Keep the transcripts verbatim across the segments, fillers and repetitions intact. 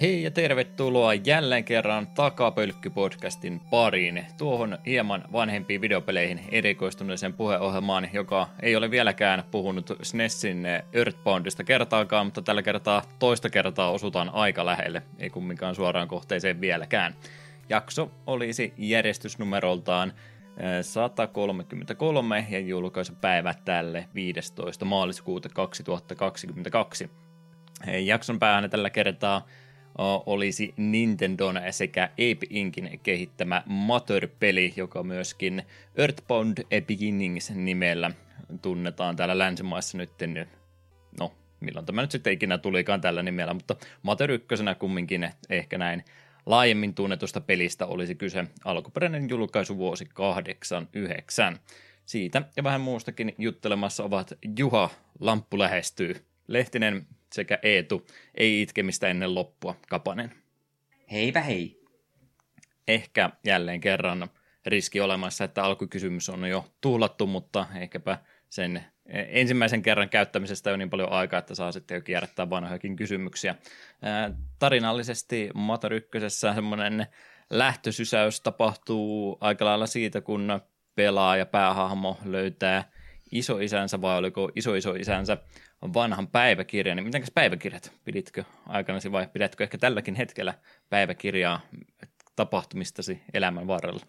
Hei ja tervetuloa jälleen kerran Takapölkky-podcastin pariin, tuohon hieman vanhempiin videopeleihin erikoistuneeseen puheohjelmaan, joka ei ole vieläkään puhunut S N E Sin Earthboundista kertaakaan, mutta tällä kertaa toista kertaa osutaan aika lähelle, ei kumminkaan suoraan kohteeseen vieläkään. Jakso olisi järjestysnumeroltaan sata kolmekymmentäkolme ja julkaisupäivä tälle viidestoista maaliskuuta kaksituhattakaksikymmentäkaksi. Jakson päähän tällä kertaa olisi Nintendon sekä Ape Inkin kehittämä Mother-peli, joka myöskin Earthbound Beginnings nimellä tunnetaan täällä länsimaissa nyt. No, milloin tämä nyt sitten ikinä tulikaan tällä nimellä, mutta Mother ykkösenä kumminkin ehkä näin laajemmin tunnetusta pelistä olisi kyse. Alkuperäinen julkaisuvuosi kahdeksankymmentäyhdeksän. Siitä ja vähän muustakin juttelemassa ovat Juha, lamppu lähestyy, Lehtinen sekä Eetu, ei itkemistä ennen loppua, Kapanen. Heipä hei. Ehkä jälleen kerran riski olemassa, että alkukysymys on jo tuhlattu, mutta ehkäpä sen ensimmäisen kerran käyttämisestä on niin paljon aikaa, että saa sitten jo kierrättää vanhojakin kysymyksiä. Tarinallisesti Mother ykkösessä semmoinen lähtösysäys tapahtuu aika lailla siitä, kun pelaaja päähahmo löytää isoisänsä vai oliko isoisoisänsä vanhan päiväkirjan, niin mitenkäs päiväkirjat, piditkö aikanasi vai pidätkö ehkä tälläkin hetkellä päiväkirjaa tapahtumistasi elämän varrella?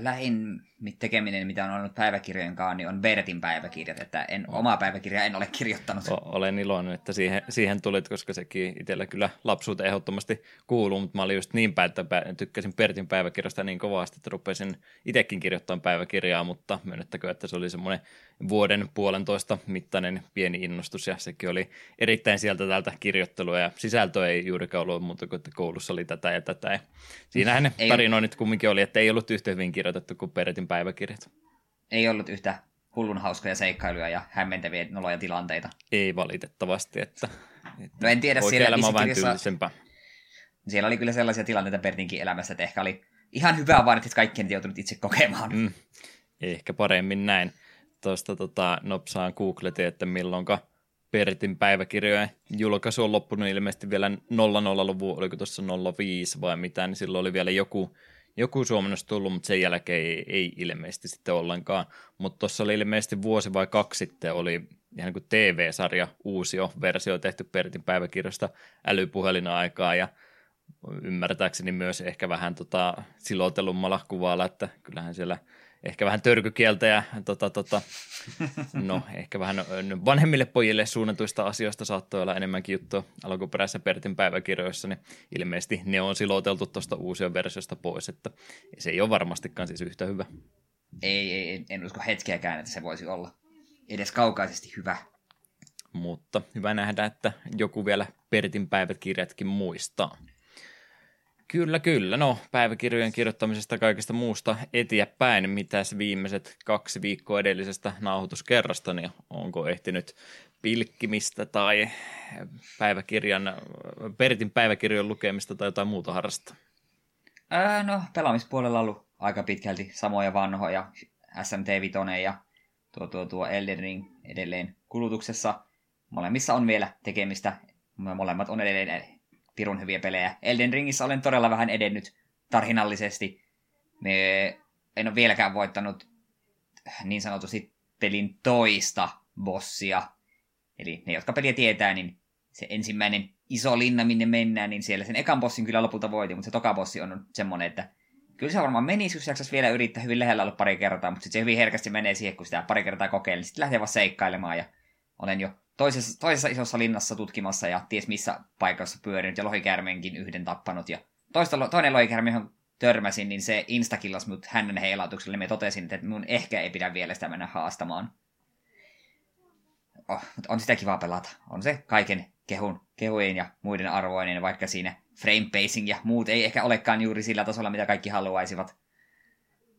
Lähin tekeminen, mitä on ollut päiväkirjojenkaan, niin on Vertin päiväkirjat, että en, omaa päiväkirjaa en ole kirjoittanut. O- olen iloinen, että siihen, siihen tulit, koska sekin itsellä kyllä lapsuuteen ehdottomasti kuuluu, mutta mä olin just niin päin, että tykkäsin Pertin päiväkirjasta niin kovasti, että rupesin itsekin kirjoittamaan päiväkirjaa, mutta myönnettäkö, että se oli semmoinen vuoden puolentoista mittainen pieni innostus, ja sekin oli erittäin sieltä täältä kirjoittelua, ja sisältöä ei juurikaan ollut muuta kuin, että koulussa oli tätä ja tätä, ja siinähän ne tarinoinnit kumminkin oli, että ei ollut yhtä hyvin kirjoitettu kuin Pertin päiväkirjat. Ei ollut yhtä hullun hauskoja seikkailuja ja hämmentäviä noloja tilanteita. Ei valitettavasti, että, että no en tiedä, siellä elämä on vähän tyllisempää. Siellä oli kyllä sellaisia tilanteita Pertinkin elämässä, että ehkä oli ihan hyvää vaan, että kaikki en joutunut itse kokemaan. Mm, ehkä paremmin näin. Tuosta tota, nopsaan googletin, että milloinka Pertin päiväkirjojen julkaisu on loppunut, ilmeisesti vielä nolla nolla-luvun, oliko tuossa nolla viisi vai mitä, niin silloin oli vielä joku Joku suomennos tullut, mutta sen jälkeen ei, ei ilmeisesti sitten ollenkaan. Mutta tuossa oli ilmeisesti vuosi vai kaksi sitten, oli ihan kuin T V-sarja, uusio versio tehty Pertin päiväkirjasta älypuhelina aikaa ja ymmärtääkseni myös ehkä vähän tota silotelummalla kuvalla, että kyllähän siellä ehkä vähän törkykieltä ja tota, tota, no ehkä vähän vanhemmille pojille suunnatuista asioista saattoi olla enemmänkin juttua alkuperäisessä Pertin päiväkirjoissa, niin ilmeisesti ne on siloteltu tuosta uusion versiosta pois, että se ei ole varmastikaan siis yhtä hyvä. Ei, ei, en usko hetkeäkään, että se voisi olla edes kaukaisesti hyvä. Mutta hyvä nähdä, että joku vielä Pertin päiväkirjatkin muistaa. Kyllä, kyllä. No, päiväkirjojen kirjoittamisesta kaikesta muusta eteenpäin. Mitäs viimeiset kaksi viikkoa edellisestä nauhoituskerrasta, niin onko ehtinyt pilkkimistä tai päiväkirjan, Pertin päiväkirjojen lukemista tai jotain muuta harrasta? Ää, no, pelaamispuolella on ollut aika pitkälti samoja vanhoja, S M T viisi ja tuo, tuo, tuo Elden Ring edelleen kulutuksessa. Molemmissa on vielä tekemistä, molemmat on edelleen pirun hyviä pelejä. Elden Ringissä olen todella vähän edennyt tarinallisesti. Me en ole vieläkään voittanut niin sanotusti pelin toista bossia. Eli ne, jotka peliä tietää, niin se ensimmäinen iso linna, minne mennään, niin siellä sen ekan bossin kyllä lopulta voitin, mutta se toka bossi on semmoinen, että kyllä se varmaan menisi, jos jaksaisi vielä yrittää hyvin lähellä olla pari kertaa, mutta sitten se hyvin herkästi menee siihen, kun sitä pari kertaa kokeilee, niin sitten lähtee vaan seikkailemaan ja olen jo Toisessa, toisessa isossa linnassa tutkimassa ja ties missä paikassa pyörinyt ja lohikäärmeenkin yhden tappanut. Ja toista, toinen lohikäärme, johon törmäsin, niin se instakillas mut hänen heilautukselle. Mä totesin, että mun ehkä ei pidä vielä sitä mennä haastamaan. Oh, mutta on sitä kivaa pelata. On se kaiken kehun, kehujen ja muiden arvoinen, vaikka siinä frame pacing ja muut ei ehkä olekaan juuri sillä tasolla, mitä kaikki haluaisivat.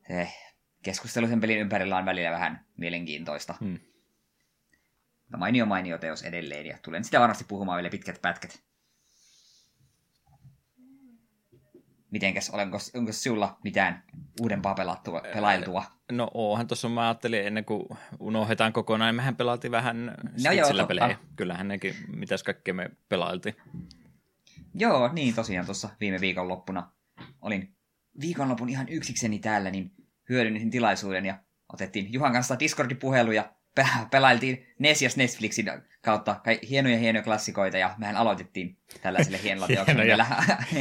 Se keskustelu sen pelin ympärillä on välillä vähän mielenkiintoista. Hmm. Mainio mainio teos edelleen, ja tulen sitä varmasti puhumaan vielä pitkät pätkät. Mitenkäs, olenko, onko sinulla mitään uudempaa pelattua, pelailtua? No oohan, tuossa mä ajattelin ennen kuin unohdetaan kokonaan, mehän pelaatiin vähän Switchillä pelejä. Kyllähän nekin, mitäs kaikkea me pelailtiin. Joo, niin tosiaan tuossa viime viikonloppuna olin viikonlopun ihan yksikseni täällä, niin hyödynnin tilaisuuden ja otettiin Juhan kanssa Discordin puhelu ja pelailtiin N E S ja Netflixin kautta hienoja hienoja klassikoita ja mehän aloitettiin tällaiselle hienolla teoksella. Hienoja,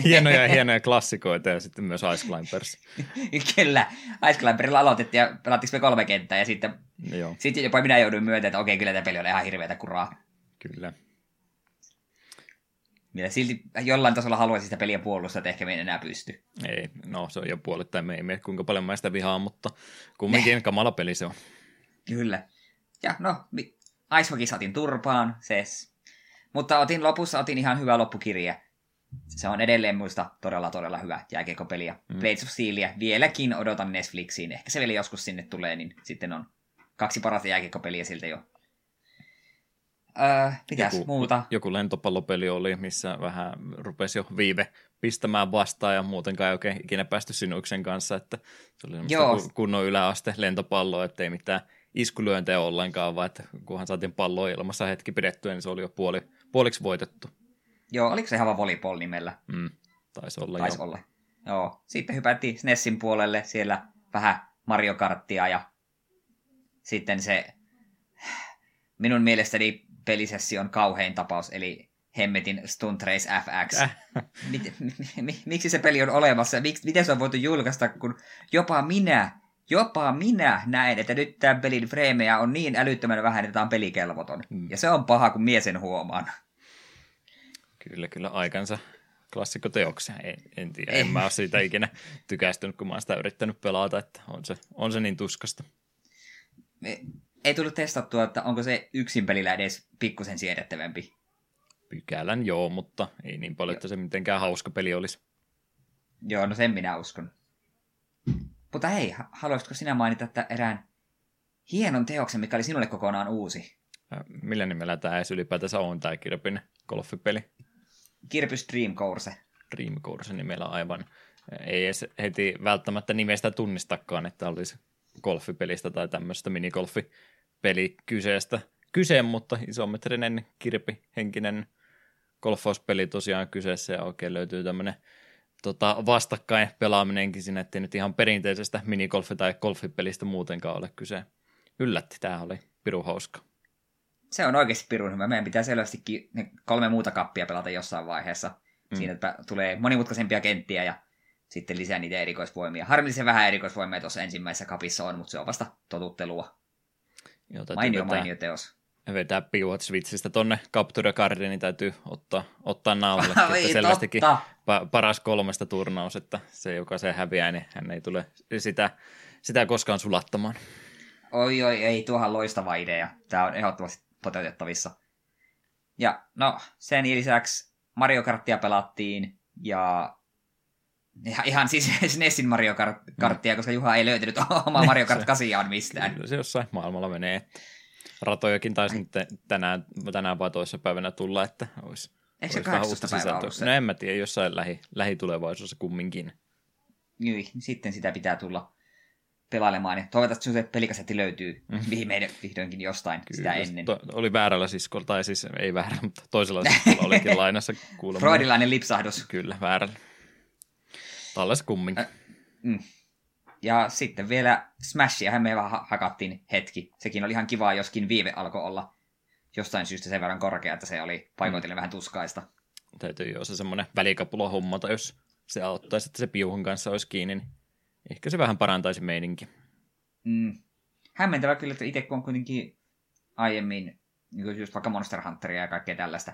hienoja hienoja klassikoita ja sitten myös Ice Climbers. Kyllä, Ice Climberilla aloitettiin ja pelattiinko me kolme kenttää ja sitten, sitten jopa minä jouduin myötä, että okei, kyllä tämä peli on ihan hirveätä kuraa. Kyllä. Minä silti jollain tasolla haluaisin sitä peliä puolustaa, että ehkä me en enää pysty. Ei, no se on jo puolittain, me ei mene kuinka paljon mä sitä vihaa, mutta kumminkin kamala peli se on. Kyllä. Ja no, Ice otin turpaan, ses. Mutta otin lopussa otin ihan hyvää loppukirja. Se on edelleen muista todella todella hyvä jääkiekkopeliä. Mm. Blades of Steelia vieläkin odotan Netflixiin. Ehkä se vielä joskus sinne tulee, niin sitten on kaksi parasta jääkiekkopeliä siltä jo. Öö, mitäs joku, muuta? Joku lentopallopeli oli, missä vähän rupesi jo viive pistämään vastaan ja muutenkaan ei oikein ikinä päästy sinuksen kanssa. Että se oli semmoista kunnon yläaste lentopalloa, ettei mitään iskulyöntejä ollenkaan, vaan että kunhan saatiin palloa ilmassa hetki pidettyä, niin se oli jo puoli, puoliksi voitettu. Joo, oliko se ihan vaan volleyball nimellä? Mm, taisi olla. Taisi jo. olla. Joo. Sitten hypättiin Nessin puolelle, siellä vähän Mario Karttia ja sitten se minun mielestäni pelisessi on kauhein tapaus, eli hemmetin Stunt Race F X. Äh. Mit, mi, miksi se peli on olemassa? Miks, miten se on voitu julkaista, kun jopa minä, jopa minä näen, että nyt tämän pelin freemejä on niin älyttömän vähän, että tämä on pelikelvoton. Mm. Ja se on paha, kun mies sen huomaan. Kyllä, kyllä aikansa klassikkoteoksia. En, en tiedä, en mä ole siitä ikinä tykästynyt, kun mä oon sitä yrittänyt pelata, että on se, on se niin tuskasta. Me... Ei tullut testattua, että onko se yksin pelillä edes pikkusen siedettävämpi. Pykälän joo, mutta ei niin paljon, että se mitenkään hauska peli olisi. Joo, no sen minä uskon. Mutta hei, haluaisitko sinä mainita että erään hienon teoksen, mikä oli sinulle kokonaan uusi? Millä nimellä tämä edes ylipäätänsä on, tämä Kirpin golfipeli? Kirpys Dream Course. Dream Course nimellä aivan. Ei edes heti välttämättä nimestä tunnistakaan, että olisi golfipelistä tai tämmöistä minigolfipeli kyseestä kyseen, mutta isometrinen kirpihenkinen golfauspeli tosiaan kyseessä ja oikein löytyy tämmöinen tota, vastakkain pelaaminenkin siinä, ettei nyt ihan perinteisestä minigolfi- tai golfipelistä muutenkaan ole kyse. Yllätti, tämä oli pirun hauska. Se on oikeasti pirun hyvä. Meidän pitää selvästikin kolme muuta kappia pelata jossain vaiheessa. Mm. Siinä tulee monimutkaisempia kenttiä ja sitten lisää niitä erikoisvoimia. Harmillisen vähän erikoisvoimia tuossa ensimmäisessä kapissa on, mutta se on vasta totuttelua. Jota mainio, vetää, mainio teos. Vetää piuhat Switchistä tuonne Capture Cardiin, niin täytyy ottaa, ottaa nauhalle. Selvästikin pa- paras kolmesta turnaus, että se, joka se häviää, niin hän ei tule sitä, sitä koskaan sulattamaan. Oi, oi, ei, tuohan loistava idea. Tämä on ehdottomasti toteutettavissa. Ja no, sen lisäksi Mario Karttia pelattiin ja... Ja ihan siis Nessin Mario Karttia, koska Juha ei löytänyt omaa Mario Kart kasiaan mistään. Kyllä se jossain maailmalla menee. Ratojakin taisi nyt tänään, tänään vai toissapäivänä tulla, että olisi, Eikö olisi vähän uusta sisältöä. No en mä tiedä, jossain lähi, lähitulevaisuudessa kumminkin. Niin, sitten sitä pitää tulla pelailemaan. Ja toivottavasti se pelikasetti löytyy viimein vihdoinkin jostain Kyllä, sitä ennen. To, oli väärällä siskolla, tai siis ei väärällä, mutta toisella siskolla olikin lainassa kuulemma. Freudilainen lipsahdus. Kyllä, väärällä. Talles kumminkin. Ja sitten vielä Smashiahan me vähän hakattiin hetki. Sekin oli ihan kivaa, joskin viive alkoi olla jostain syystä sen verran korkea, että se oli paikoitellen mm. vähän tuskaista. Täytyy jo se semmoinen välikapula hommata, jos se auttaisi, että se piuhun kanssa olisi kiinni. Niin ehkä se vähän parantaisi meininki. Mm. Hämmentävä kyllä, että itse kun on kuitenkin aiemmin just vaikka Monster Hunteria ja kaikkea tällaista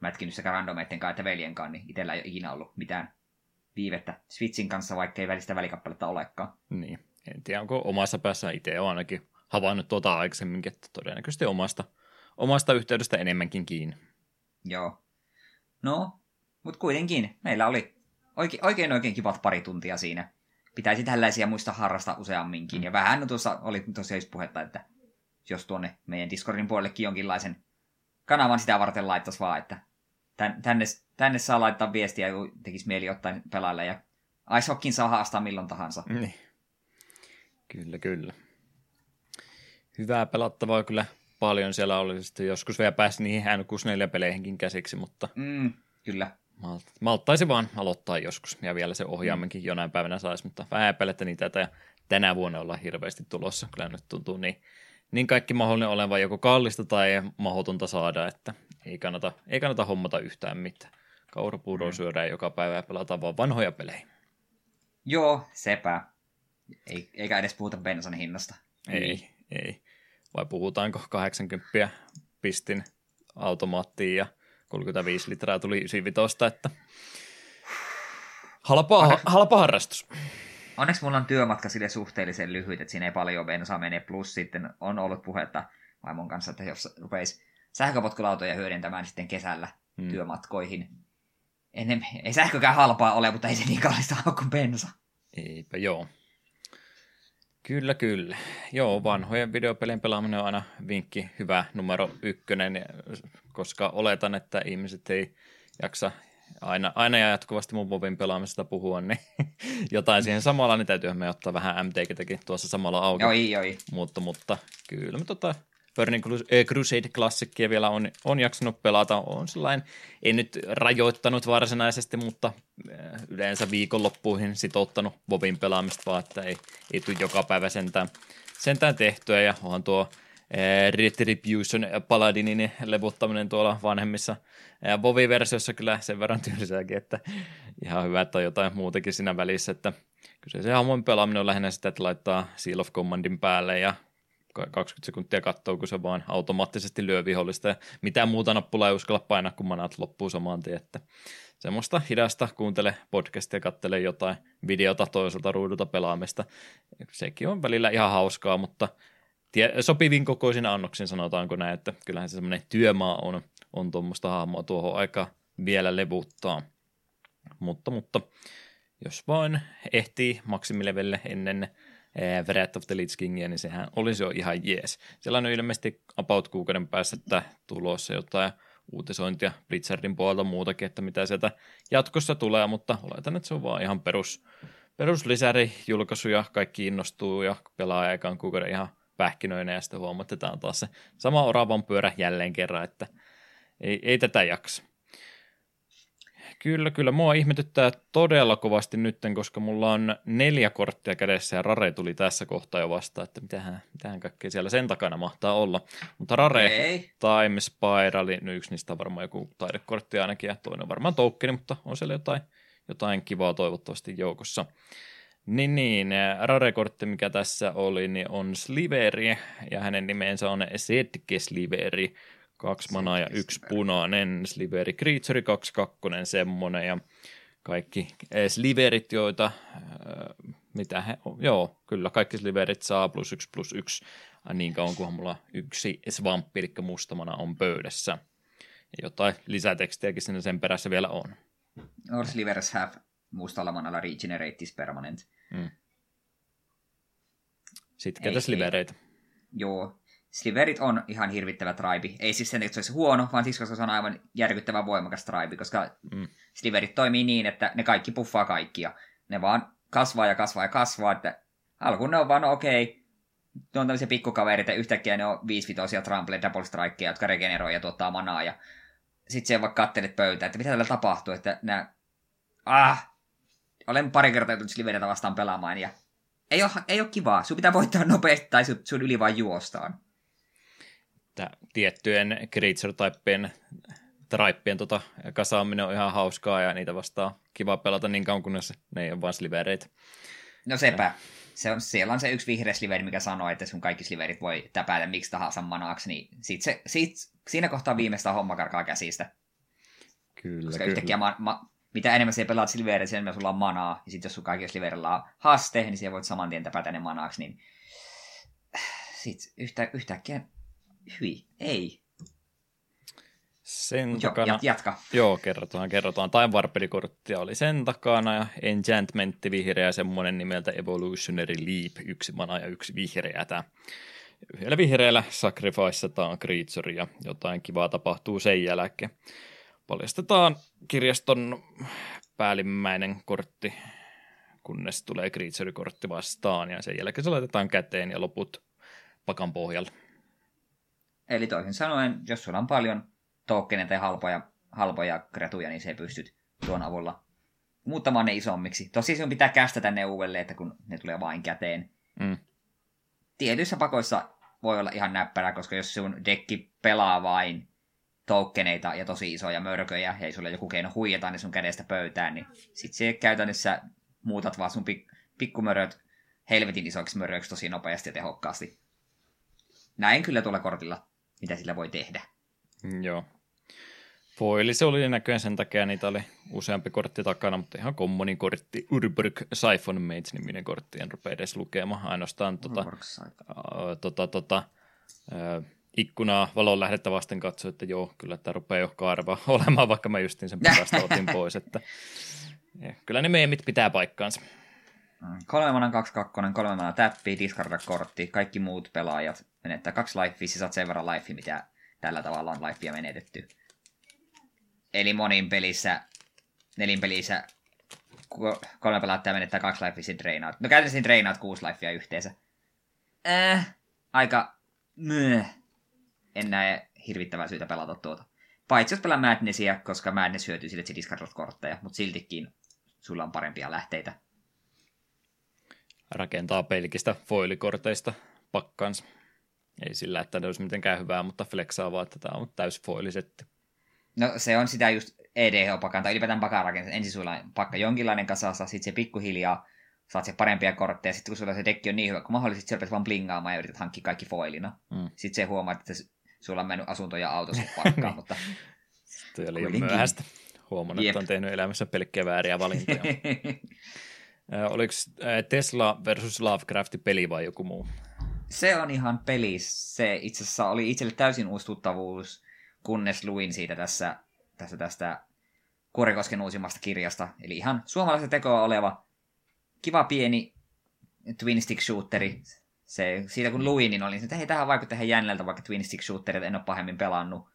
mätkinyt sekä randomeiden kanssa että veljenkaan, niin itsellä ei ole ikinä ollut mitään viivettä Switchin kanssa, vaikka ei välistä välikappaletta olekaan. Niin, en tiedä, onko omassa päässä itse on ainakin havainnut tuota aikaisemminkin, että todennäköisesti omasta, omasta yhteydestä enemmänkin kiinni. Joo. No, mutta kuitenkin meillä oli oikein oikein, oikein kivat pari tuntia siinä. Pitäisi tällaisia muista harrastaa useamminkin. Mm. Ja vähän no, tuossa oli tosiaan just puhetta, että jos tuonne meidän Discordin puolellekin jonkinlaisen kanavan sitä varten laittaisi vaan, että tänne... Tänne saa laittaa viestiä, kun tekisi mieli ottaen pelailla, ja Icehockeyin saa haastaa milloin tahansa. Niin. Kyllä, kyllä. Hyvää pelattavaa kyllä paljon siellä oli. Sitten joskus vielä pääsi niihin N kuusikymmentäneljä peleihinkin käsiksi, mutta... Mm, kyllä. malttaisi vaan aloittaa joskus, ja vielä se ohjaimenkin jonain päivänä saisi, mutta vähän epäilen, että niitä ei tänä vuonna olla hirveästi tulossa. Kyllä nyt tuntuu niin, niin kaikki mahdollinen olevan joko kallista tai mahdotonta saada, että ei kannata, ei kannata hommata yhtään mitään. Kaurapuuroa mm. syödään joka päivä ja pelataan vaan vanhoja pelejä. Joo, sepä. Ei, eikä edes puhuta bensan hinnasta. Ei, ei. Vai puhutaanko kahdeksankymmentä pistin automaattiin ja kolmekymmentäviisi litraa tuli yhdeksänkymmentäviisi, että halpa, Onneksi... halpa harrastus. Onneksi mulla on työmatka sille suhteellisen lyhyt, että siinä ei paljon bensaa mene, plus sitten on ollut puhetta vaimon kanssa, että jos rupeisi sähköpotkulautoja hyödyntämään sitten kesällä hmm. työmatkoihin. Ennen, ei sähkökään halpaa ole, mutta ei se niin kallista ole kuin bensa. Eipä joo. Kyllä, kyllä. Joo, vanhojen videopelien pelaaminen on aina vinkki hyvä numero ykkönen, koska oletan, että ihmiset ei jaksa aina, aina ja jatkuvasti mun mobin pelaamisesta puhua, niin jotain siihen samalla, niin täytyyhän me ottaa vähän M T G:täkin tuossa samalla auki. Joi, joi. Mutta, mutta kyllä me tota Burning Crusade-klassikkia vielä on, on jaksanut pelata, on sellainen, en nyt rajoittanut varsinaisesti, mutta yleensä viikonloppuihin sitouttanut bobin pelaamista, vaan että ei, ei tule joka päivä sentään, sentään tehtyä, ja onhan tuo eh, Retribution Paladinin levuttaminen tuolla vanhemmissa eh, bobi-versiossa kyllä sen verran tylsääkin, että ihan hyvä, että on jotain muutakin siinä välissä, että kyseisen hahmon pelaaminen on lähinnä sitä, että laittaa Seal of Commandin päälle ja kaksikymmentä sekuntia kattoo, kun se vaan automaattisesti lyö vihollista, ja mitään muuta nappulaa ei uskalla painaa, kun manat loppuu samaan tien, että semmoista hidasta, kuuntele podcastia, katsele jotain videota toiselta ruudulta pelaamista, sekin on välillä ihan hauskaa, mutta tie- sopivin kokoisin annoksin sanotaanko näin, että kyllähän se semmoinen työmaa on, on tuommoista hahmoa tuohon aikaan vielä levuttaa, mutta, mutta jos vain ehtii maksimilevelle ennen Wrath of the Lich Kingia, niin sehän olisi jo ihan jees. Siellä on ilmeisesti about kuukauden päässä tulossa jotain uutisointia Blizzardin puolelta muutakin, että mitä sieltä jatkossa tulee, mutta oletan, että se on vaan ihan perus, peruslisäri, julkaisuja, kaikki innostuu ja pelaa ekaan kuukauden ihan pähkinöinä ja sitten huomaa, että tämä on taas se sama oravan pyörä jälleen kerran, että ei, ei tätä jaksa. Kyllä, kyllä. Mua ihmetyttää todella kovasti nytten, koska mulla on neljä korttia kädessä ja Rare tuli tässä kohtaa jo vastaan, että mitähän, mitähän kaikkea siellä sen takana mahtaa olla. Mutta Rare, ei. Time Spiral, no yksi niistä on varmaan joku taidekortti ainakin ja toinen on varmaan tokeni, mutta on siellä jotain, jotain kivaa toivottavasti joukossa. Niin, niin Rare-kortti, mikä tässä oli, niin on Sliveri ja hänen nimeensä on Sedge Sliveri. Kaksi manaa ja yksi punainen, Sliveri Creature, kaksi kakkonen, semmoinen ja kaikki Sliverit, joita, äh, mitä he, joo, kyllä kaikki Sliverit saa plus yksi plus yksi, niin kauan kunhan mulla yksi Svamp, eli musta mana on pöydässä. Jotain lisätekstiäkin siinä sen perässä vielä on. Or Slivers have mustalla manalla regenerate is permanent. Mm. Sitten ketä Slivereitä? Joo. Sliverit on ihan hirvittävä traibi. Ei siis sen, että se olisi huono, vaan siis, koska se on aivan järkyttävän voimakas traibi, koska mm. Sliverit toimii niin, että ne kaikki puffaa kaikkia. Ne vaan kasvaa ja kasvaa ja kasvaa, että alkuun ne on vaan, no okei, okay. Ne on tämmöisiä pikkukavereita, yhtäkkiä ne on viisivitoisia trample double strikeja, jotka regeneroi ja tuottaa manaa, ja sit se vaikka kattelet pöytää, että mitä täällä tapahtuu, että nää, ah, olen pari kertaa joutunut Slivereitä vastaan pelaamaan, ja ei ole, ei ole kivaa, sun pitää voittaa nopeasti, tai sun, sun yli vaan juostaan. Että tiettyjen creature-taippien traippien tota, kasaaminen on ihan hauskaa ja niitä vastaan kiva pelata niin kauan, kunnes ne ei ole vain slivereitä. No sepä. Se on, siellä on se yksi vihreä sliveri, mikä sanoo, että sun kaikki sliverit voi täpätä miksi tahansa manaksi, niin sit se, sit, siinä kohtaa viimeistään homma karkaa käsistä. Kyllä, Koska kyllä. Yhtäkkiä ma, ma, mitä enemmän sä pelaat slivereitä, sen enemmän sulla on manaa, ja sitten jos sun kaikki sliverillä on haaste, niin sä voit saman tien täpätä ne manaksi, niin sit yhtä, yhtäkkiä Hyi, ei. Sen jo, takana... Jatka. Joo, kerrotaan, kerrotaan. Time Warpelikorttia oli sen takana ja enchantmentti vihreä, semmoinen nimeltä Evolutionary Leap, yksi mana ja yksi vihreätä. Yhdellä vihreällä sacrificeataan creature ja jotain kivaa tapahtuu sen jälkeen. Paljastetaan kirjaston päällimmäinen kortti, kunnes tulee creature-kortti vastaan ja sen jälkeen se laitetaan käteen ja loput pakan pohjalle. Eli toisin sanoen, jos sulla on paljon toukkeneita ja halpoja, halpoja kretuja, niin se pystyt tuon avulla muuttamaan ne isommiksi. Tosi sinun pitää kästätä ne uudelleen, että kun ne tulee vain käteen. Mm. Tietyissä pakoissa voi olla ihan näppärä, koska jos sinun dekki pelaa vain toukkeneita ja tosi isoja mörköjä, ja ei sulle joku keino huijata ne sun kädestä pöytään, niin sit se käytännössä muutat vaan sun pik- pikkumöröt helvetin isoiksi möröiksi tosi nopeasti ja tehokkaasti. Näin kyllä tuolla kortilla, mitä sillä voi tehdä. Joo. Voi, eli se oli näköjään sen takia, niitä oli useampi kortti takana, mutta ihan commonin kortti, Urberg Siphon Mage-niminen kortti, en rupea edes lukemaan, ainoastaan tuota, uh, tuota, tuota, uh, ikkunaa valon lähdettä vasten katsoin, että joo, kyllä tämä rupeaa jo kaarvaa olemaan, vaikka mä justiin sen perästä otin pois, että ja, kyllä ne meemit pitää paikkaansa. Kolme manan kaksi kakkonen, kolme manan täppi, discarda kortti, kaikki muut pelaajat menettää kaksi lifea, sä saat sen verran lifea, mitä tällä tavalla on lifea menetetty. Eli monin pelissä, nelin pelissä, kolme pelaajaa menettää kaksi lifea, sit drainaat. No käytännössä drainaat kuusi lifea yhteensä. Äh, aika myöh. En näe hirvittävää syytä pelata tuota. Paitsi jos pelaa Madnessia, koska Madness hyötyy sille, että se discardat kortteja, mutta siltikin sulla on parempia lähteitä. Rakentaa pelkistä foilikorteista pakkansa. Ei sillä, että ne olisi mitenkään hyvää, mutta flexaa vaan, että tämä on täys foilisetti. No se on sitä just E D H-pakan tai ylipäätään pakarakentaa. Ensin sulla on pakka jonkinlainen kasassa, sitten se pikkuhiljaa saat se parempia kortteja. Sitten kun sulla se dekki on niin hyvä kuin mahdollisesti, sä opet vaan blingaamaan ja yrität hankkia kaikki foilina. Mm. Sitten se huomaat, että sulla on mennyt asuntoja autossa pakkaan, mutta tuo oli jo myöhäistä. Huomannut, yep. Että on tehnyt elämässä pelkkiä vääriä valintoja. Oliko Tesla versus Lovecraft peli vai joku muu? Se on ihan peli. Se itse asiassa oli itselle täysin uusi tuttavuus, kunnes luin siitä tässä, tässä tästä Kuorikosken uusimmasta kirjasta. Eli ihan suomalaista tekoa oleva kiva pieni twin stick shooteri. Se, siitä kun luin, niin olin, että hei, tähän vaikuttaa ihan jännältä, vaikka twin stick shooterit en ole pahemmin pelannut.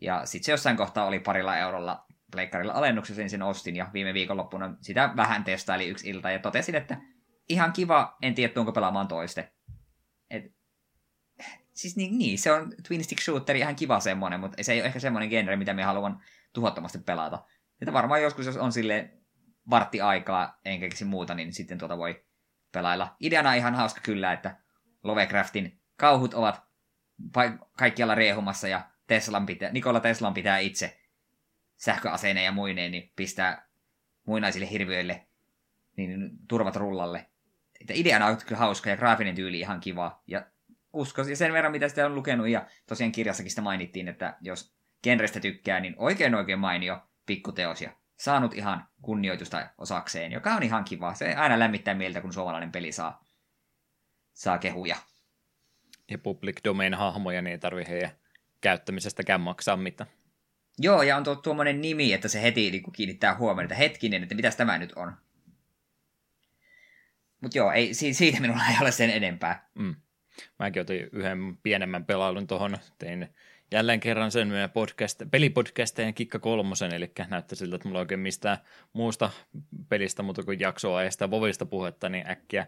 Ja sitten se jossain kohtaa oli parilla eurolla pleikkarilla alennuksessa, niin sen ostin, ja viime viikonloppuna sitä vähän testaili yksi ilta, ja totesin, että ihan kiva, en tiedä, tuonko pelaamaan toiste. Et, siis niin, niin, se on twin stick shooter, ihan kiva semmoinen, mutta se ei ole ehkä semmoinen genre, mitä me haluan tuhottomasti pelata. Että varmaan joskus, jos on sille vartti aikaa, enkä keksi muuta, niin sitten tuota voi pelailla. Ideana ihan hauska kyllä, että Lovecraftin kauhut ovat pa- kaikkialla riehumassa, ja Teslan pitää, Nikola Teslan pitää itse sähköaseineen ja muineen, niin pistää muinaisille hirviöille niin turvat rullalle. Että ideana on kyllä hauska ja graafinen tyyli ihan kiva. Ja uskoisin sen verran, mitä sitä on lukenut, ja tosiaan kirjassakin sitä mainittiin, että jos genrestä tykkää, niin oikein oikein mainio pikkuteos ja saanut ihan kunnioitusta osakseen, joka on ihan kiva. Se aina lämmittää mieltä, kun suomalainen peli saa, saa kehuja. Ja public domain hahmoja, niin ei tarvitse heidän käyttämisestäkään maksaa mitään. Joo, ja on tuo tuommoinen nimi, että se heti niin kiinnittää huomioon, että hetkinen, että mitäs tämä nyt on. Mutta joo, ei, siitä minulla ei ole sen enempää. Mm. Mäkin otin yhden pienemmän pelailun tuohon. Tein jälleen kerran sen podcast, pelipodcasteen Kikka Kolmosen, eli näyttää siltä, että mulla ei oikein mistään muusta pelistä, mutta kun jaksoa ei sitä vovista puhetta, niin äkkiä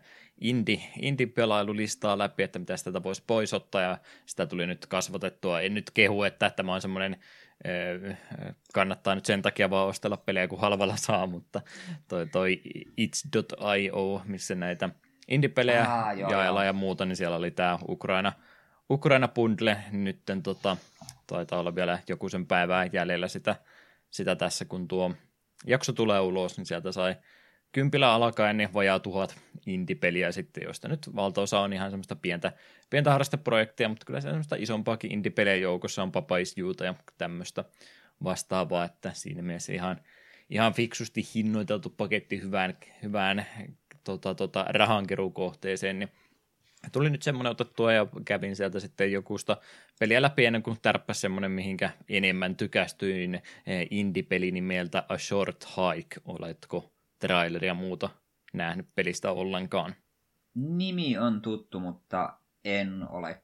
indie-pelailulistaa läpi, että mitä sitä voisi pois ottaa, ja sitä tuli nyt kasvatettua. En nyt kehu, että tämä on semmoinen kannattaa nyt sen takia vaan ostella pelejä, kun halvalla saa, mutta toi, toi itch dot io, missä näitä indie-pelejä ah, jaellaan ja muuta, niin siellä oli tämä Ukraina, Ukraina bundle, nyt tota, taitaa olla vielä joku sen päivää jäljellä sitä, sitä tässä, kun tuo jakso tulee ulos, niin sieltä sai kympillä alkaen niin vajaa tuhat indie-peliä sitten, joista nyt valtaosa on ihan semmoista pientä, pientä harrasteprojektia, mutta kyllä semmoista isompaakin indie-pelejä joukossa on Papa Is Youta ja tämmöistä vastaavaa, että siinä mielessä ihan, ihan fiksusti hinnoiteltu paketti hyvään, hyvään tota, tota, rahankeruukohteeseen, niin tuli nyt semmoinen otettua ja kävin sieltä sitten jokusta peliä läpi ennen kuin tärppäsi semmoinen, mihinkä enemmän tykästyin indie-peli nimeltä A Short Hike, oletko traileria ja muuta nähnyt pelistä ollenkaan. Nimi on tuttu, mutta en ole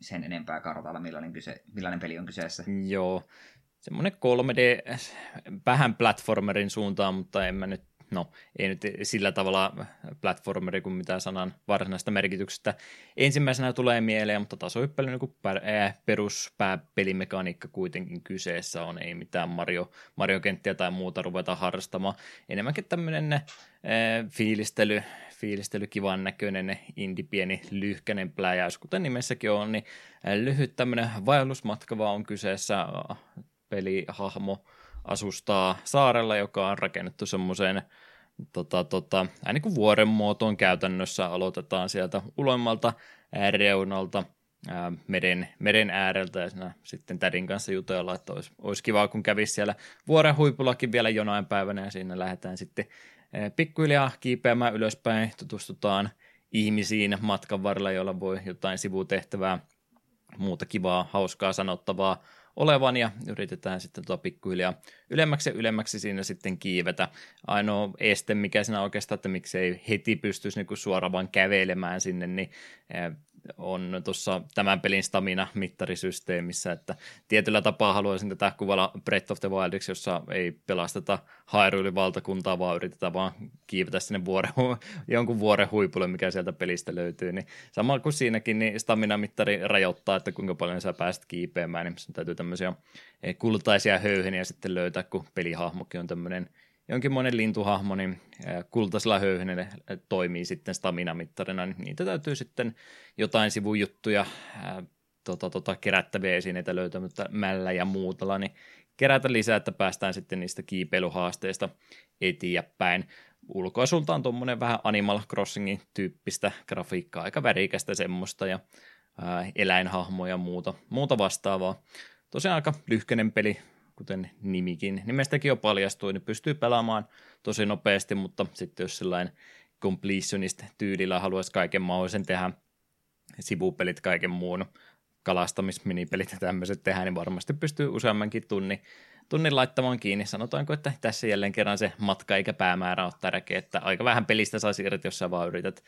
sen enempää kartalla, millainen, kyse, millainen peli on kyseessä. Joo, semmoinen kolme D, vähän platformerin suuntaan, mutta en mä nyt no ei nyt sillä tavalla platformeri kuin mitään sanan varsinaista merkityksestä ensimmäisenä tulee mieleen, mutta tasohyppely niin kuin peruspääpelimekaniikka kuitenkin kyseessä on, ei mitään Mario, Mario-kenttiä tai muuta ruveta harrastamaan. Enemmänkin tämmöinen äh, fiilistely, fiilistely kivan näköinen, indie pieni lyhkäinen pläjäys, kuten nimessäkin on, niin lyhyt tämmöinen vaellusmatka vaan on kyseessä, äh, pelihahmo asustaa saarella, joka on rakennettu semmoiseen tota, tota, aina kuin vuoren muotoon käytännössä. Aloitetaan sieltä uloimmalta reunalta ää, meren, meren ääreltä ja siinä sitten tädin kanssa jutella, että olisi, olisi kiva, kun kävisi siellä vuoren huipullakin vielä jonain päivänä ja siinä lähdetään sitten ää, pikkuhiljaa kiipeämään ylöspäin, tutustutaan ihmisiin matkan varrella, joilla voi jotain sivutehtävää, muuta kivaa, hauskaa, sanottavaa olevan ja yritetään sitten tuota pikkuhiljaa ylemmäksi ja ylemmäksi siinä sitten kiivetä. Ainoa este, mikä siinä oikeastaan, että miksei heti pystyisi niin kuin suoraan vaan kävelemään sinne, niin on tuossa tämän pelin stamina-mittarisysteemissä, että tietyllä tapaa haluaisin tätä kuvailla Breath of the Wildiksi, jossa ei pelasteta Hyrule valtakuntaa, vaan yritetään vaan kiivetä sinne vuore, jonkun vuoren huipulle, mikä sieltä pelistä löytyy. Niin samalla kuin siinäkin, niin stamina-mittari rajoittaa, että kuinka paljon sä pääset kiipeämään, niin sun täytyy tämmöisiä kultaisia höyheniä sitten löytää, kun pelihahmokin on tämmöinen jonkinmoinen lintuhahmo, niin kultaisella höyhenellä toimii sitten staminamittarina, niin niitä täytyy sitten jotain sivujuttuja, ää, tota, tota, kerättäviä esineitä löytämättä mällä ja muutalla, niin kerätä lisää, että päästään sitten niistä kiipeilyhaasteista eteenpäin. Ulkoasulta on tuommoinen vähän Animal Crossingin tyyppistä grafiikkaa, aika värikästä semmoista ja ää, eläinhahmoja ja muuta, muuta vastaavaa. Tosiaan aika lyhkäinen peli, kuten nimikin, nimestäkin jo paljastui, niin pystyy pelaamaan tosi nopeasti, mutta sitten jos sellainen completionist-tyylillä haluaisi kaiken mahdollisen tehdä, sivupelit, kaiken muun, kalastamisminipelit ja tämmöiset tehdä, niin varmasti pystyy useammankin tunnin, tunnin laittamaan kiinni. Sanotaanko, että tässä jälleen kerran se matka eikä päämäärä ole tärkeä, että aika vähän pelistä saisi irti, jos sä vaan yrität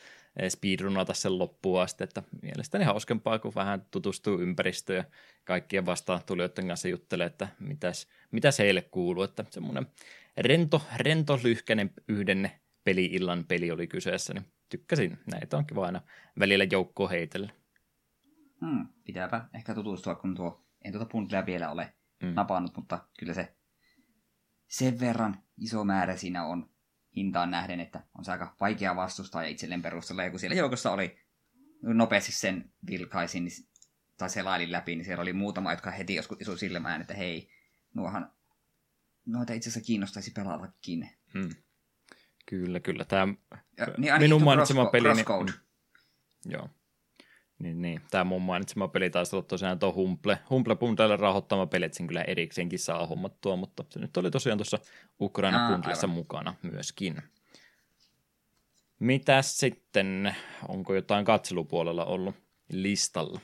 speedrunata sen loppuun asti, että mielestäni hauskempaa, kun vähän tutustuu ympäristöön ja kaikkien vastaan tulijoiden kanssa juttelee, että mitäs, mitäs heille kuuluu, että semmoinen rento, rento lyhkäinen yhden peli-illan peli oli kyseessä, niin tykkäsin, näitä on kiva aina välillä joukkoon heitellä. Hmm, pitääpä ehkä tutustua, kun tuo, en tuota bundlea vielä ole mm. napannut, mutta kyllä se sen verran iso määrä siinä on hintaan nähden, että on se aika vaikea vastustaa ja itselleen perustella. Ja kun siellä joukossa oli nopeasti sen vilkaisin tai selailin läpi, niin siellä oli muutama, jotka heti joskus isu silmään, että hei, nuohan, noita itse asiassa kiinnostaisi pelatakin. Hmm. Kyllä, kyllä. Tämä ja, niin minun mainitsema peli. Crosscode. Niin, joo. Niin, niin. Tämä mun mainitsema peli taisi olla tosiaan tuo Humble, Humble Bundle rahoittama peli, että sen kyllä erikseenkin saa hommattua, mutta se nyt oli tosiaan tuossa Ukraina Bundlessa mukana myöskin. Mitäs sitten, onko jotain katselupuolella ollut listalla?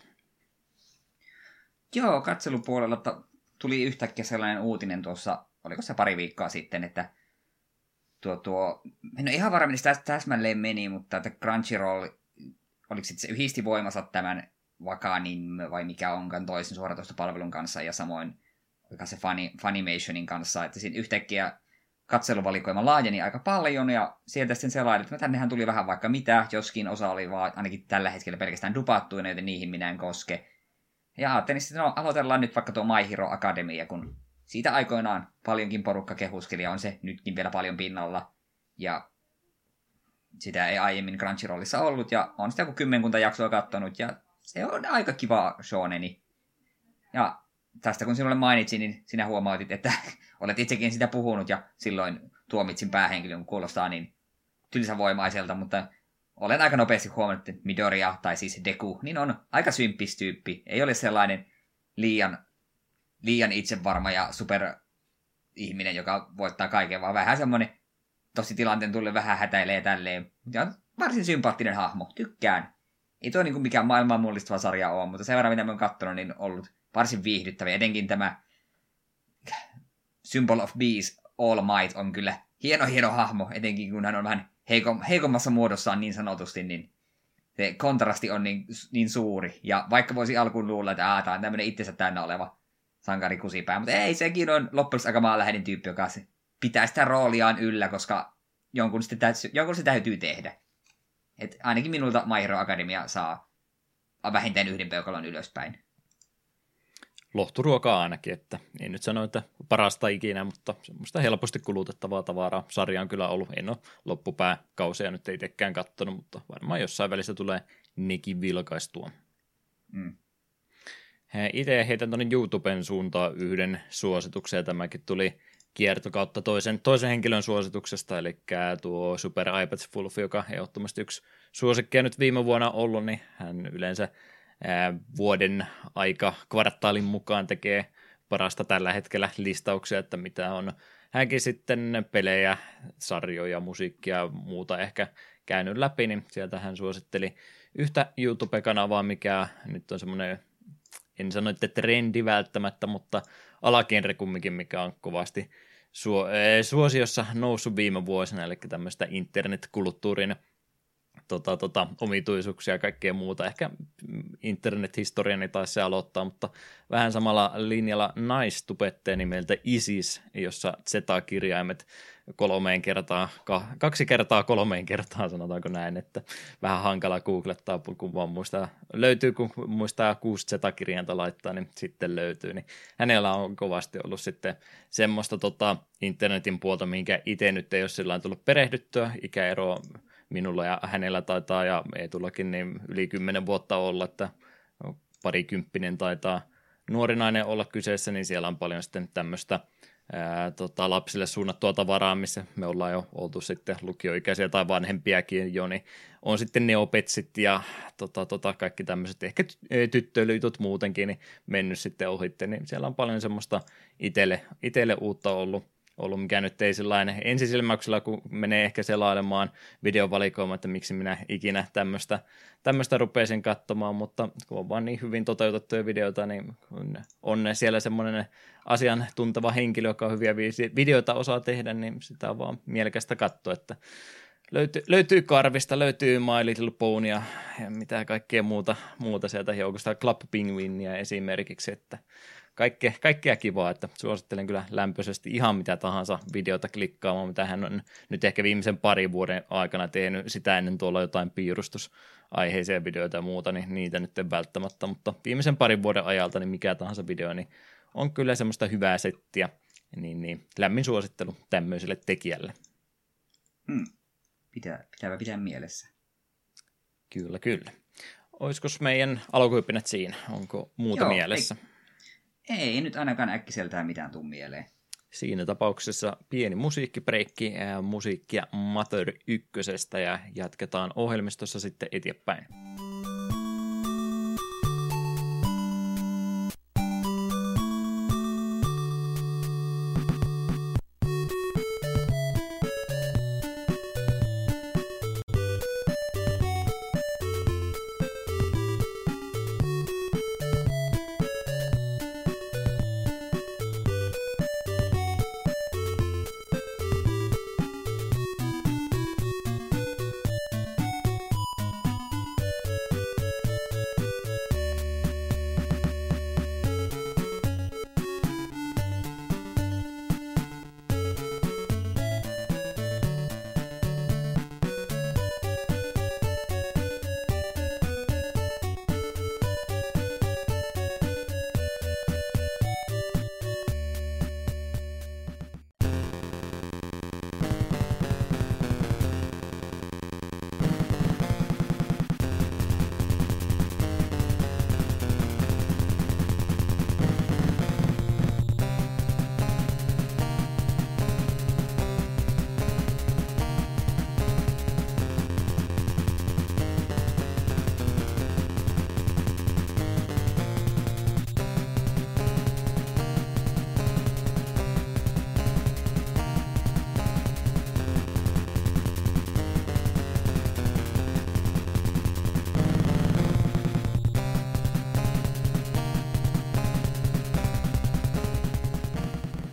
Joo, katselupuolella tuli yhtäkkiä sellainen uutinen tuossa, oliko se pari viikkoa sitten, että tuo, tuo en ole ihan varma, miten täsmälleen meni, mutta että Crunchyroll oliko se yhdisti voimansa tämän Wakanin vai mikä onkaan toisen suoratoistopalvelun kanssa ja samoin se Funny, Funimationin kanssa, että siinä yhtäkkiä katseluvalikoima laajeni aika paljon ja sieltä sitten selailin, että tännehän tuli vähän vaikka mitä, joskin osa oli vaan ainakin tällä hetkellä pelkästään dupattuina, joten niihin minä en koske. Ja ajattelin sitten, no aloitellaan nyt vaikka tuo My Hero Academia, kun siitä aikoinaan paljonkin porukka kehuskeli ja on se nytkin vielä paljon pinnalla ja sitä ei aiemmin Crunchyrollissa ollut, ja on sitä joku kymmenkunta jaksoa kattonut, ja se on aika kiva shoneni. Ja tästä kun sinulle mainitsin, niin sinä huomautit, että olet itsekin sitä puhunut, ja silloin tuomitsin päähenkilön, kun kuulostaa niin tylsävoimaiselta, mutta olen aika nopeasti huomannut, että Midoriya, tai siis Deku, niin on aika symppis tyyppi. Ei ole sellainen liian, liian itsevarma ja superihminen, joka voittaa kaiken, vaan vähän semmoinen tosi tilanteen tulee vähän hätäilee tälleen. Ja varsin sympaattinen hahmo. Tykkään. Ei tuo niinku mikään maailmaa mullistava sarja ole, mutta sen verran mitä mä oon kattonut, niin on ollut varsin viihdyttävä. Etenkin tämä Symbol of Beast All Might on kyllä hieno hieno hahmo. Etenkin kun hän on vähän heikom- heikommassa muodossaan niin sanotusti, niin se kontrasti on niin, niin suuri. Ja vaikka voisi alkuun luulla, että tämä on tämmöinen itsensä täynnä oleva sankari kusipää, mutta ei, sekin on loppujen aika maanläheinen tyyppi, joka se pitää sitä rooliaan yllä, koska jonkun sitä, täytyy, jonkun sitä täytyy tehdä. Et ainakin minulta My Hero Academia saa vähintään yhden peukalon ylöspäin. Lohturuokaa ainakin, että en nyt sano, että parasta ikinä, mutta semmoista helposti kulutettavaa tavaraa. Sarja on kyllä ollut, en ole loppupääkausia nyt ei tekään katsonut, mutta varmaan jossain välissä tulee nekin vilkaistua. Mm. Itse heitän tuonne YouTuben suuntaan yhden suosituksen, ja tämäkin tuli kiertokautta toisen, toisen henkilön suosituksesta, eli tuo Super iPads Fulfi, joka ehdottomasti yksi suosikkia nyt viime vuonna ollut, niin hän yleensä ää, vuoden aika kvartaalin mukaan tekee parasta tällä hetkellä listauksia, että mitä on hänkin sitten pelejä, sarjoja, musiikkia ja muuta ehkä käynyt läpi, niin sieltä hän suositteli yhtä YouTube-kanavaa, mikä nyt on semmoinen, en sano, että trendi välttämättä, mutta alagenre kumminkin, mikä on kovasti suo, ee, suosiossa noussut viime vuosina, eli tämmöistä internetkulttuurin tota, tota, omituisuuksia ja kaikkea muuta. Ehkä internethistoriani taisi se aloittaa, mutta vähän samalla linjalla naistubetteen nimeltä Isis, jossa Z-kirjaimet kolmeen kertaan, kaksi kertaa kolmeen kertaan, sanotaanko näin, että vähän hankala googlettaa, kun vaan muistaa, löytyy, kun muistaa kuusi Z-kirjainta laittaa, niin sitten löytyy, niin hänellä on kovasti ollut sitten semmoista tota, internetin puolta, minkä itse nyt ei ole sillä lailla tullut perehdyttyä, ikäero minulla ja hänellä taitaa, ja ei tullakin niin yli kymmenen vuotta olla, että parikymppinen taitaa nuori nainen olla kyseessä, niin siellä on paljon sitten tämmöistä Ää, tota, lapsille suunnattua tavaraa, missä me ollaan jo oltu sitten lukioikäisiä tai vanhempiakin jo, niin on sitten neopetsit ja tota, tota, kaikki tämmöiset ehkä tyttöilytut muutenkin niin mennyt sitten ohitte, niin siellä on paljon semmoista itelle, itelle uutta ollut, ollut, mikä nyt ei sellainen ensisilmäyksellä, kun menee ehkä selailemaan videovalikoimaan, että miksi minä ikinä tämmöistä, tämmöistä rupeaisin katsomaan, mutta kun on vaan niin hyvin toteutettuja videoita, niin on siellä semmoinen asiantunteva henkilö, joka on hyviä videoita osaa tehdä, niin sitä on vaan mielekästä katsoa, että löytyy, löytyy Karvista, löytyy My Little Pony ja mitä kaikkea muuta, muuta sieltä joukosta, Club Penguinia esimerkiksi, että Kaikkea, kaikkea kivaa, että suosittelen kyllä lämpöisesti ihan mitä tahansa videota klikkaamaan, mitä hän on nyt ehkä viimeisen parin vuoden aikana tehnyt, sitä ennen tuolla jotain piirustusaiheisia videoita ja muuta, niin niitä nyt ei välttämättä, mutta viimeisen parin vuoden ajalta niin mikä tahansa video, niin on kyllä semmoista hyvää settiä, niin, niin lämmin suosittelu tämmöiselle tekijälle. Hmm. Pitää, pitää pitää mielessä. Kyllä, kyllä. Olisiko meidän alkuhyppinät siinä? Onko muuta Joo, mielessä? Ei. Ei nyt ainakaan äkkiseltään mitään tuu mieleen. Siinä tapauksessa pieni musiikkibreikki, ää, musiikkia Mother ykkösestä ja jatketaan ohjelmistossa sitten eteenpäin.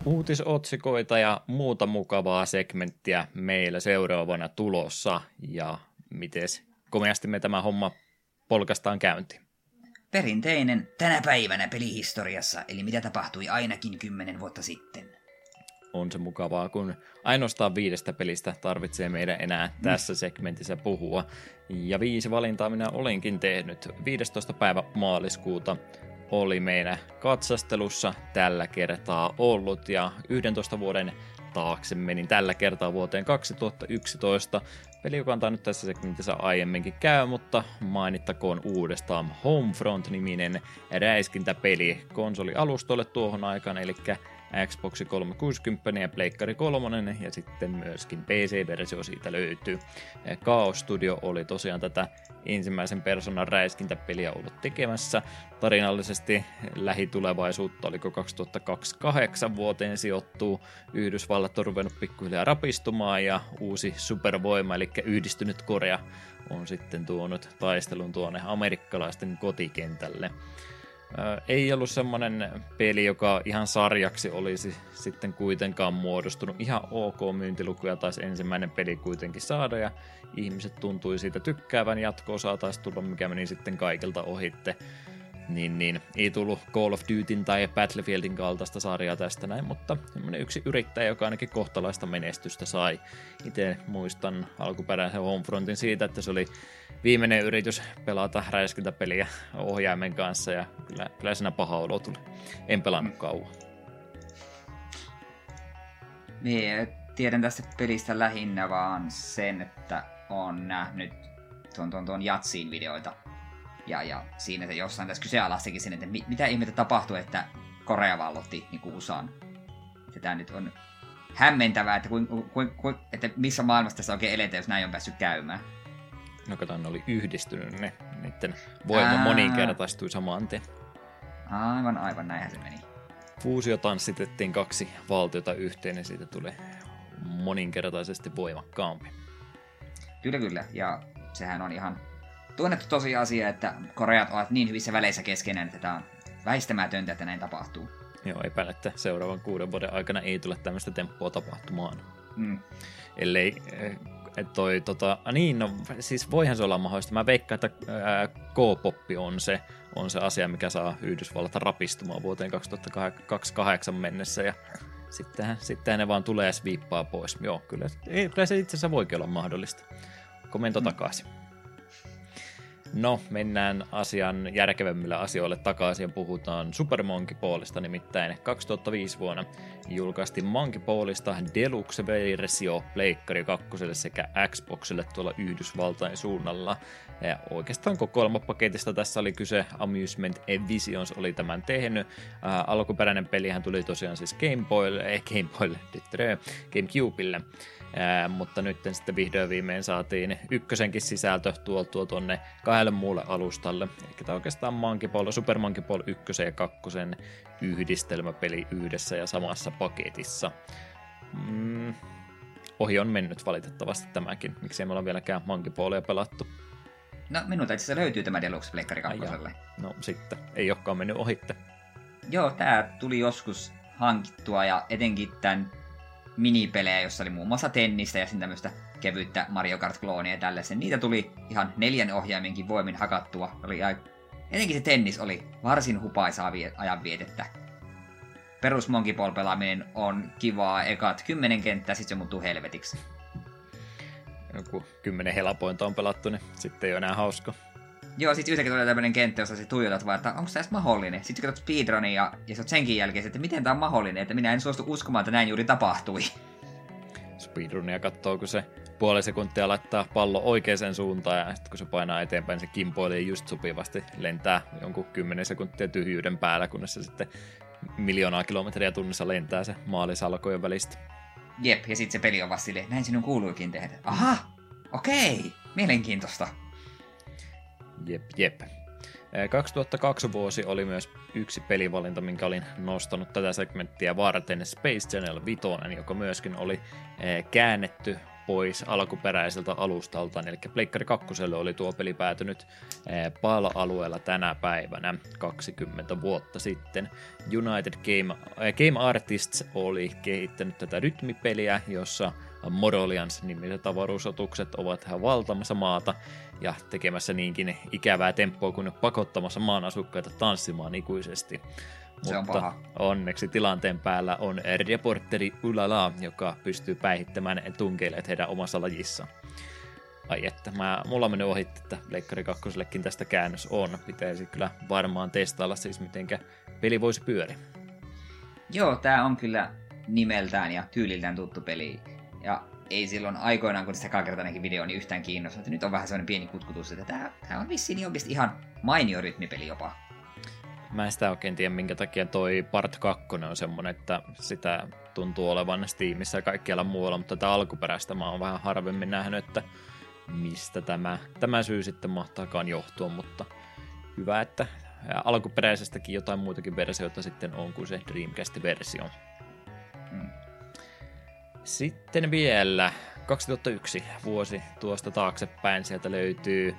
Uutisotsikoita ja muuta mukavaa segmenttiä meillä seuraavana tulossa, ja mites komeasti me tämä homma polkastaan käyntiin. Perinteinen tänä päivänä pelihistoriassa, eli mitä tapahtui ainakin kymmenen vuotta sitten. on se mukavaa, kun ainoastaan viidestä pelistä tarvitsee meidän enää tässä segmentissä puhua. Ja viisi valintaa minä olenkin tehnyt. viidestoista päivä maaliskuuta oli meidän katsastelussa tällä kertaa ollut, ja yhdentoista vuoden taakse menin tällä kertaa vuoteen kaksituhattayksitoista. Peli, joka antaa nyt tässä segmentissä aiemminkin käy, mutta mainittakoon uudestaan Homefront-niminen räiskintäpeli konsolialustolle tuohon aikaan, eli Xbox kolmesataakuusikymmentä ja Pleikkari kolme, ja sitten myöskin P C-versio siitä löytyy. Chaos Studio oli tosiaan tätä ensimmäisen persoonan räiskintäpeliä ollut tekemässä. Tarinallisesti lähitulevaisuutta oliko kaksituhattakaksikymmentäkahdeksan vuoteen sijoittuu. Yhdysvallat on ruvennut pikkuhiljaa rapistumaan, ja uusi supervoima, eli yhdistynyt Korea, on sitten tuonut taistelun tuonne amerikkalaisten kotikentälle. Ei ollut semmoinen peli, joka ihan sarjaksi olisi sitten kuitenkaan muodostunut. Ihan ok myyntilukuja taisi ensimmäinen peli kuitenkin saada, ja ihmiset tuntui siitä tykkäävän. Jatko-osaa taisi tulla, mikä meni sitten kaikilta ohitte. Niin, niin. Ei tullut Call of Dutyn tai Battlefieldin kaltaista sarjaa tästä näin, mutta yksi yrittäjä, joka ainakin kohtalaista menestystä sai. Itse muistan alkuperäisen Homefrontin siitä, että se oli viimeinen yritys pelata räiskintäpeliä ohjaimen kanssa, ja kyllä, kyllä siinä paha olo tuli. En pelannut kauan. Niin, tiedän tästä pelistä lähinnä vaan sen, että olen nähnyt tuon, tuon, tuon Jatsin videoita. Ja, ja siinä että jossain tässä kyseenalaistakin sen, että mit, mitä ihmettä tapahtui, että Korea vallotti niin kuin U S A:n. Tämä nyt on hämmentävää, että, kuin, kuin, kuin, että missä maailmassa tässä oikein eletään, jos näin on päässyt käymään. No kato, ne oli yhdistynyt ne. Niiden voima moninkertaistui samaan tien. Aivan, aivan, näinhän se meni. Fuusio tanssitettiin kaksi valtiota yhteen, ja siitä tuli moninkertaisesti voimakkaampi. Kyllä, kyllä. Ja sehän on ihan tunnettu tosiasia, että Koreat ovat niin hyvissä väleissä keskenään, että tämä on väistämätöntä, että näin tapahtuu. Joo, epäilen, että seuraavan kuuden vuoden aikana ei tule tämmöistä temppua tapahtumaan. Mm. Ellei toi, tota, niin, no siis voihan se olla mahdollista. Mä veikkaan, että ää, K-poppi on se, on se asia, mikä saa Yhdysvallat rapistumaan vuoteen kaksituhattakaksikymmentäkahdeksan mennessä, ja sittenhän, sittenhän ne vaan tulee sviippaa pois. Joo, kyllä, kyllä se itse asiassa voikin olla mahdollista. Komento mm. takaisin. No, mennään asian järkevämmillä asioille takaisin ja puhutaan Super Monkey Ballista, nimittäin kaksituhattaviisi vuonna julkaistiin Monkey Ballista Deluxe-versio Pleikkari kakkoselle sekä Xboxille tuolla Yhdysvaltain suunnalla. Ja oikeastaan kokoelmapaketista tässä oli kyse, Amusement Visions oli tämän tehnyt. Ää, alkuperäinen pelihän tuli tosiaan siis Game Boylle, ei Game Boylle, GameCubelle. Ää, mutta nyt sitten vihdoin viimein saatiin ykkösenkin sisältö tuoltua tuonne kahdelle muulle alustalle. Eli tämä oikeastaan Monkey Ball, Super Monkey Ball ykkösen ja kakkosen yhdistelmäpeli yhdessä ja samassa paketissa. Mm, ohi on mennyt valitettavasti tämäkin. Miksi ei me olla vieläkään Monkey Ballia pelattu? No minulta itse asiassa löytyy tämä Deluxe Pleikkari kakkoselle. No sitten, ei olekaan mennyt ohitte. Joo, tää tuli joskus hankittua, ja etenkin tämän minipelejä, jossa oli muun muassa tennistä ja sen tämmöistä kevyttä Mario Kart-kloonia ja tällaisen. Niitä tuli ihan neljän ohjaimenkin voimin hakattua. Oli, etenkin se tennis oli varsin hupaisaa vie- ajanvietettä. Perus Monkey Ball pelaaminen on kivaa. Ekat kymmenen kenttää, sitten se muuttuu helvetiksi. Kun kymmenen helapointa on pelattu, niin sitten ei ole enää hauska. Joo, sitten yhtäkkiä tulee tämmöinen kenttä, jossa se tuijotat vaan, että onko tämä mahdollinen. Sitten katsot speedrunin ja, ja sä oot senkin jälkeen, että miten tämä on mahdollinen, että minä en suostu uskomaan, että näin juuri tapahtui. Speedrunia katsoo, kun se puoli sekuntia laittaa pallo oikeaan suuntaan, ja sitten kun se painaa eteenpäin, se kimpoilee just sopivasti, lentää jonkun kymmenen sekuntia tyhjyyden päällä, kunnes se sitten miljoonaa kilometriä tunnissa lentää se maalisalkojen välistä. Jep, ja sitten se peli on vaan silleen, näin sinun kuuluikin tehdä. Aha, okei, mielenkiintoista. Jep, jep. kaksituhattakaksi vuosi oli myös yksi pelivalinta, minkä olin nostanut tätä segmenttiä varten, Space Channel viisi, joka myöskin oli käännetty pois alkuperäiseltä alustaltaan, eli Pleikkari kakkoselle oli tuo peli päätynyt P A L-alueella tänä päivänä kaksikymmentä vuotta sitten. United Game, Game Artists oli kehittänyt tätä rytmipeliä, jossa Morolians-nimiset avaruusotukset ovat valtamassa maata ja tekemässä niinkin ikävää temppua kuin pakottamassa maan asukkaita tanssimaan ikuisesti. Se on paha. Mutta onneksi tilanteen päällä on reporteri Ylala, joka pystyy päihittämään tunkeilijat heidän omassa lajissaan. Ai että, mä, mulla on mennyt ohi, että Leikkari kakkosellekin tästä käännös on. Pitäisi kyllä varmaan testailla siis, mitenkä peli voisi pyöriä. Joo, tää on kyllä nimeltään ja tyyliltään tuttu peli. Ja ei silloin aikoinaan, kun se kakertainenkin video on niin yhtään kiinnostunut. Nyt on vähän sellainen pieni kutkutus, että tää, tää on vissiin niin oikeasti ihan mainio rytmipeli jopa. Mä en sitä oikein tiedä, minkä takia toi Part kaksi on semmonen, että sitä tuntuu olevan Steamissa ja kaikkialla muualla, mutta tätä alkuperäistä mä oon vähän harvemmin nähnyt, että mistä tämä, tämä syy sitten mahtaakaan johtua, mutta hyvä, että alkuperäisestäkin jotain muitakin versioita sitten on kuin se Dreamcast-versio. Mm. Sitten vielä kaksituhattayksi vuosi tuosta taaksepäin, sieltä löytyy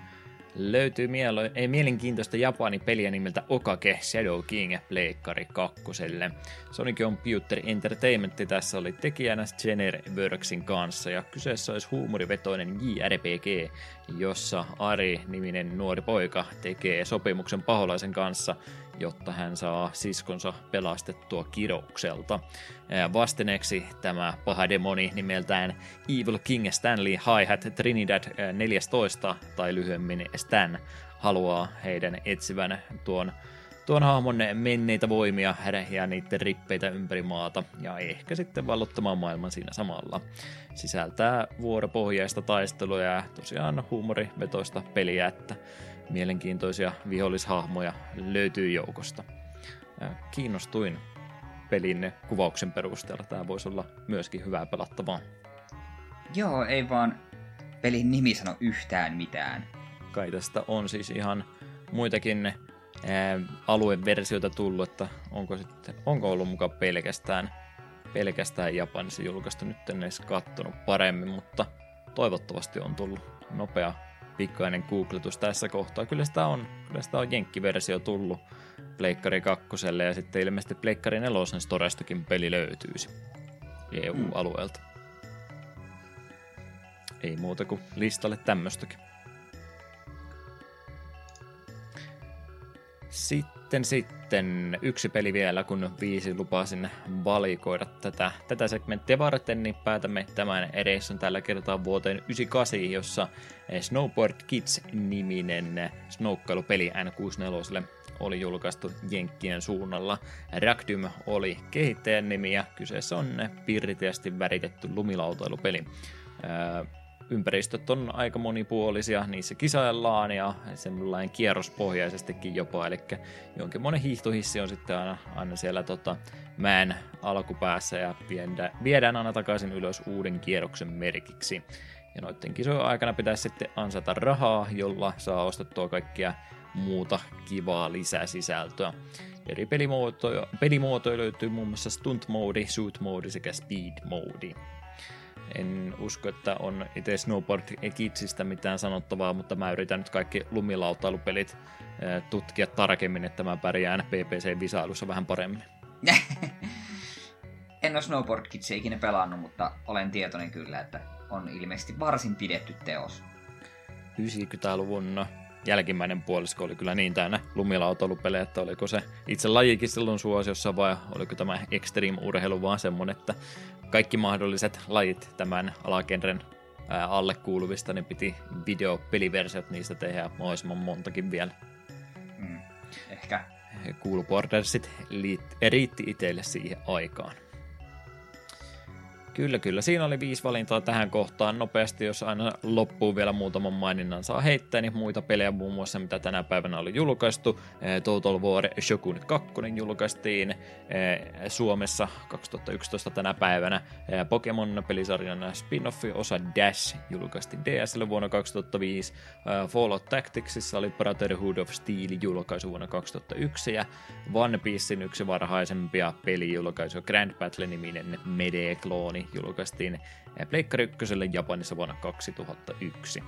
Löytyy mielo- ei, mielenkiintoista Japanin peliä nimeltä Okage Shadow King Pleikkari kakkoselle. Sonic on Pewter Entertainment, tässä oli tekijänä Jenner Worksin kanssa, ja kyseessä olisi huumorivetoinen J R P G, jossa Ari-niminen nuori poika tekee sopimuksen paholaisen kanssa, jotta hän saa siskonsa pelastettua kiroukselta. Vastineeksi tämä paha demoni nimeltään Evil King Stanley Hi-Hat Trinidad neljätoista, tai lyhyemmin Stan, haluaa heidän etsivän tuon, tuon hahmon menneitä voimia ja niiden rippeitä ympäri maata, ja ehkä sitten vallottamaan maailman siinä samalla. Sisältää vuoropohjaista taistelua ja tosiaan huumorivetoista peliä, että mielenkiintoisia vihollishahmoja löytyy joukosta. Kiinnostuin pelin kuvauksen perusteella. Tämä voisi olla myöskin hyvää pelattavaa. Joo, ei vaan pelin nimi sano yhtään mitään. Kai tästä on siis ihan muitakin ää, alueversioita tullut, että onko, sitten, onko ollut mukaan pelkästään, pelkästään Japanissa julkaistu. Nyt en edes katsonut paremmin, mutta toivottavasti on tullut nopea pikkainen googletus tässä kohtaa. Kyllä sitä on, kyllä sitä on jenkkiversio tullut Pleikkari kakkoselle, ja sitten ilmeisesti Pleikkari nelosen storestakin peli löytyisi E U-alueelta. Ei muuta kuin listalle tämmöstäkin. Sitten sitten yksi peli vielä, kun viisi lupasin valikoida tätä, tätä segmenttiä varten, niin päätämme tämän edessä tällä kertaa vuoteen yhdeksänkymmentäkahdeksan, jossa Snowboard Kids-niminen snowkailupeli N kuusikymmentäneljä oli julkaistu jenkkien suunnalla. Ragdym oli kehittäjän nimi, ja kyseessä on pirteästi väritetty lumilautailupeli. Öö, Ympäristöt on aika monipuolisia, niissä kisaillaan ja semmoinen kierrospohjaisestikin jopa, eli jonkinmoinen hiihtohissi on sitten aina, aina siellä tota, mäen alkupäässä ja viedä, viedään aina takaisin ylös uuden kierroksen merkiksi. Ja noiden kisojen aikana pitäisi sitten ansata rahaa, jolla saa ostettua kaikkia muuta kivaa lisäsisältöä. Eri pelimuotoja, pelimuotoja löytyy muun muassa stunt mode, shoot mode sekä speed mode. En usko, että on itse Snowboard Kidsistä mitään sanottavaa, mutta mä yritän nyt kaikki lumilautailupelit tutkia tarkemmin, että mä pärjään P P C-visailussa vähän paremmin. En ole Snowboard Kidsia ikinä pelannut, mutta olen tietoinen kyllä, että on ilmeisesti varsin pidetty teos. yhdeksänkymmentäluvun jälkimmäinen puolisko oli kyllä niin täynnä lumilautailupelejä, että oliko se itse lajikin silloin suosiossa vai oliko tämä extreme-urheilu vaan semmoinen, että kaikki mahdolliset lajit tämän alagenren alle kuuluvista, niin piti videopeliversiot niistä tehdä mahdollisimman montakin vielä. Mm, ehkä. Cool Bordersit riitti itselle siihen aikaan. Kyllä, kyllä. Siinä oli viisi valintaa tähän kohtaan. Nopeasti, jos aina loppuun vielä muutaman maininnan saa heittää, niin muita pelejä muun muassa, mitä tänä päivänä oli julkaistu. Total War Shogun kaksi julkaistiin Suomessa kaksituhattayksitoista tänä päivänä. Pokemon-pelisarjan spin-offi osa Dash julkaistiin D S:lle vuonna kaksituhattaviisi. Fallout Tacticsissa oli Brotherhood of Steel julkaisu vuonna kaksituhattayksi. Ja One Piecein yksi varhaisempia pelijulkaisuja Grand Battle-niminen Mede-klooni julkaistiin Pleikkari ykköselle Japanissa vuonna kaksituhattayksi.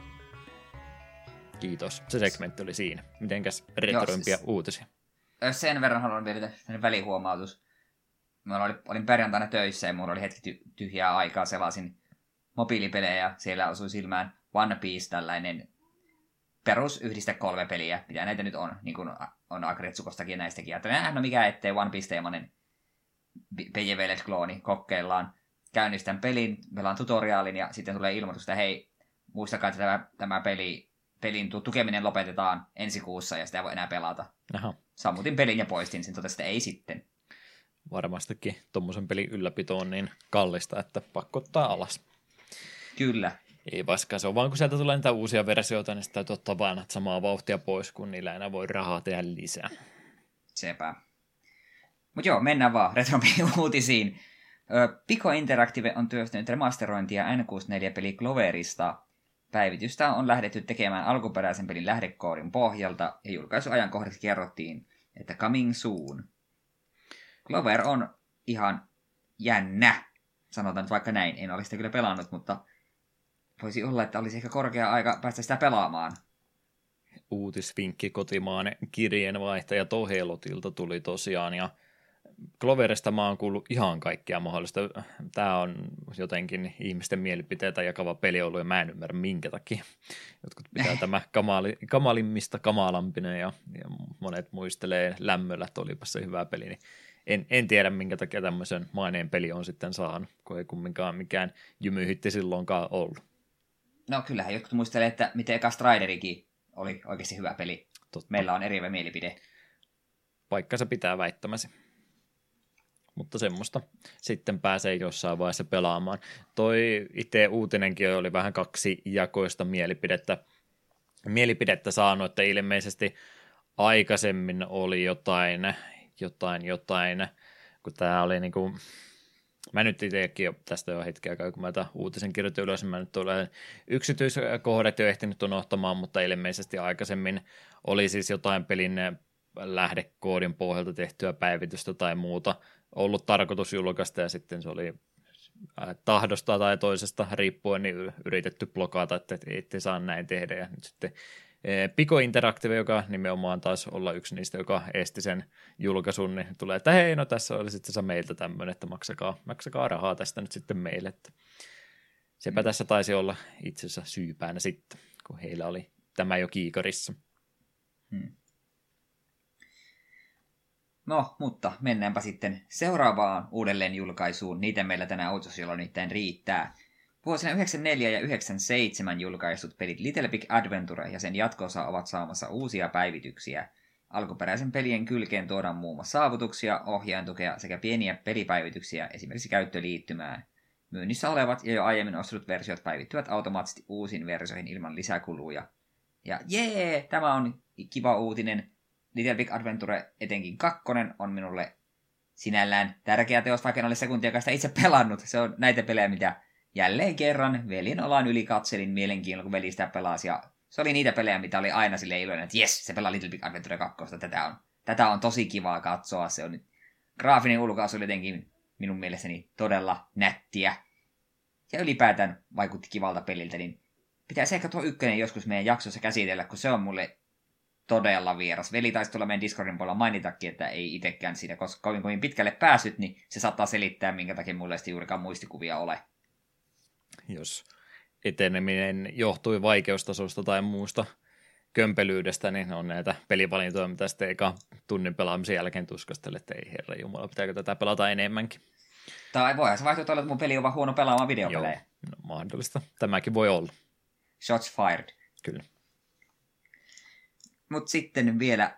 Kiitos. Se segmentti oli siinä. Mitenkäs retroimpia siis uutisia? Sen verran haluan vielä tehdä välihuomautus. Mä olin, olin perjantaina töissä ja mulla oli hetki ty- tyhjää aikaa. Selasin mobiilipelejä, siellä osui silmään One Piece, tällainen perus yhdistä kolme peliä, mitä näitä nyt on, niin kuin on Agretsukostakin ja näistäkin. Ja tämähän on mikä ettei One Piece-teemainen P J V L S-klooni, kokeillaan, käynnistän pelin, pelaan tutoriaalin ja sitten tulee ilmoitus, että hei, muistakaa, että tämä, tämä peli, pelin tukeminen lopetetaan ensi kuussa ja sitä ei voi enää pelata. Aha. Sammutin pelin ja poistin sen, totesin, että ei sitten. Varmastikin tuommoisen pelin ylläpito on niin kallista, että pakko ottaa alas. Kyllä. Ei vaskaan se on, vaan kun sieltä tulee niitä uusia versioita, niin sitä täytyy ottaa vain samaa vauhtia pois, kun niillä enää voi rahaa tehdä lisää. Sepä. Mutta joo, mennään vaan retro-uutisiin. Pico Interactive on työstänyt remasterointia N kuusikymmentäneljä-peli Cloverista. Päivitystä on lähdetty tekemään alkuperäisen pelin lähdekoodin pohjalta, ja julkaisuajan kohdaksi kerrottiin, että coming soon. Clover on ihan jännä, sanotaan nyt vaikka näin. En ole sitä kyllä pelannut, mutta voisi olla, että olisi ehkä korkea aika päästä sitä pelaamaan. Uutisvinkki kotimaan kirjeenvaihtaja Tohelotilta tuli tosiaan, ja Cloverista mä oon kuullut ihan kaikkea mahdollista. Tää on jotenkin ihmisten mielipiteitä jakava peli ollut, ja mä en ymmärrä minkä takia. Jotkut pitää tämä kamali, kamalimmista kamalampinen, ja, ja monet muistelee lämmöllä, että olipa se hyvä peli, niin En, en tiedä, minkä takia tämmöisen maineen peli on sitten saanut, kun ei kumminkaan mikään jymyhytti silloinkaan ollut. No kyllähän jotkut muistelee, että miten eka Striderikin oli oikeasti hyvä peli. Totta. Meillä on eri mielipide. Paikkansa pitää väittämäsi. Mutta semmoista sitten pääsee jossain vaiheessa pelaamaan. Toi itse uutinenkin oli vähän kaksi jakoista mielipidettä, mielipidettä saanut, että ilmeisesti aikaisemmin oli jotain... jotain, jotain, kun tämä oli niin kuin, mä nyt itsekin jo tästä jo hetki aikaa, kun mä tämän uutisen kirjoitin ylös, mä nyt olen yksityiskohdat jo ehtinyt unohtamaan, mutta ilmeisesti aikaisemmin oli siis jotain pelin lähdekoodin pohjalta tehtyä päivitystä tai muuta ollut tarkoitus julkaista, ja sitten se oli tahdosta tai toisesta riippuen niin yritetty blokata, että ette saa näin tehdä, ja nyt sitten Pico Interactive, joka nimenomaan taisi olla yksi niistä, joka esti sen julkaisun, niin tulee, että hei, no tässä oli sitten meiltä tämmöinen, että maksakaa, maksakaa rahaa tästä nyt sitten meille. Että sepä mm. tässä taisi olla itse asiassa syypäänä sitten, kun heillä oli tämä jo kiikarissa. Hmm. No, mutta mennäänpä sitten seuraavaan uudelleen julkaisuun. Niitä meillä tänään uutisilla nimittäin riittää. Vuosina yhdeksänkymmentäneljä ja yhdeksänkymmentäseitsemän julkaistut pelit Little Big Adventure ja sen jatko-osa ovat saamassa uusia päivityksiä. Alkuperäisen pelien kylkeen tuodaan muun muassa saavutuksia, ohjaintukea sekä pieniä pelipäivityksiä esimerkiksi käyttöliittymään. Myynnissä olevat ja jo aiemmin ostetut versiot päivittyvät automaattisesti uusiin versioihin ilman lisäkuluja. Ja jee, tämä on kiva uutinen. Little Big Adventure, etenkin kakkonen, on minulle sinällään tärkeä teos, vaikka en ole sekuntiakaan sitä itse pelannut. Se on näitä pelejä, mitä... Jälleen kerran veljen alan yli katselin mielenkiinnolla, kun veli sitä pelasi. Ja se oli niitä pelejä, mitä oli aina silleen iloinen, että jes, se pelaa Little Big Adventure kakkosta. Tätä on, tätä on tosi kivaa katsoa. Se on, graafinen ulkaus oli jotenkin minun mielestäni todella nättiä. Ja ylipäätään vaikutti kivalta peliltä. Niin pitäisi ehkä tuo ykkönen joskus meidän jaksossa käsitellä, kun se on mulle todella vieras. Veli taisi tulla meidän Discordin puolella mainitakin, että ei itsekään siitä, koska kovin kovin pitkälle pääsyt, niin se saattaa selittää, minkä takia mulle ei juurikaan muistikuvia ole. Jos eteneminen johtui vaikeustasosta tai muusta kömpelyydestä, niin on näitä pelivalintoja, mitä sitten eka tunnin pelaamisen jälkeen tuskastele, että ei herranjumala, pitääkö tätä pelata enemmänkin. Tai voihan se vaihtoehto olla, että mun peli on vaan huono pelaamaan videopelejä. Joo, no, mahdollista. Tämäkin voi olla. Shots fired. Kyllä. Mutta sitten vielä,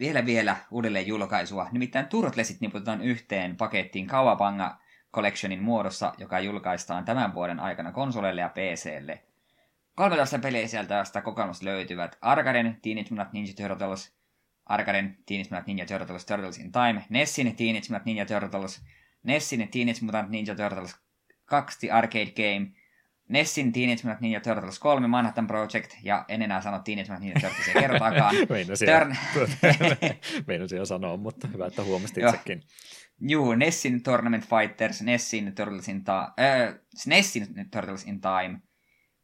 vielä, vielä uudelleen julkaisua. Nimittäin Turtlesit niputetaan yhteen pakettiin Kawabanga Collectionin muodossa, joka julkaistaan tämän vuoden aikana konsoleille ja P C:lle. kolmetoista pelejä sieltä sitä kokemusta löytyvät Arcaden Teenage Mutant Ninja Turtles, Arcaden Teenage Mutant Ninja Turtles Turtles in Time, Nessin Teenage Mutant Ninja Turtles, Nessin Teenage Mutant Ninja Turtles kaksi The Arcade Game, Nessin Teenage Mutant Ninja Turtles kolme Manhattan Project, ja en enää sano Teenage Mutant Ninja Turtles kertaakaan. Meinasin jo sanoa, mutta hyvä, että huomasit itsekin. Juu, Nessin Tournament Fighters, Nessin Turtles in Ta- äh, Nessin Turtles in Time,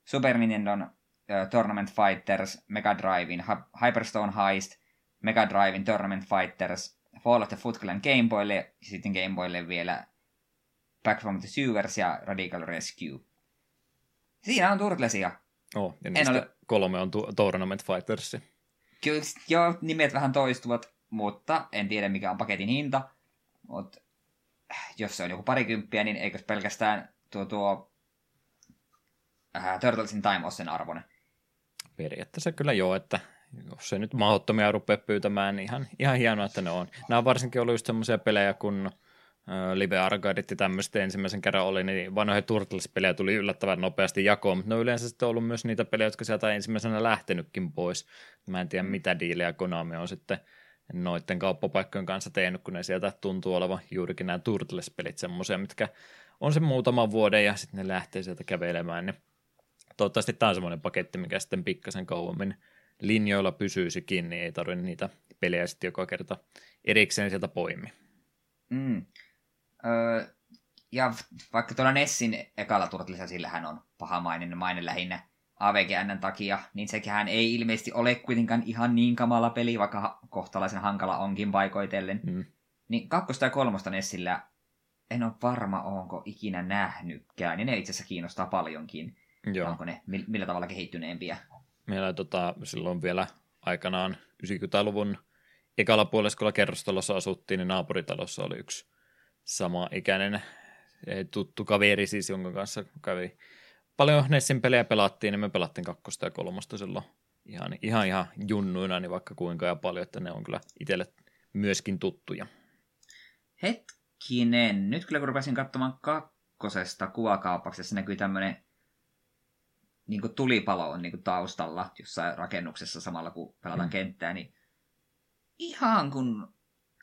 Super Nintendon äh, Tournament Fighters, Mega Drivein Hi- Hyperstone Heist, Mega Drivein Tournament Fighters, Fall of the Foot Clan Game Boylle, ja sitten Game Boylle vielä Back from the Sewers ja Radical Rescue. Siinä on turklesia. Oh, ja niistä ole... kolme on tu- Tournament Fighters. Kyllä, joo, nimet vähän toistuvat, mutta en tiedä mikä on paketin hinta. Mut jos se on joku parikymppiä, niin eikös pelkästään tuo, tuo äh, Turtles in Time ole sen arvoinen? Periaatteessa kyllä joo, että jos se nyt mahdottomia rupea pyytämään, niin ihan, ihan hienoa, että ne on. Nämä on varsinkin ollut just semmoisia pelejä, kun Live Arcadeit ja tämmöistä ensimmäisen kerran oli, niin vanhoja Turtles-pelejä tuli yllättävän nopeasti jakoon, mutta ne on yleensä sitten ollut myös niitä pelejä, jotka sieltä ensimmäisenä lähtenytkin pois. Mä en tiedä, mitä diilejä Konami on sitten noiden kauppapaikkojen kanssa tehnyt, kun ne sieltä tuntuu olevan juurikin nämä Turtles-pelit semmoisia, mitkä on se muutaman vuoden ja sitten ne lähtee sieltä kävelemään. Niin toivottavasti tämä on semmoinen paketti, mikä sitten pikkasen kauemmin linjoilla pysyisikin, niin ei tarvitse niitä pelejä sitten joka kerta erikseen sieltä poimia. Mm. Öö, ja vaikka tuolla Nessin ekalla Turtlesilla sillähän on pahamainen maine lähinnä A V G N:n takia, niin sekinhän ei ilmeisesti ole kuitenkaan ihan niin kamala peli, vaikka kohtalaisen hankala onkin paikoitellen. Mm. Niin kakkosta ja kolmosta Nessillä en ole varma, onko ikinä nähnytkään, ja ne itse asiassa kiinnostaa paljonkin. Joo. Onko ne millä tavalla kehittyneempiä? Meillä tota, silloin vielä aikanaan yhdeksänkymmentäluvun ekalla puoliskolla kerrostalossa asuttiin, niin naapuritalossa oli yksi sama ikäinen tuttu kaveri siis, jonka kanssa kävi paljon Nessin pelejä pelattiin, niin me pelattiin kakkosta ja kolmosta silloin ihan, ihan, ihan junnuina, niin vaikka kuinka ja paljon, että ne on kyllä itselle myöskin tuttuja. Hetkinen, nyt kyllä kun rupesin katsomaan kakkosesta kuvakaupaksi, tässä näkyy tämmöinen niin kuin tulipalo on niin kuin taustalla jossain rakennuksessa samalla, kun pelataan hmm. kenttää, niin ihan kun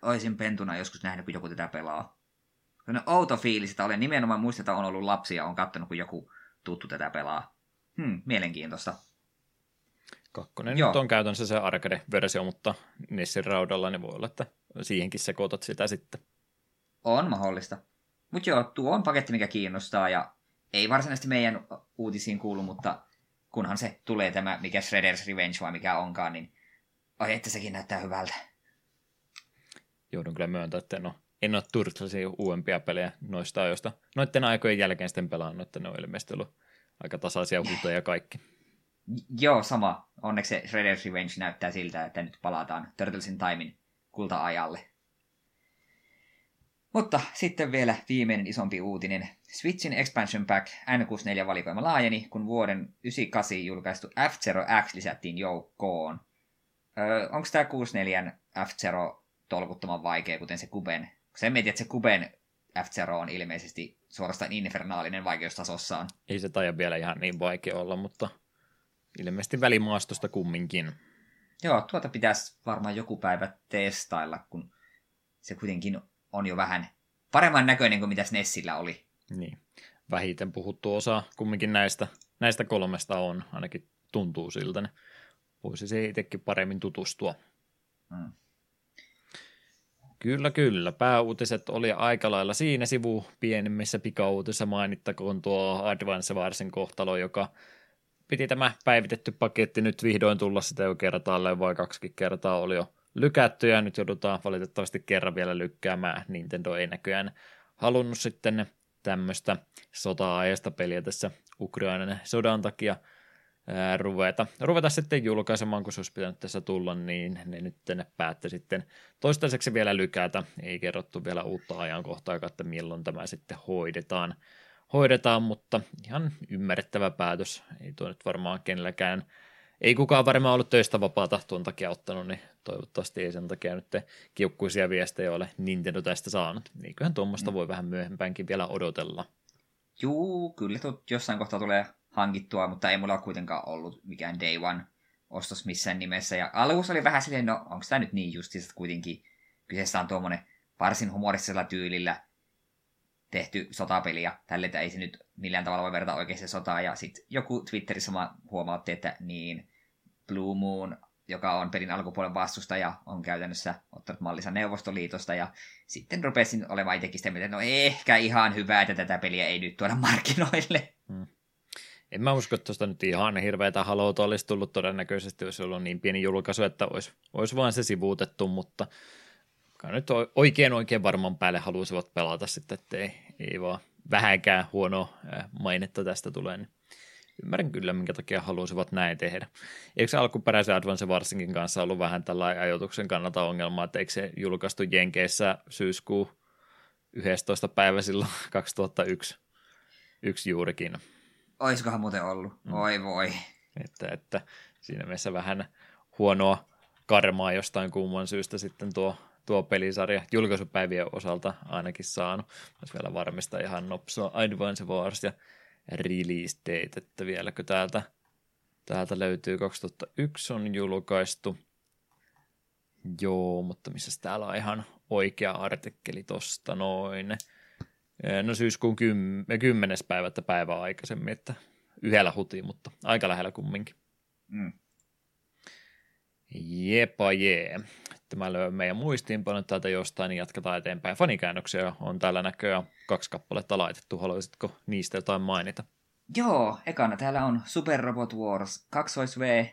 olisin pentuna joskus nähnyt, kun joku tätä pelaa. No outo fiilisistä olen nimenomaan muisteta, on ollut lapsia, on katsonut, kun joku tuttu tätä pelaa. Hmm, mielenkiintoista. Kakkonen Joo. nyt on käytännössä se arcade-versio, mutta Nessin raudalla ne voi olla, että siihenkin sekoitat sitä sitten. On mahdollista. Mutta joo, tuo on paketti, mikä kiinnostaa ja ei varsinaisesti meidän uutisiin kuulu, mutta kunhan se tulee tämä, mikä Shredder's Revenge vai mikä onkaan, niin ai että sekin näyttää hyvältä. Joudun kyllä myöntämään, että en ole, en ole Turtlesia uudempia pelejä noista ajoista. Noiden aikojen jälkeen sitten pelannut, että ne on ilmeisesti ollut aika tasaisia uuteja kaikki. Joo, sama. Onneksi se Shredder's Revenge näyttää siltä, että nyt palataan Turtlesin Timein kulta-ajalle. Mutta sitten vielä viimeinen isompi uutinen. Switchin Expansion Pack N kuusikymmentäneljä-valikoima laajeni, kun vuoden yhdeksänkymmentäkahdeksan julkaistu F-Zero X lisättiin joukkoon. Öö, Onko tämä kuusikymmentäneljän F-Zero tolkuttoman vaikea, kuten se Kuben? Sen mietin, että se Kuben F-Zero on ilmeisesti suorastaan infernaalinen vaikeustasossaan. Ei se taida vielä ihan niin vaikea olla, mutta ilmeisesti välimaastosta kumminkin. Joo, tuota pitäisi varmaan joku päivä testailla, kun se kuitenkin on jo vähän paremman näköinen kuin mitä Nessillä oli. Niin, vähiten puhuttu osa kumminkin näistä, näistä kolmesta on, ainakin tuntuu siltä. Ne. Voisi se itsekin paremmin tutustua. Mm. Kyllä, kyllä. Pääuutiset oli aika lailla siinä sivu pienemmissä pikauutisissa mainittakoon tuo Advance Warsin kohtalo, joka piti tämä päivitetty paketti nyt vihdoin tulla sitä jo kertaalleen, vai kaksikin kertaa oli jo lykätty ja nyt joudutaan valitettavasti kerran vielä lykkäämään. Nintendo ei näköjään halunnut sitten tämmöistä sota-ajasta peliä tässä Ukrainan sodan takia ää, ruveta. Ruveta sitten julkaisemaan, kun se olisi pitänyt tässä tulla, niin ne nyt ne päätti sitten toistaiseksi vielä lykätä. Ei kerrottu vielä uutta ajankohtaa, että milloin tämä sitten hoidetaan, hoidetaan mutta ihan ymmärrettävä päätös. Ei tuo nyt varmaan kenelläkään. Ei kukaan varmaan ollut töistä vapaata tuon takia ottanut, niin toivottavasti ei sen takia nyt kiukkuisia viestejä ole Nintendo tästä saanut. Eiköhän tuommoista mm. voi vähän myöhempäänkin vielä odotella. Juu, kyllä jossain kohtaa tulee hankittua, mutta ei mulla kuitenkaan ollut mikään day one ostos missään nimessä. Ja alussa oli vähän silleen, no onko tämä nyt niin justiinsa, että kuitenkin kyseessä on tuommoinen varsin humoristisella tyylillä tehty sotapeli ja tälleen, ei se nyt millään tavalla voi verrata oikeaan sotaan. Ja sitten joku Twitterissä huomautti, että niin Blue Moon, joka on pelin alkupuolen vastustaja, on käytännössä ottanut mallissa Neuvostoliitosta, ja sitten rupesin olemaan itsekin sitä mieltä, että no ehkä ihan hyvä, että tätä peliä ei nyt tuoda markkinoille. Hmm. En mä usko, että tuosta nyt ihan hirveätä haluta olisi tullut todennäköisesti, jos ollut niin pieni julkaisu, että olisi, olisi vaan se sivuutettu, mutta nyt oikein oikein varmaan päälle halusivat pelata sitten, että ei, ei vaan vähäkään huonoa mainetta tästä tulee. Niin Ymmärrän kyllä, minkä takia haluaisivat näin tehdä. Eikö alkuperäisen Advance Warsinkin kanssa ollut vähän tällainen ajoituksen kannalta ongelma, että eikö se julkaistu Jenkeissä syyskuun yhdestoista päivä silloin kaksituhattayksi yksi juurikin? Olisikohan muuten ollut, voi mm. voi. Että, että siinä mielessä vähän huonoa karmaa jostain kumman syystä sitten tuo, tuo pelisarja julkaisupäivien osalta ainakin saanut. Olisi vielä varmistaa ihan nopsoa Advance Wars ja release date, että vieläkö täältä, täältä löytyy kaksituhattayksi on julkaistu. Joo, mutta missäs täällä on ihan oikea artikkeli tosta noin. No syyskuun kymmenes päivä, että päivää aikaisemmin, että yhdellä hutiin, mutta aika lähellä kumminkin. Mm. Jepa jee. Tämä löy meidän muistiinpanot täältä jostain, niin jatketaan eteenpäin. Fanikäännöksiä on täällä näköjään kaksi kappaletta laitettu. Haluaisitko niistä jotain mainita? Joo, ekana täällä on Super Robot Wars kaksi V,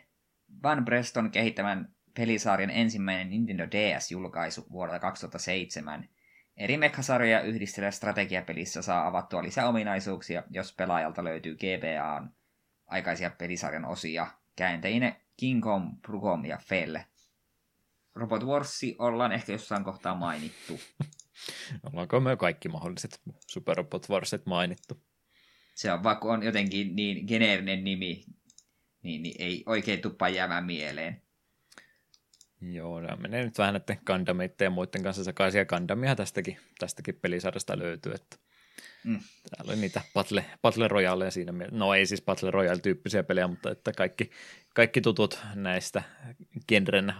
Van Breston kehittämän pelisarjan ensimmäinen Nintendo D S-julkaisu vuodelta kaksituhattaseitsemän. Eri mekasarjoja yhdistellä strategiapelissä saa avattua lisäominaisuuksia, jos pelaajalta löytyy G B A:n aikaisia pelisarjan osia, käänteine King Kong, Brucom ja Fell. Robot Warsi ollaan ehkä jossain kohtaa mainittu. Ollaanko me kaikki mahdolliset Super Robot Warset mainittu? Se on vaan, kun on jotenkin niin geneerinen nimi, niin, niin ei oikein tuppa jäämään mieleen. Joo, nämä menee nyt vähän näiden kandameitten ja muiden kanssa sekaisia kandamia tästäkin, tästäkin pelisarjasta löytyy. Että mm. Täällä oli niitä Battle, Battle Royaleja siinä mielessä. No ei siis Battle Royale-tyyppisiä pelejä, mutta että kaikki, kaikki tutut näistä genren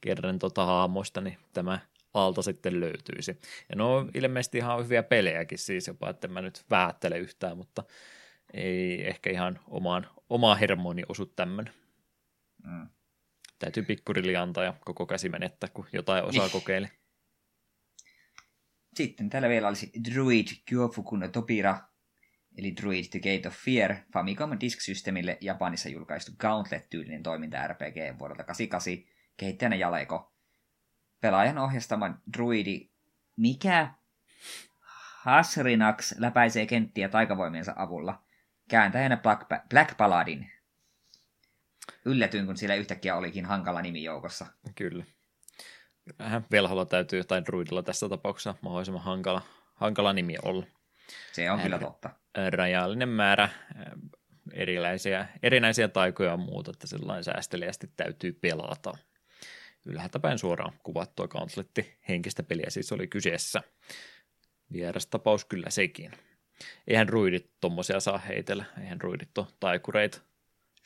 kerran tuota haamoista, niin tämä alta sitten löytyisi. Ja no ilmeisesti ihan hyviä pelejäkin siis jopa, että mä nyt vähättele yhtään, mutta ei ehkä ihan omaan, omaa hermooni osu tämmöinen. Mm. Täytyy pikkurilli antaa ja koko käsi menettää, kun jotain osaa kokeili. Sitten täällä vielä olisi Druid Kyofuku no Topira, eli Druid The Gate of Fear, Famicom Disk Systemille Japanissa julkaistu Gauntlet-tyylinen toiminta-R P G vuodelta kahdeksankymmentäkahdeksan, kehittäjänä Jaleko. Pelaajan ohjastama druidi, mikä Hasrinax läpäisee kenttiä taikavoimiensa avulla. Kääntäjänä Black, ba- Black Paladin. Yllätyin, kun siellä yhtäkkiä olikin hankala nimi joukossa. Kyllä. Vähän velholla täytyy, tai druidilla tässä tapauksessa, mahdollisimman hankala, hankala nimi olla. Se on R- kyllä totta. Rajallinen määrä erilaisia, erinäisiä taikoja ja muuta, että sellainen säästeliästi täytyy pelata. Ylhäältä päin suoraan kuvattua Gauntletti henkistä peliä siis oli kyseessä. Vieras tapaus kyllä sekin. Eihän ruidit tommosia saa heitellä, eihän ruidit ole taikureita,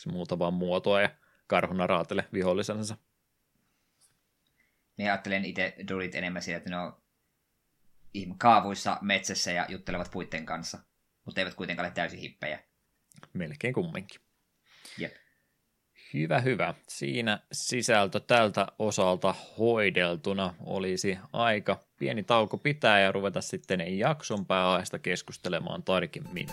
muuta vaan muotoa ja karhuna raatele vihollisensa. Minä ajattelen itse druidit enemmän siitä, että ne on kaavuissa metsässä ja juttelevat puitten kanssa, mutta eivät kuitenkaan ole täysin hippejä. Melkein kumminkin. Jep. Hyvä, hyvä. Siinä sisältö tältä osalta hoideltuna olisi aika pieni tauko pitää ja ruveta sitten jakson pääaiheesta keskustelemaan tarkemmin.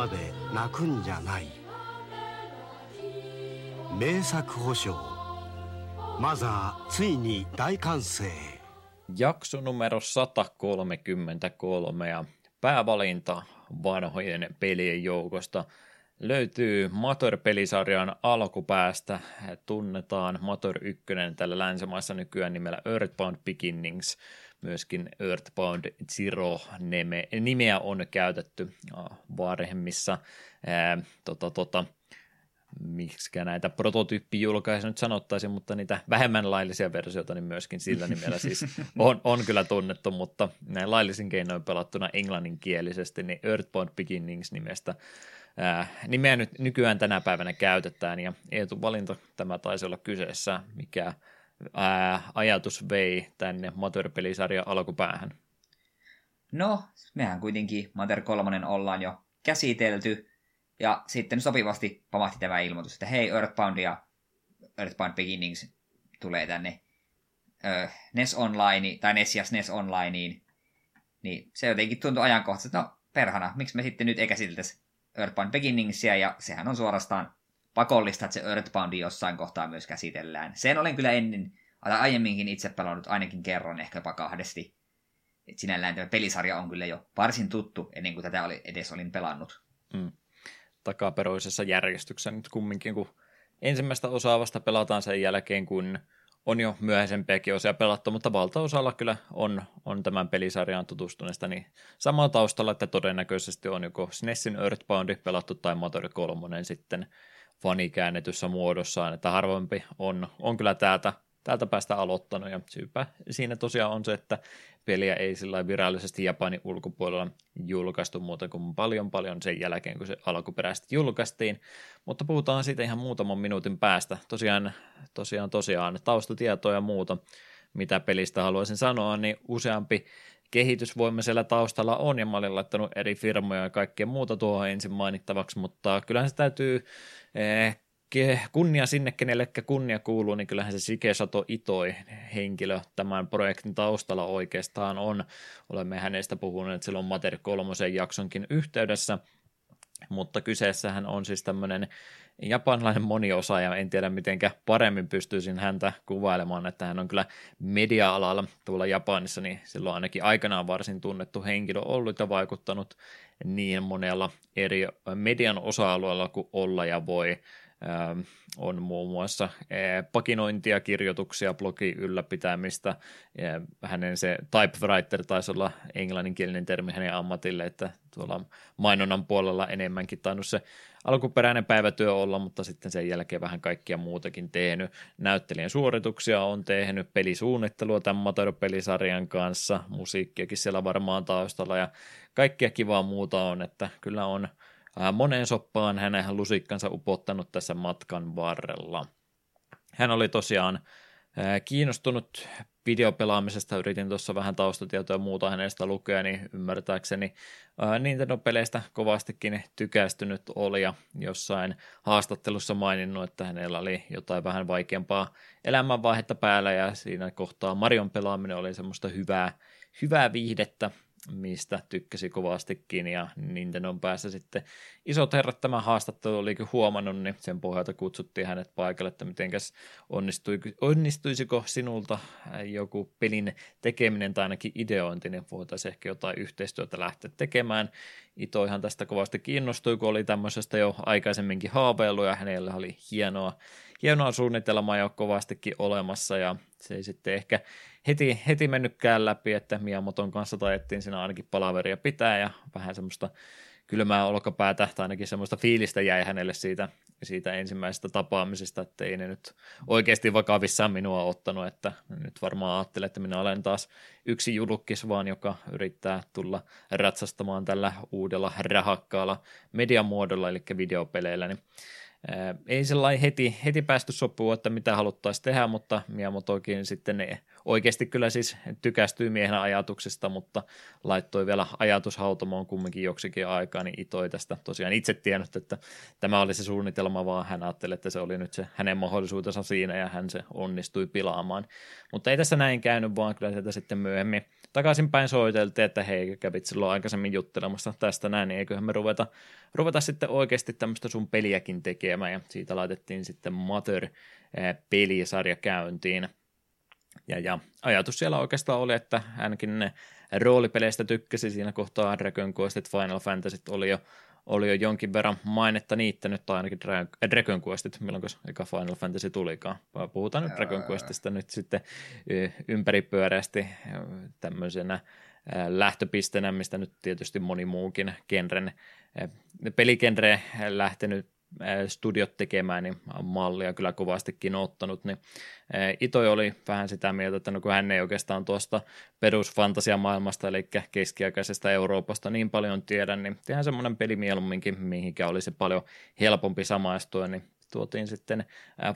まで泣くんじゃない。名作保証。マザーついに大完成。Jakso numero sata kolmekymmentäkolme ja päävalinta vanhojen pelien joukosta löytyy Mator-pelisarjan alkupäästä. Tunnetaan Mator yksi tällä länsimaissa nykyään nimellä Earthbound Beginnings. Myöskin Earthbound Zero nimeä on käytetty varhemmissa ää, tota, tota, miksikä näitä prototyyppijulkaisia nyt sanottaisiin, mutta niitä vähemmän laillisia versioita niin myöskin sillä nimellä siis on, on kyllä tunnettu, mutta näin laillisin keinoin pelattuna englanninkielisesti, niin Earthbound Beginnings nimestä ää, nimeä nyt nykyään tänä päivänä käytetään, ja Eetun valinta tämä taisi olla kyseessä, mikä Ää, ajatus vei tänne Mater-pelisarjan alkupäähän? No, mehän kuitenkin Mater kolme ollaan jo käsitelty, ja sitten sopivasti pamahti tämä ilmoitus, että hei, Earthbound ja Earthbound Beginnings tulee tänne ö, N E S Online, tai N E S ja S N E S Onlineen, niin se jotenkin tuntui ajankohtaisesti, no perhana, miksi me sitten nyt ei käsiteltäisi Earthbound Beginningsia, ja sehän on suorastaan pakollista, että se Earthboundi jossain kohtaa myös käsitellään. Sen olen kyllä ennen, tai aiemminkin itse pelannut ainakin kerran, ehkä jopa kahdesti. Et sinällään tämä pelisarja on kyllä jo varsin tuttu, ennen kuin tätä oli, edes olin pelannut. Mm. Takaperoisessa järjestyksessä nyt kumminkin, kun ensimmäistä osaa vasta pelataan sen jälkeen, kun on jo myöhäisempiäkin osia pelattu, mutta valtaosalla kyllä on, on tämän pelisarjaan tutustuneesta niin samaa taustalla, että todennäköisesti on joko S N E Sin Earthboundi pelattu tai Mater kolme sitten fanikäännetyssä muodossaan, että harvempi on, on kyllä täältä, täältä päästä aloittanut, ja syypä siinä tosiaan on se, että peliä ei sillä virallisesti Japanin ulkopuolella julkaistu muuta kuin paljon paljon sen jälkeen, kun se alkuperäisesti julkaistiin, mutta puhutaan siitä ihan muutaman minuutin päästä. Tosiaan, tosiaan, tosiaan taustatietoa ja muuta, mitä pelistä haluaisin sanoa, niin useampi kehitysvoima siellä taustalla on, ja mä olin laittanut eri firmoja ja kaikkea muuta tuohon ensin mainittavaksi, mutta kyllähän se täytyy eh, kunnia sinne, kenellekä kunnia kuuluu, niin kyllähän se Shigesato Itoi henkilö tämän projektin taustalla oikeastaan on. Olemme hänestä puhuneet silloin Mater kolmosen jaksonkin yhteydessä, mutta kyseessähän on siis tämmöinen japanlainen moniosaaja, en tiedä mitenkä paremmin pystyisin häntä kuvailemaan, että hän on kyllä media-alalla tuolla Japanissa, niin silloin ainakin aikanaan varsin tunnettu henkilö ollut ja vaikuttanut niin monella eri median osa-alueella kuin olla ja voi. On muun muassa pakinointia, kirjoituksia, blogi ylläpitämistä, hänen se typewriter taisi olla englanninkielinen termi hänen ammatille, että tuolla mainonnan puolella enemmänkin tainnut se alkuperäinen päivätyö olla, mutta sitten sen jälkeen vähän kaikkia muutakin tehnyt, näyttelijän suorituksia on tehnyt, pelisuunnittelua tämän Mater-pelisarjan kanssa, musiikkiakin siellä varmaan taustalla ja kaikkea kivaa muuta on, että kyllä on moneen soppaan hänen lusikkansa upottanut tässä matkan varrella. Hän oli tosiaan kiinnostunut videopelaamisesta, yritin tuossa vähän taustatietoa ja muuta hänestä lukea, niin ymmärtääkseni Nintendo-peleistä kovastikin tykästynyt oli ja jossain haastattelussa maininnut, että hänellä oli jotain vähän vaikeampaa elämänvaihetta päällä ja siinä kohtaa Marion pelaaminen oli semmoista hyvää, hyvää viihdettä, mistä tykkäsi kovastikin, ja Nintendon päässä sitten isot herrat tämän haastattelu olikin huomannut, niin sen pohjalta kutsuttiin hänet paikalle, että mitenkäs onnistui, onnistuisiko sinulta joku pelin tekeminen tai ainakin ideointi, niin voitaisiin ehkä jotain yhteistyötä lähteä tekemään. Itoihan tästä kovasti kiinnostui, kun oli tämmöisestä jo aikaisemminkin haaveillut, ja hänellä oli hienoa, hienoa suunnitelmaa jo kovastikin olemassa, ja se ei sitten ehkä heti, heti mennytkään läpi, että Miyamoton kanssa taettiin siinä ainakin palaveria pitää, ja vähän semmoista kylmää olkapäätä, tai ainakin semmoista fiilistä jäi hänelle siitä, siitä ensimmäisestä tapaamisesta, että ei ne nyt oikeasti vakavissaan minua ottanut, että nyt varmaan ajattelen, että minä olen taas yksi julkis vaan, joka yrittää tulla ratsastamaan tällä uudella rahakkaalla mediamuodolla, eli videopeleillä, niin ei sellainen heti, heti päästy sopua, että mitä haluttaisiin tehdä, mutta Miyamotokin sitten oikeasti kyllä siis tykästyi miehenä ajatuksesta, mutta laittoi vielä ajatushautomoon kumminkin joksikin aikaa, niin Ito ei tästä tosiaan itse tiennyt, että tämä oli se suunnitelma, vaan hän ajatteli, että se oli nyt se hänen mahdollisuutensa siinä ja hän se onnistui pilaamaan. Mutta ei tässä näin käynyt, vaan kyllä sieltä sitten myöhemmin takaisinpäin soiteltiin, että hei, kävit silloin aikaisemmin juttelemassa tästä näin, niin eiköhän me ruveta, ruveta sitten oikeasti tämmöistä sun peliäkin tekemään, ja siitä laitettiin sitten Mother-pelisarja käyntiin. Ja, ja ajatus siellä oikeastaan oli, että hänkin roolipeleistä tykkäsi siinä kohtaa Dragon Questit, Final Fantasyt oli jo, oli jo jonkin verran mainetta niittänyt, tai ainakin Dra- Dragon Questit, milloin eka Final Fantasy tulikaan. Puhutaan nyt Dragon Questista nyt sitten ympäripyöreästi tämmöisenä lähtöpisteenä, mistä nyt tietysti moni muukin genren, peligenre lähtenyt studiot tekemään, niin mallia kyllä kovastikin ottanut, niin Itoi oli vähän sitä mieltä, että no kun hän ei oikeastaan tuosta perusfantasiamaailmasta, eli keskiaikaisesta Euroopasta niin paljon tiedä, niin tehdään semmoinen peli mieluumminkin, mihinkä olisi paljon helpompi samaistua, niin tuotiin sitten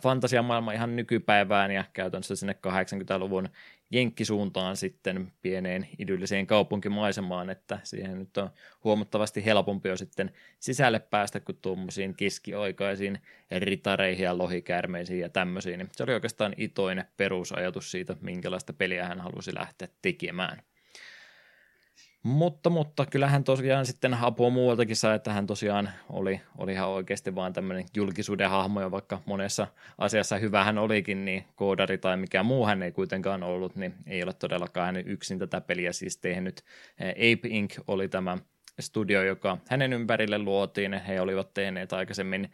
fantasiamaailma ihan nykypäivään ja käytännössä sinne kahdeksankymmentäluvun jenkkisuuntaan sitten pieneen idylliseen kaupunkimaisemaan, että siihen nyt on huomattavasti helpompi jo sitten sisälle päästä kuin tuommoisiin keskiaikaisiin ritareihin ja lohikäärmeisiin ja tämmöisiin. Niin se oli oikeastaan Itoinen perusajatus siitä, minkälaista peliä hän halusi lähteä tekemään. Mutta, mutta kyllähän tosiaan sitten apua muualtakin sai, että hän tosiaan oli, oli ihan oikeasti vaan tämmöinen julkisuuden hahmo, ja vaikka monessa asiassa hyvä hän olikin, niin koodari tai mikä muu hän ei kuitenkaan ollut, niin ei ole todellakaan hänen yksin tätä peliä siis tehnyt. Ape Incorporated oli tämä studio, joka hänen ympärille luotiin. He olivat tehneet aikaisemmin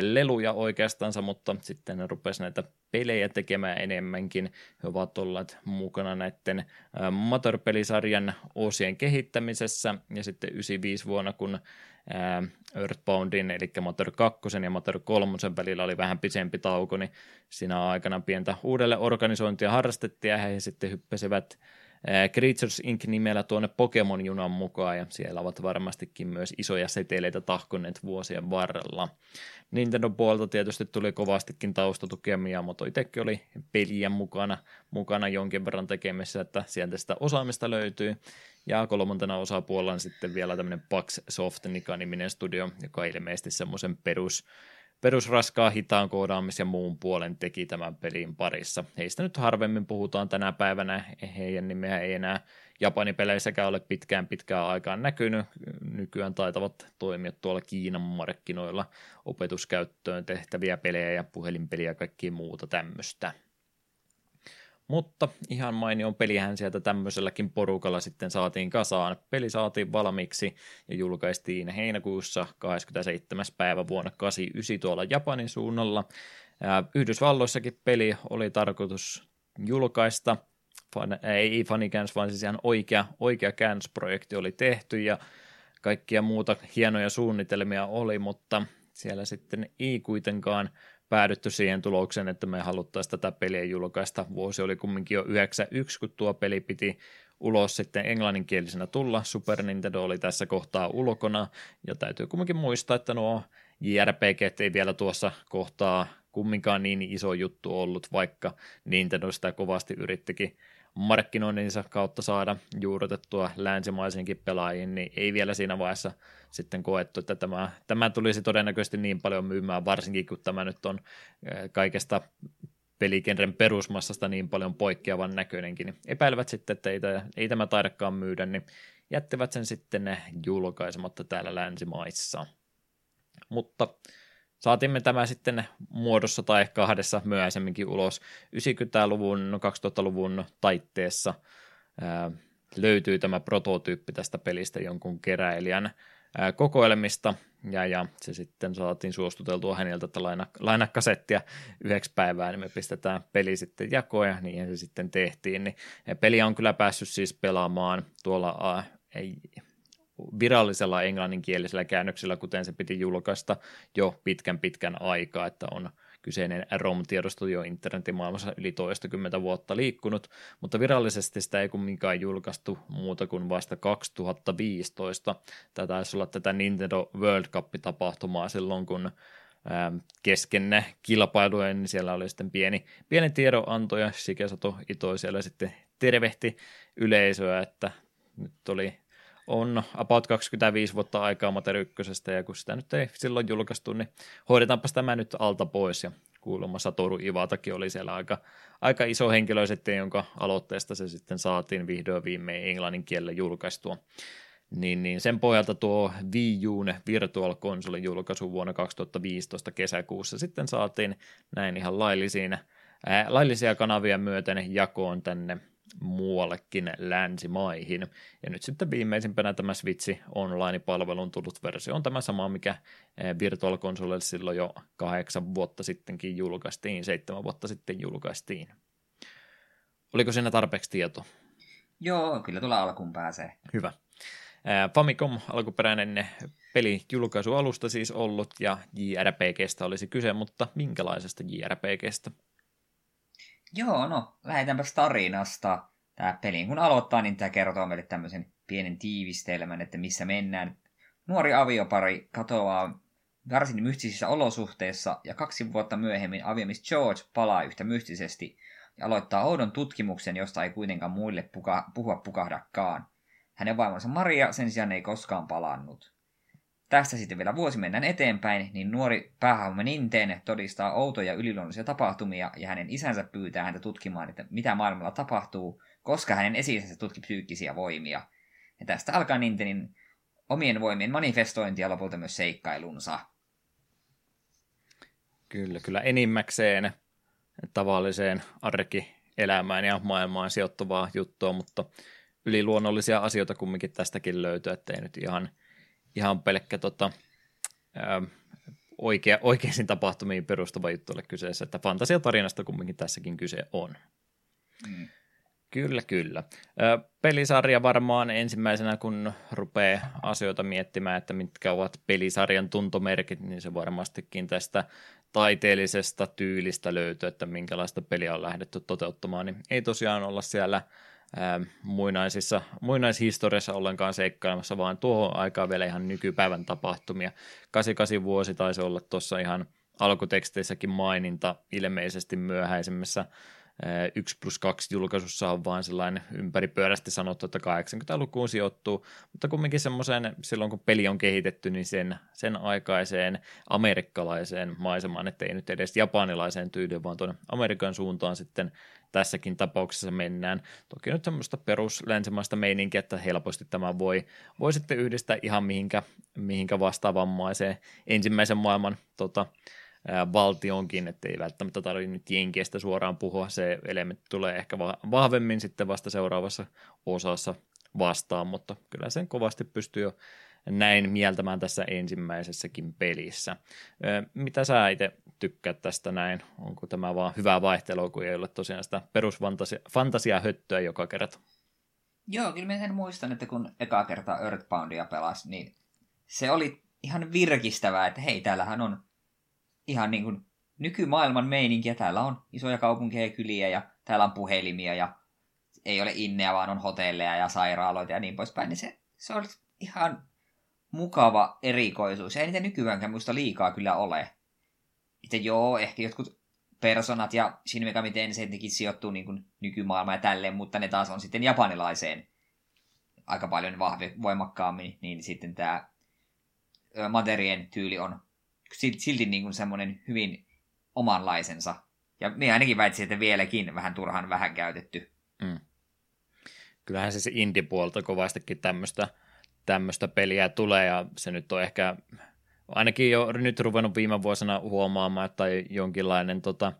leluja oikeastansa, mutta sitten ne rupesi näitä pelejä tekemään enemmänkin. He ovat olleet mukana näiden Mother-pelisarjan osien kehittämisessä, ja sitten yhdeksänkymmentäviisi vuonna, kun Earthboundin, eli Mother kakkosen ja Mother kolmosen välillä oli vähän pisempi tauko, niin siinä aikana pientä uudelleen organisointia harrastettiin, ja he sitten hyppäsivät Creatures Incorporated nimellä tuonne Pokemon-junan mukaan, ja siellä ovat varmastikin myös isoja seteleitä tahkoneet vuosien varrella. Nintendo puolta tietysti tuli kovastikin taustatukia, Miyamoto itsekin oli peliä mukana, mukana jonkin verran tekemässä, että sieltä sitä osaamista löytyy. Ja kolmantena osapuolella on sitten vielä tämmöinen Pax Soft Nika-niminen studio, joka ilmeisesti semmoisen perus Perusraskaa hitaan koodaamis ja muun puolen teki tämän pelin parissa. Heistä nyt harvemmin puhutaan tänä päivänä, heidän nimeä ei enää Japani-peleissäkään ole pitkään pitkään aikaan näkynyt. Nykyään taitavat toimia tuolla Kiinan markkinoilla opetuskäyttöön tehtäviä pelejä ja puhelinpeliä ja kaikkia muuta tämmöistä. Mutta ihan mainion pelihän sieltä tämmöiselläkin porukalla sitten saatiin kasaan. Peli saatiin valmiiksi ja julkaistiin heinäkuussa kahdeskymmenesseitsemäs päivä vuonna kahdeksankymmentäyhdeksän tuolla Japanin suunnalla. Yhdysvalloissakin peli oli tarkoitus julkaista. Fan, ei fanikäännös, vaan siis ihan oikea, oikea käännösprojekti oli tehty ja kaikkia muuta hienoja suunnitelmia oli, mutta siellä sitten ei kuitenkaan päädytty siihen tulokseen, että me haluttaisiin tätä peliä julkaista. Vuosi oli kumminkin jo yhdeksänkymmentäyksi, kun tuo peli piti ulos sitten englanninkielisenä tulla. Super Nintendo oli tässä kohtaa ulkona, ja täytyy kumminkin muistaa, että nuo J R P G:t ei vielä tuossa kohtaa kumminkaan niin iso juttu ollut, vaikka Nintendo sitä kovasti yrittikin markkinoinninsa kautta saada juurrutettua länsimaisenkin pelaajiin, niin ei vielä siinä vaiheessa sitten koettu, että tämä, tämä tulisi todennäköisesti niin paljon myymään, varsinkin kun tämä nyt on kaikesta peligenren perusmassasta niin paljon poikkeavan näköinenkin, niin epäilevät sitten, että ei, ei tämä taidakaan myydä, niin jättivät sen sitten julkaisematta täällä länsimaissa. Mutta saatimme tämä sitten muodossa tai kahdessa myöhäisemminkin ulos. yhdeksänkymmentäluvun, kaksituhattaluvun taitteessa ää, löytyy tämä prototyyppi tästä pelistä jonkun keräilijän ää, kokoelmista, ja, ja se sitten saatiin suostuteltua häneltä, että laina, laina kasettia yhdeksi päivää, niin me pistetään peli sitten jakoon, ja niin se sitten tehtiin. Niin peliä on kyllä päässyt siis pelaamaan tuolla ää, ei, virallisella englanninkielisellä käännöksellä, kuten se piti julkaista jo pitkän pitkän aikaa, että on kyseinen ROM-tiedosto jo internetin maailmassa yli toistakymmentä vuotta liikkunut, mutta virallisesti sitä ei kumminkaan julkaistu muuta kuin vasta kaksituhattaviisitoista. Tämä taisi olla tätä Nintendo World Cup-tapahtumaa silloin, kun kesken kilpailuja, niin siellä oli sitten pieni, pieni tiedonanto, ja Shigesato Itoi siellä sitten tervehti yleisöä, että nyt oli, on about kaksikymmentäviisi vuotta aikaa Materi ykkösestä, ja kun sitä nyt ei silloin julkaistu, niin hoidetaanpas tämä nyt alta pois, ja kuulemma Satoru Iwatakin oli siellä aika, aika iso henkilö sitten, jonka aloitteesta se sitten saatiin vihdoin viimein englannin kielellä julkaistua. Niin, niin sen pohjalta tuo Wii U:n Virtual Console -julkaisu vuonna kaksituhattaviisitoista kesäkuussa sitten saatiin näin ihan laillisiin, ää, laillisia kanavia myöten jakoon tänne muuallekin länsimaihin. Ja nyt sitten viimeisimpänä tämä Switch Online-palveluun tullut versio on tämä sama, mikä Virtual Consolelle silloin jo kahdeksan vuotta sittenkin julkaistiin, seitsemän vuotta sitten julkaistiin. Oliko siinä tarpeeksi tietoa? Joo, kyllä tuolla alkuun pääsee. Hyvä. Famicom, alkuperäinen pelijulkaisualusta siis ollut, ja J R P G:stä olisi kyse, mutta minkälaisesta J R P G:stä? Joo, no, lähdetäänpäs tarinasta. Tämä peli, kun aloittaa, niin tämä kertoo meille tämmöisen pienen tiivistelmän, että missä mennään. Nuori aviopari katoaa varsin mystisissä olosuhteissa, ja kaksi vuotta myöhemmin aviomies George palaa yhtä mystisesti ja aloittaa oudon tutkimuksen, josta ei kuitenkaan muille puka- puhua pukahdakaan. Hänen vaimonsa Maria sen sijaan ei koskaan palannut. Tästä sitten vielä vuosi mennään eteenpäin, niin nuori päähahmo Ninten todistaa outoja yliluonnollisia tapahtumia, ja hänen isänsä pyytää häntä tutkimaan, että mitä maailmalla tapahtuu, koska hänen esi-isänsä tutki psyykkisiä voimia. Ja tästä alkaa Nintenin omien voimien manifestointi ja lopulta myös seikkailunsa. Kyllä, kyllä enimmäkseen tavalliseen arkielämään ja maailmaan sijoittuvaa juttua, mutta yliluonnollisia asioita kumminkin tästäkin löytyy, ettei nyt ihan, ihan pelkkä tota, ää, oikea, oikeisiin tapahtumiin perustuva juttu ole kyseessä, että fantasiatarinasta kumminkin tässäkin kyse on. Mm. Kyllä, kyllä. Ää, pelisarja varmaan ensimmäisenä, kun rupeaa asioita miettimään, että mitkä ovat pelisarjan tuntomerkit, niin se varmastikin tästä taiteellisesta tyylistä löytyy, että minkälaista peliä on lähdetty toteuttamaan, niin ei tosiaan olla siellä muinaisissa, muinaishistoriassa ollenkaan seikkailemassa, vaan tuohon aikaan vielä ihan nykypäivän tapahtumia. kahdeksankymmentäkahdeksan vuosi taisi olla tuossa ihan alkuteksteissäkin maininta, ilmeisesti myöhäisemmässä yksi plus kaksi julkaisussa on vaan sellainen ympäripyörästi sanottu, että kahdeksankymmentälukuun sijoittuu, mutta kumminkin semmoiseen, silloin kun peli on kehitetty, niin sen, sen aikaiseen amerikkalaiseen maisemaan, ettei nyt edes japanilaiseen tyyliin, vaan tuonne Amerikan suuntaan sitten tässäkin tapauksessa mennään. Toki nyt semmoista peruslänsimaista meininkiä, että helposti tämä voi, voi sitten yhdistää ihan mihinkä, mihinkä vastaavammaiseen ensimmäisen maailman tota, valtionkin, ettei välttämättä tarvitse nyt jenkeistä suoraan puhua, se elementti tulee ehkä vahvemmin sitten vasta seuraavassa osassa vastaan, mutta kyllä sen kovasti pystyy jo näin mieltämään tässä ensimmäisessäkin pelissä. Mitä sä itse tykkäät tästä näin? Onko tämä vaan hyvää vaihtelua, kun ei ole tosiaan sitä perusfantasiahöttöä joka kerta? Joo, kyllä minä sen muistan, että kun ekaa kertaa Earthboundia pelasi, niin se oli ihan virkistävää, että hei, täällähän on ihan niin kuin nykymaailman meininkiä. Täällä on isoja kaupunkeja ja kyliä, ja täällä on puhelimia, ja ei ole inneä, vaan on hotelleja ja sairaaloita ja niin poispäin. Niin se, se oli ihan mukava erikoisuus. Ei niitä nykyäänkään muista liikaa kyllä ole. Että joo, ehkä jotkut personat ja Shin Megami Tenseitäkin sijoittuu niin kuin nykymaailmaan ja tälleen, mutta ne taas on sitten japanilaiseen aika paljon vahve, voimakkaammin, niin sitten tämä Materien tyyli on silti niin kuin semmoinen hyvin omanlaisensa. Ja minä ainakin väitsin, että vieläkin vähän turhan vähän käytetty. Mm. Kyllähän se indie-puolta kovastikin tämmöistä, tämmöistä peliä tulee, ja se nyt on ehkä ainakin jo nyt ruvennut viime vuosina huomaamaan, että jonkinlainen tota,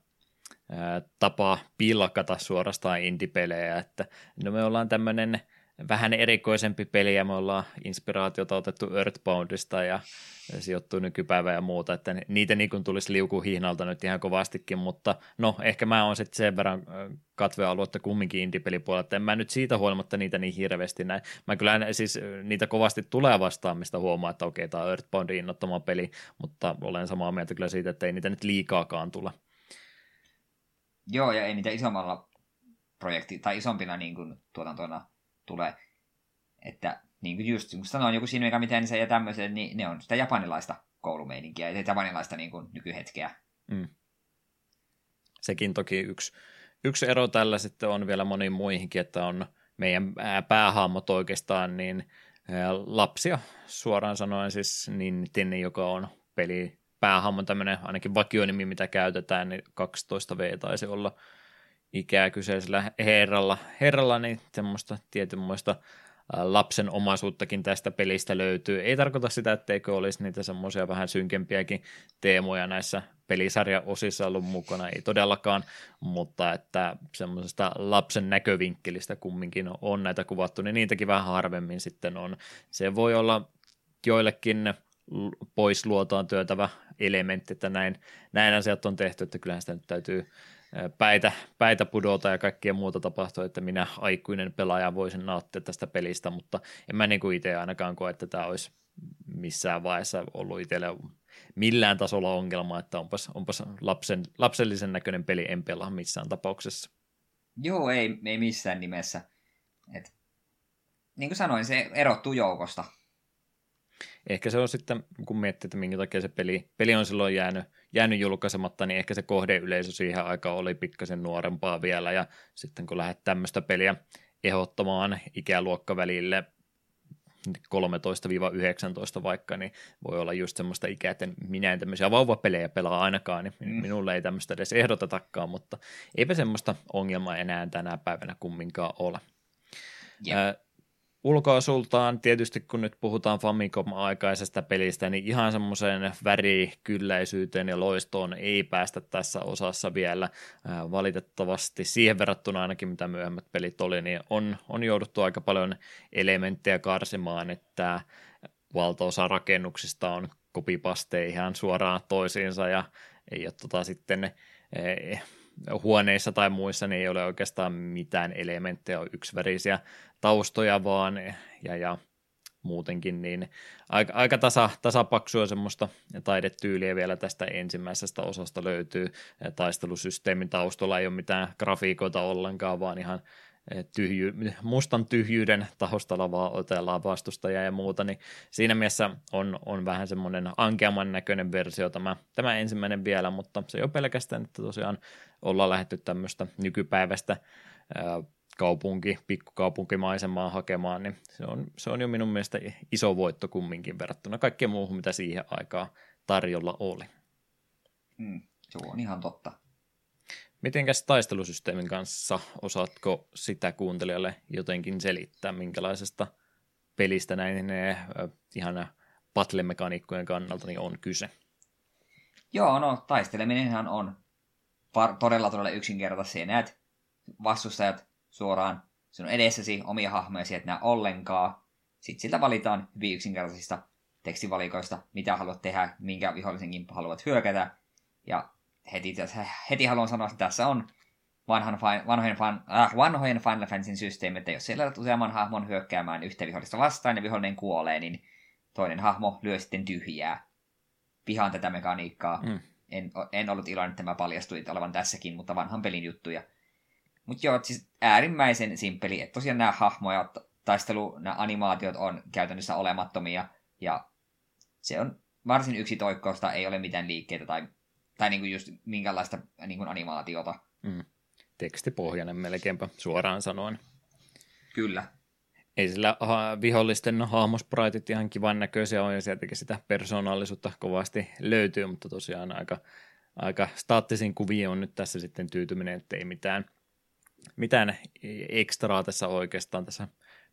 ää, tapa pilkata suorastaan indie-pelejä, että no me ollaan tämmöinen vähän erikoisempi peli, ja me ollaan inspiraatiota otettu Earthboundista ja sijoittuu nykypäivään ja muuta, että niitä niin kuin tulisi liukuhihnalta nyt ihan kovastikin, mutta no ehkä mä oon sitten sen verran katvealuetta kumminkin indie-pelipuolella, että en mä nyt siitä huolimatta niitä niin hirveästi näin. Mä kyllä siis niitä kovasti tulee vastaan, mistä huomaa, että okei, tää on Earthboundin innoittama peli, mutta olen samaa mieltä kyllä siitä, että ei niitä nyt liikaakaan tule. Joo, ja ei niitä isommalla projekti tai isompina niin kuin tuotantona tulee, että niin kuin just kun sanoin, joku Shin Megami Tensei ja tämmöiset, niin ne on sitä japanilaista koulumeininkiä ja japanilaista niin kuin nykyhetkeä. Mm. Sekin toki yksi, yksi ero tällä sitten on vielä moniin muihinkin, että on meidän päähahmot oikeastaan niin lapsia, suoraan sanoen siis niin Tinni, joka on peli päähahmon tämmöinen ainakin vakionimi, mitä käytetään, niin kaksitoista vuotta taisi olla ikää kyseisellä herralla, herralla niin semmoista tietynmoista lapsen omaisuuttakin tästä pelistä löytyy. Ei tarkoita sitä, etteikö olisi niitä semmoisia vähän synkempiäkin teemoja näissä pelisarjaosissa ollut mukana, ei todellakaan, mutta että semmoisesta lapsen näkövinkkelistä kumminkin on näitä kuvattu, niin niitäkin vähän harvemmin sitten on. Se voi olla joillekin pois luotaan työtävä elementti, että näin, näin asiat on tehty, että kyllähän sitä nyt täytyy Päitä, päitä pudota ja kaikkea muuta tapahtuu, että minä aikuinen pelaaja voisin nauttia tästä pelistä, mutta en mä niinku itse ainakaan koe, että tämä olisi missään vaiheessa ollut itselle millään tasolla ongelma, että onpas, onpas lapsen, lapsellisen näköinen peli, en pelaa missään tapauksessa. Joo, ei, ei missään nimessä. Et, niin kuin sanoin, se erottuu joukosta. Ehkä se on sitten, kun miettii, että minkä takia se peli, peli on silloin jäänyt, jäänyt julkaisematta, niin ehkä se kohdeyleisö siihen aikaan oli pikkasen nuorempaa vielä, ja sitten kun lähdet tämmöistä peliä ehdottamaan ikäluokkavälille kolmetoista yhdeksäntoista vaikka, niin voi olla just semmoista ikää, että minä en tämmöisiä vauvapelejä pelaa ainakaan, niin mm. minulle ei tämmöistä edes ehdotetakaan, mutta eipä semmoista ongelmaa enää tänä päivänä kumminkaan ole. Yep. Äh, Ulkoasultaan tietysti, kun nyt puhutaan Famicom-aikaisesta pelistä, niin ihan semmoiseen värikylläisyyteen ja loistoon ei päästä tässä osassa vielä valitettavasti. Siihen verrattuna ainakin, mitä myöhemmät pelit oli, niin on, on jouduttu aika paljon elementtejä karsimaan, että valtaosa rakennuksista on kopipasteja ihan suoraan toisiinsa ja ei ole tota sitten... Ei, huoneissa tai muissa niin ei ole oikeastaan mitään elementtejä, on yksivärisiä taustoja vaan ja, ja muutenkin niin aika, aika tasa, tasapaksua semmoista taidetyyliä vielä tästä ensimmäisestä osasta löytyy. Taistelusysteemin taustalla ei ole mitään grafiikoita ollenkaan, vaan ihan tyhjy, mustan tyhjyyden taustalla vaan otellaan vastustajia ja muuta, niin siinä mielessä on, on vähän semmoinen ankeamman näköinen versio tämä, tämä ensimmäinen vielä, mutta se ei ole pelkästään, että tosiaan ollaan lähdetty tämmöistä nykypäiväistä ää, kaupunki, pikkukaupunkimaisemaa hakemaan, niin se on, se on jo minun mielestä iso voitto kumminkin verrattuna kaikkeen muuhun, mitä siihen aikaan tarjolla oli. Mm, se on ihan totta. Mitenkäs taistelusysteemin kanssa, osaatko sitä kuuntelijalle jotenkin selittää, minkälaisesta pelistä näin ne, ihan battlemekaniikkojen kannalta niin on kyse? Joo, no taisteleminenhan on par- todella todella yksinkertaisia. Näet vastustajat suoraan sinun edessäsi, omia hahmojasi et näe ollenkaan. Sitten siltä valitaan hyvin yksinkertaisista tekstivalikoista, mitä haluat tehdä, minkä vihollisenkin haluat hyökätä ja Heti, heti haluan sanoa, että tässä on vanhan, vanhojen, äh, vanhojen Final Fantasyn systeemi, että jos siellä useamman hahmon hyökkäämään yhtä vihollista vastaan ja vihollinen kuolee, niin toinen hahmo lyö sitten tyhjää. Vihaan tätä mekaniikkaa. Mm. En, en ollut iloinen, että tämä paljastui olevan tässäkin, mutta vanhan pelin juttuja. Mutta joo, siis äärimmäisen simppeli, että tosiaan nämä hahmoja, taistelu, nämä animaatiot on käytännössä olemattomia ja se on varsin yksitoikkoista, ei ole mitään liikkeitä tai Tai niinku just minkälaista niinku animaatiota. Mm. Tekstipohjainen melkeinpä, suoraan sanoen. Kyllä. Ei sillä ha- vihollisten hahmospraitit ihan kivan näköisiä on, ja sieltäkin sitä persoonallisuutta kovasti löytyy, mutta tosiaan aika, aika staattisin kuvio on nyt tässä sitten tyytyminen, että ei mitään, mitään ekstraa tässä oikeastaan tässä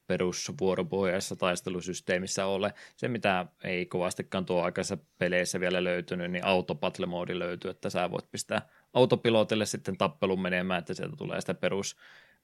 perusvuoropohjaisessa taistelusysteemissä ole. Se, mitä ei kovastikaan tuo aikaisessa peleissä vielä löytynyt, niin autopatle-moodi löytyy, että sä voit pistää autopilotille sitten tappelun menemään, että sieltä tulee sitä perus,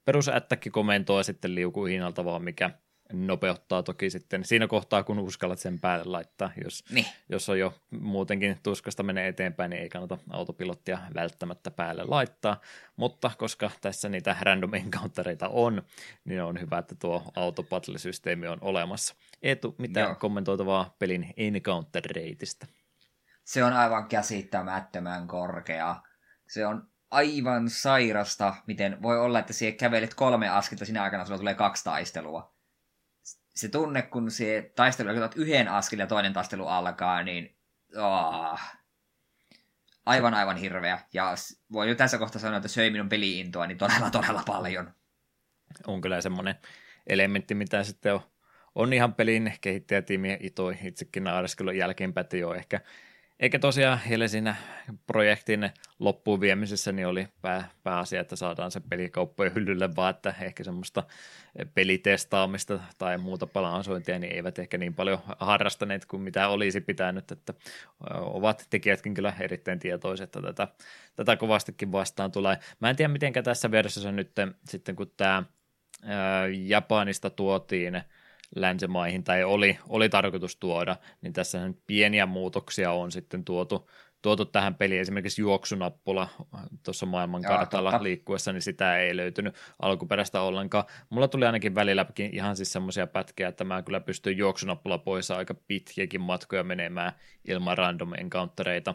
perusättäkkikomentoa sitten liukuhinnalta vaan, mikä nopeuttaa toki sitten siinä kohtaa, kun uskallat sen päälle laittaa. Jos, niin. jos on jo muutenkin tuskasta menee eteenpäin, niin ei kannata autopilottia välttämättä päälle laittaa, mutta koska tässä niitä random encountereita on, niin on hyvä, että tuo autopatle-systeemi on olemassa. Eetu, mitä Joo. kommentoitavaa pelin encounter-reitistä? Se on aivan käsittämättömän korkea. Se on aivan sairasta, miten voi olla, että siellä kävelet kolme askelta, sinä aikana sulla tulee kaksi taistelua. Se tunne, kun se taistelu, kun otat yhden askel ja toinen taistelu alkaa, niin oh, aivan aivan hirveä. Ja voi jo tässä kohtaa sanoa, että söi minun peliintoa niin todella todella paljon. On kyllä semmoinen elementti, mitä sitten on, on ihan pelin kehittäjätiimi itoi itsekin naariskelun jälkeenpäin, että joo ehkä. Eikä tosiaan heille siinä projektin loppuun viemisessä niin oli pää, pääasia, että saadaan se pelikauppojen hyllylle, vaan että ehkä semmoista pelitestaamista tai muuta balansointia niin eivät ehkä niin paljon harrastaneet kuin mitä olisi pitänyt, että ovat tekijätkin kyllä erittäin tietoisia, että tätä, tätä kovastikin vastaan tulee. Mä en tiedä, miten tässä versiossa nyt sitten, kun tämä Japanista tuotiin länsimaihin, tai oli, oli tarkoitus tuoda, niin tässä pieniä muutoksia on sitten tuotu, tuotu tähän peliin. Esimerkiksi juoksunappula tuossa maailmankartalla liikkuessa, niin sitä ei löytynyt alkuperäistä ollenkaan. Mulla tuli ainakin välilläkin ihan siis semmoisia pätkiä, että mä kyllä pystyn juoksunappula pois aika pitkiäkin matkoja menemään ilman random encountereita,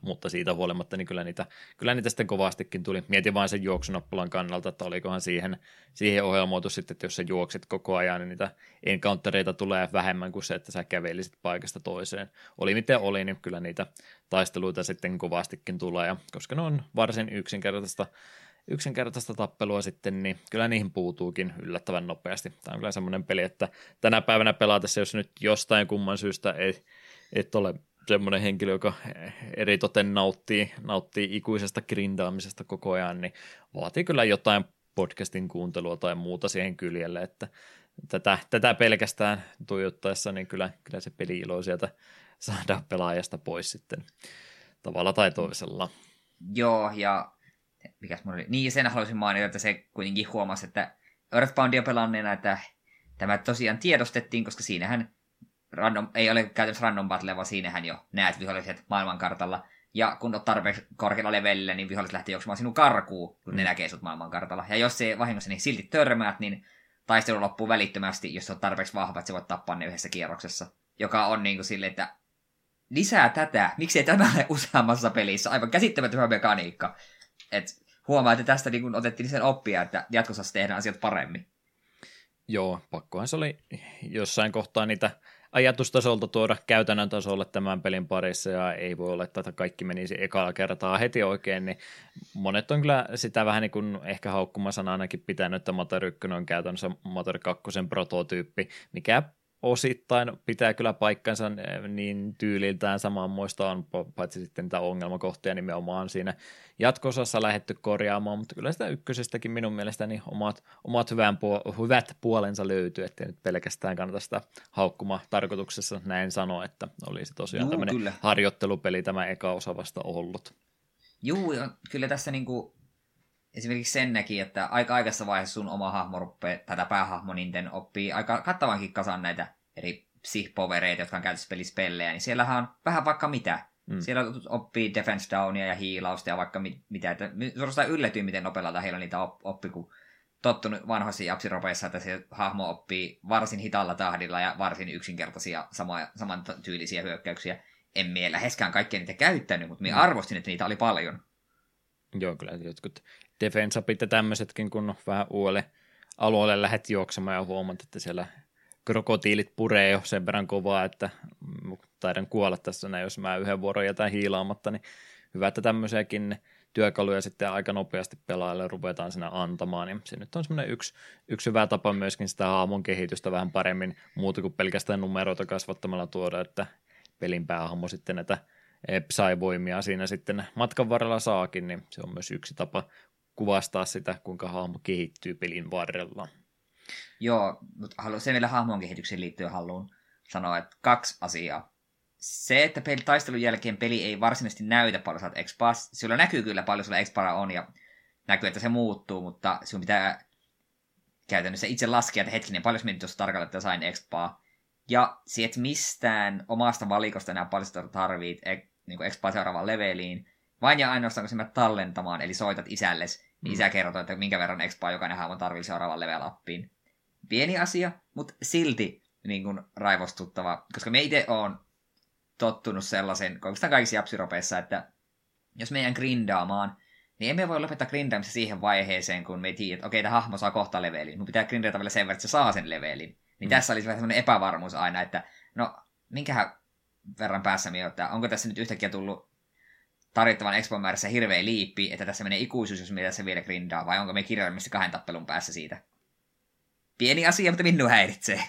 mutta siitä huolimatta niin kyllä niitä, kyllä niitä sitten kovastikin tuli. Mietin vain sen juoksunappulan kannalta, että olikohan siihen, siihen ohjelmoitu sitten, että jos sä juokset koko ajan, niin niitä encountereita tulee vähemmän kuin se, että sä kävelisit paikasta toiseen. Oli miten oli, niin kyllä niitä taisteluita sitten kovastikin tulee, ja koska ne on varsin yksinkertaista, yksinkertaista tappelua sitten, niin kyllä niihin puutuukin yllättävän nopeasti. Tämä on kyllä semmoinen peli, että tänä päivänä pelatessa, jos nyt jostain kumman syystä ei, et ole semmoinen henkilö, joka eritoten nauttii, nauttii ikuisesta grindaamisesta koko ajan, niin vaatii kyllä jotain podcastin kuuntelua tai muuta siihen kyljelle, että tätä, tätä pelkästään tuijottaessa, niin kyllä, kyllä se peli-ilo sieltä saadaan pelaajasta pois sitten tavalla tai toisella. Joo, ja mikäs mun oli? Niin, sen haluaisin mainita, että se kuitenkin huomasi, että Earthboundia pelanneena, että tämä tosiaan tiedostettiin, koska siinähän Random, ei ole käytännössä random battle, vaan siinähän jo näet viholliset maailmankartalla. Ja kun olet tarpeeksi korkealla levelillä, niin viholliset lähtee juoksemaan sinun karkuun, kun mm. ne näkee sut maailmankartalla. Ja jos se vahingossa niin silti törmäät, niin taistelu loppuu välittömästi, jos olet tarpeeksi vahva, että sä voit tappaa ne yhdessä kierroksessa. Joka on niin kuin silleen, että lisää tätä. Miksei tämä ole useammassa pelissä? Aivan käsittämätön mekaniikka. Et huomaa, että tästä niin kun otettiin sen oppia, että jatkossa se tehdään asiat paremmin. Joo, pakkohan se oli jossain kohtaa niitä ajatustasolta tuoda käytännön tasolle tämän pelin parissa, ja ei voi olla, että kaikki menisi ekalla kertaa heti oikein, niin monet on kyllä sitä vähän niin kuin ehkä haukkumasana ainakin pitänyt, että Mater yksi on käytännössä Mater kaksi prototyyppi, mikä osittain pitää kyllä paikkansa niin tyyliltään samanmoista on, paitsi sitten tämä ongelmakohtia nimenomaan siinä jatko-osassa lähdetty korjaamaan, mutta kyllä sitä ykkösestäkin minun mielestäni omat, omat hyvän puol- hyvät puolensa löytyy, ettei nyt pelkästään kannata sitä haukkuma tarkoituksessa näin sanoa, että olisi tosiaan Juu, tämmöinen kyllä. harjoittelupeli tämä eka osa vasta ollut. Juu, kyllä tässä niinku esimerkiksi sen näki, että aika aikaisessa vaiheessa sun oma hahmo rupeaa, tätä päähahmo, niin oppii aika kattavankin kasan näitä eri psihpovereita, jotka on käytössä pelissä pellejä, niin siellähän on vähän vaikka mitä. Mm. Siellä oppii defense downia ja hiilausta ja vaikka mit- mitä. Suorastaan yllätyy, miten nopealla heillä niitä op- oppi, kun tottunut vanhoissa japsiropeissa, että se hahmo oppii varsin hitaalla tahdilla ja varsin yksinkertaisia sama- samantyylisiä hyökkäyksiä. En mie läheskään kaikkia niitä käyttänyt, mutta minä mm. arvostin, että niitä oli paljon. Joo, kyllä jotkut defensapit ja tämmöisetkin, kun vähän uudelle alueelle lähdet juoksemaan ja huomaat, että siellä krokotiilit puree jo sen verran kovaa, että taidan kuolla tässä näin, jos mä yhden vuoron jätän hiilaamatta, niin hyvä, että tämmöisiäkin työkaluja sitten aika nopeasti pelaajalle ruvetaan siinä antamaan, niin se nyt on semmoinen yksi, yksi hyvä tapa myöskin sitä haamon kehitystä vähän paremmin muuta kuin pelkästään numeroita kasvattamalla tuoda, että pelin päähahmo sitten näitä psaivoimia siinä sitten matkan varrella saakin, niin se on myös yksi tapa kuvastaa sitä, kuinka hahmo kehittyy pelin varrella. Joo, mutta se vielä hahmon kehitykseen liittyen haluan sanoa, että kaksi asiaa. Se, että peli, taistelun jälkeen peli ei varsinaisesti näytä paljon, saat expaa, sillä näkyy kyllä paljon, sulla expaa on ja näkyy, että se muuttuu, mutta sinun pitää käytännössä itse laskea, että hetkinen, paljon minä tuossa tarkalleen, että sain expaa. Ja se, että mistään omasta valikosta enää paljon tarvit niin expaa seuraavaan leveliin, vain ja ainoastaan, kun sinä menet tallentamaan, eli soitat isällesi, niin isä kertoo, että minkä verran expaa jokainen hahmo tarvitsee seuraavaan level-appiin. Pieni asia, mutta silti niin kuin raivostuttava, koska me itse olen tottunut sellaisen, oikeastaan kaikissa japsiropeissa, että jos meidän grindaamaan, niin emme voi lopettaa grindaamista siihen vaiheeseen, kun me ei tiedä, että okei, tämä hahmo saa kohta levelin, mutta pitää grindata vielä sen verran, että se saa sen levelin. Niin mm. tässä oli vähän sellainen epävarmuus aina, että no, minkähän verran päässä miettiä, onko tässä nyt yhtäkkiä tullut tarjottavan expon määrässä hirveä liippi, että tässä menee ikuisuus, jos me tässä vielä grindaa, vai onko me kirjaimellisesti kahden tappelun päässä siitä? Pieni asia, mutta minun häiritsee.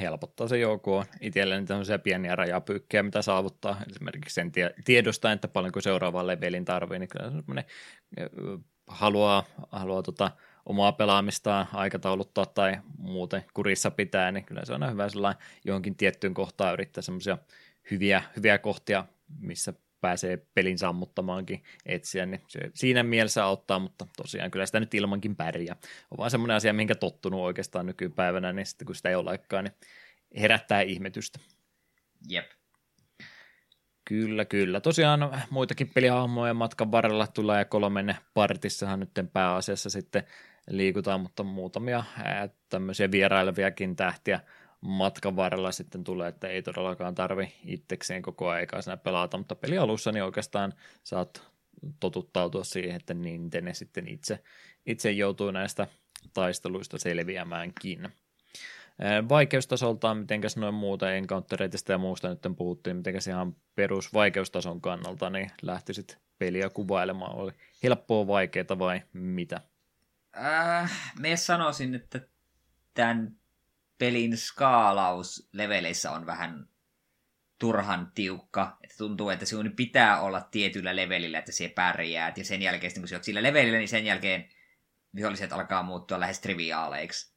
Helpottaa se joukkoon. Itselleni tämmöisiä pieniä rajapyykkejä, mitä saavuttaa. Esimerkiksi sen tiedostaa, että paljonko seuraavaan levelin tarvii, niin kyllä semmoinen haluaa, haluaa tota omaa pelaamistaan aikatauluttaa tai muuten kurissa pitää, niin kyllä se on hyvä sellainen johonkin tiettyyn kohtaan yrittää semmoisia hyviä, hyviä kohtia, missä pääsee pelin sammuttamaankin etsiä, niin se siinä mielessä auttaa, mutta tosiaan kyllä sitä nyt ilmankin pärjää. On vaan semmoinen asia, minkä tottunut oikeastaan nykypäivänä, niin sitten kun sitä ei olekaan, niin herättää ihmetystä. Jep. Kyllä, kyllä. Tosiaan muitakin pelihahmoja matkan varrella tulee, ja kolmen partissahan nytten pääasiassa sitten liikutaan, mutta muutamia ää, tämmöisiä vieraileviakin tähtiä matkan varrella sitten tulee, että ei todellakaan tarvi itsekseen koko aikaa siinä pelata, mutta pelialussa niin oikeastaan saat totuttautua siihen, että niin ne sitten itse, itse joutuu näistä taisteluista selviämäänkin. Vaikeustasoltaan, mitenkäs noin muuta encountereitista ja muusta nyt puhuttiin, mitenkäs ihan perusvaikeustason kannalta, niin lähtisit peliä kuvailemaan, oli helppoa, vaikeaa vai mitä? Äh, me sanoisin, että tämän pelin skaalaus leveleissä on vähän turhan tiukka, että tuntuu, että sinun pitää olla tietyllä levelillä, että sinä pärjäät, ja sen jälkeen, kun sinä olet sillä levelillä, niin sen jälkeen viholliset alkaa muuttua lähes triviaaleiksi.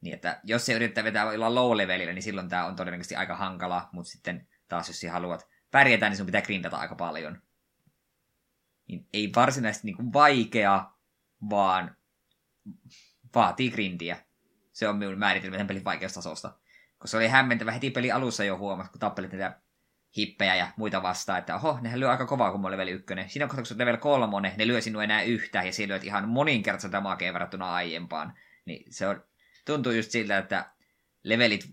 Niin, että jos se yrittää vetää olla low-levelillä, niin silloin tämä on todennäköisesti aika hankala, mutta sitten taas jos sinä haluat pärjätä, niin sinun pitää grindata aika paljon. Niin ei varsinaisesti niin kuin vaikea, vaan vaatii grindiä. Se on minun määritelmä tämän pelin vaikeustasosta. Koska se oli hämmentävä heti pelin alussa jo huomasi, kun tappelit näitä hippejä ja muita vastaan, että oho, nehän lyö aika kovaa, kun mä oon level yksi. Siinä kohtaa, kun olet level kolme, ne lyö sinua enää yhtään, ja sinä lyöt ihan moninkertaisen damakeen verrattuna aiempaan. Niin se on, tuntuu just siltä, että levelit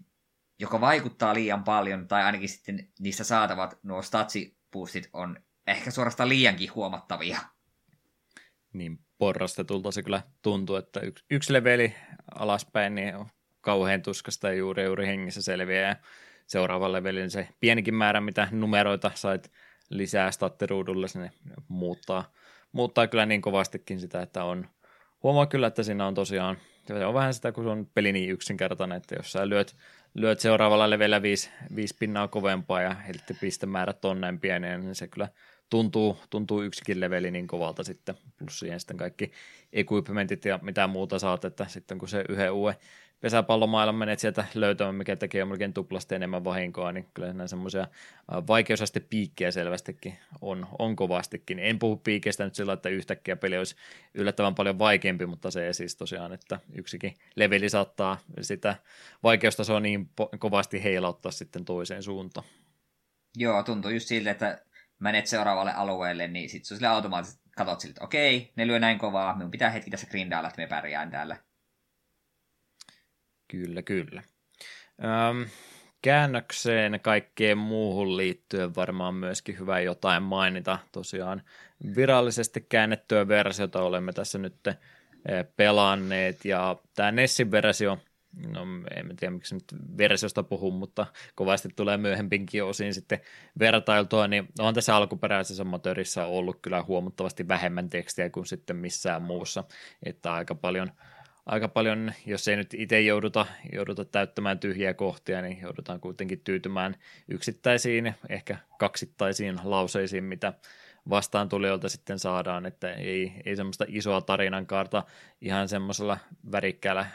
joko vaikuttaa liian paljon, tai ainakin sitten niistä saatavat nuo statsiboostit on ehkä suorastaan liiankin huomattavia. Niin. Porrastetulta se kyllä tuntuu, että yksi, yksi leveli alaspäin niin on kauhean tuskasta ja juuri juuri hengissä selviää, ja seuraavan levelin se pienikin määrä, mitä numeroita sait lisää stattiruudulle, sinne muuttaa, muuttaa kyllä niin kovastikin sitä, että on, huomaa kyllä, että siinä on tosiaan, se on vähän sitä, kun on peli niin yksinkertainen, että jos sä lyöt, lyöt seuraavalla levelillä viisi, viisi pinnaa kovempaa ja heltti pistemäärät on näin pieniä, niin se kyllä Tuntuu, tuntuu yksikin leveli niin kovalta sitten, plus siihen sitten kaikki equipmentit ja mitä muuta saat, että sitten kun se yhden uuden pesäpallomaailman menet sieltä löytämään, mikä tekee melkein tuplasti enemmän vahinkoa, niin kyllä nämä semmoisia vaikeusaste piikkejä selvästikin on, on kovastikin. En puhu piikeistä nyt sillä, että yhtäkkiä peli olisi yllättävän paljon vaikeampi, mutta se siis tosiaan, että yksikin leveli saattaa sitä vaikeustasoa niin po- kovasti heilauttaa sitten toiseen suuntaan. Joo, tuntuu just siltä, että menet seuraavalle alueelle, niin sit se on sille automaattisesti, katot sille, että okei, ne lyö näin kovaa, minun pitää hetki tässä grindailla, että me pärjään täällä. Kyllä, kyllä. Öm, käännökseen kaikkeen muuhun liittyen varmaan myöskin hyvä jotain mainita. Tosiaan virallisesti käännettyä versiota olemme tässä nyt pelanneet, ja tämä Nessin versio, no en tiedä miksi nyt versiosta puhun, mutta kovasti tulee myöhempinkin osiin sitten vertailtua, niin on tässä alkuperäisessä amatöörissä ollut kyllä huomattavasti vähemmän tekstiä kuin sitten missään muussa, että aika paljon, aika paljon jos ei nyt itse jouduta, jouduta täyttämään tyhjiä kohtia, niin joudutaan kuitenkin tyytymään yksittäisiin, ehkä kaksittaisiin lauseisiin, mitä vastaantulijoilta sitten saadaan, että ei, ei semmoista isoa tarinankaarta ihan semmoisella värikkäällä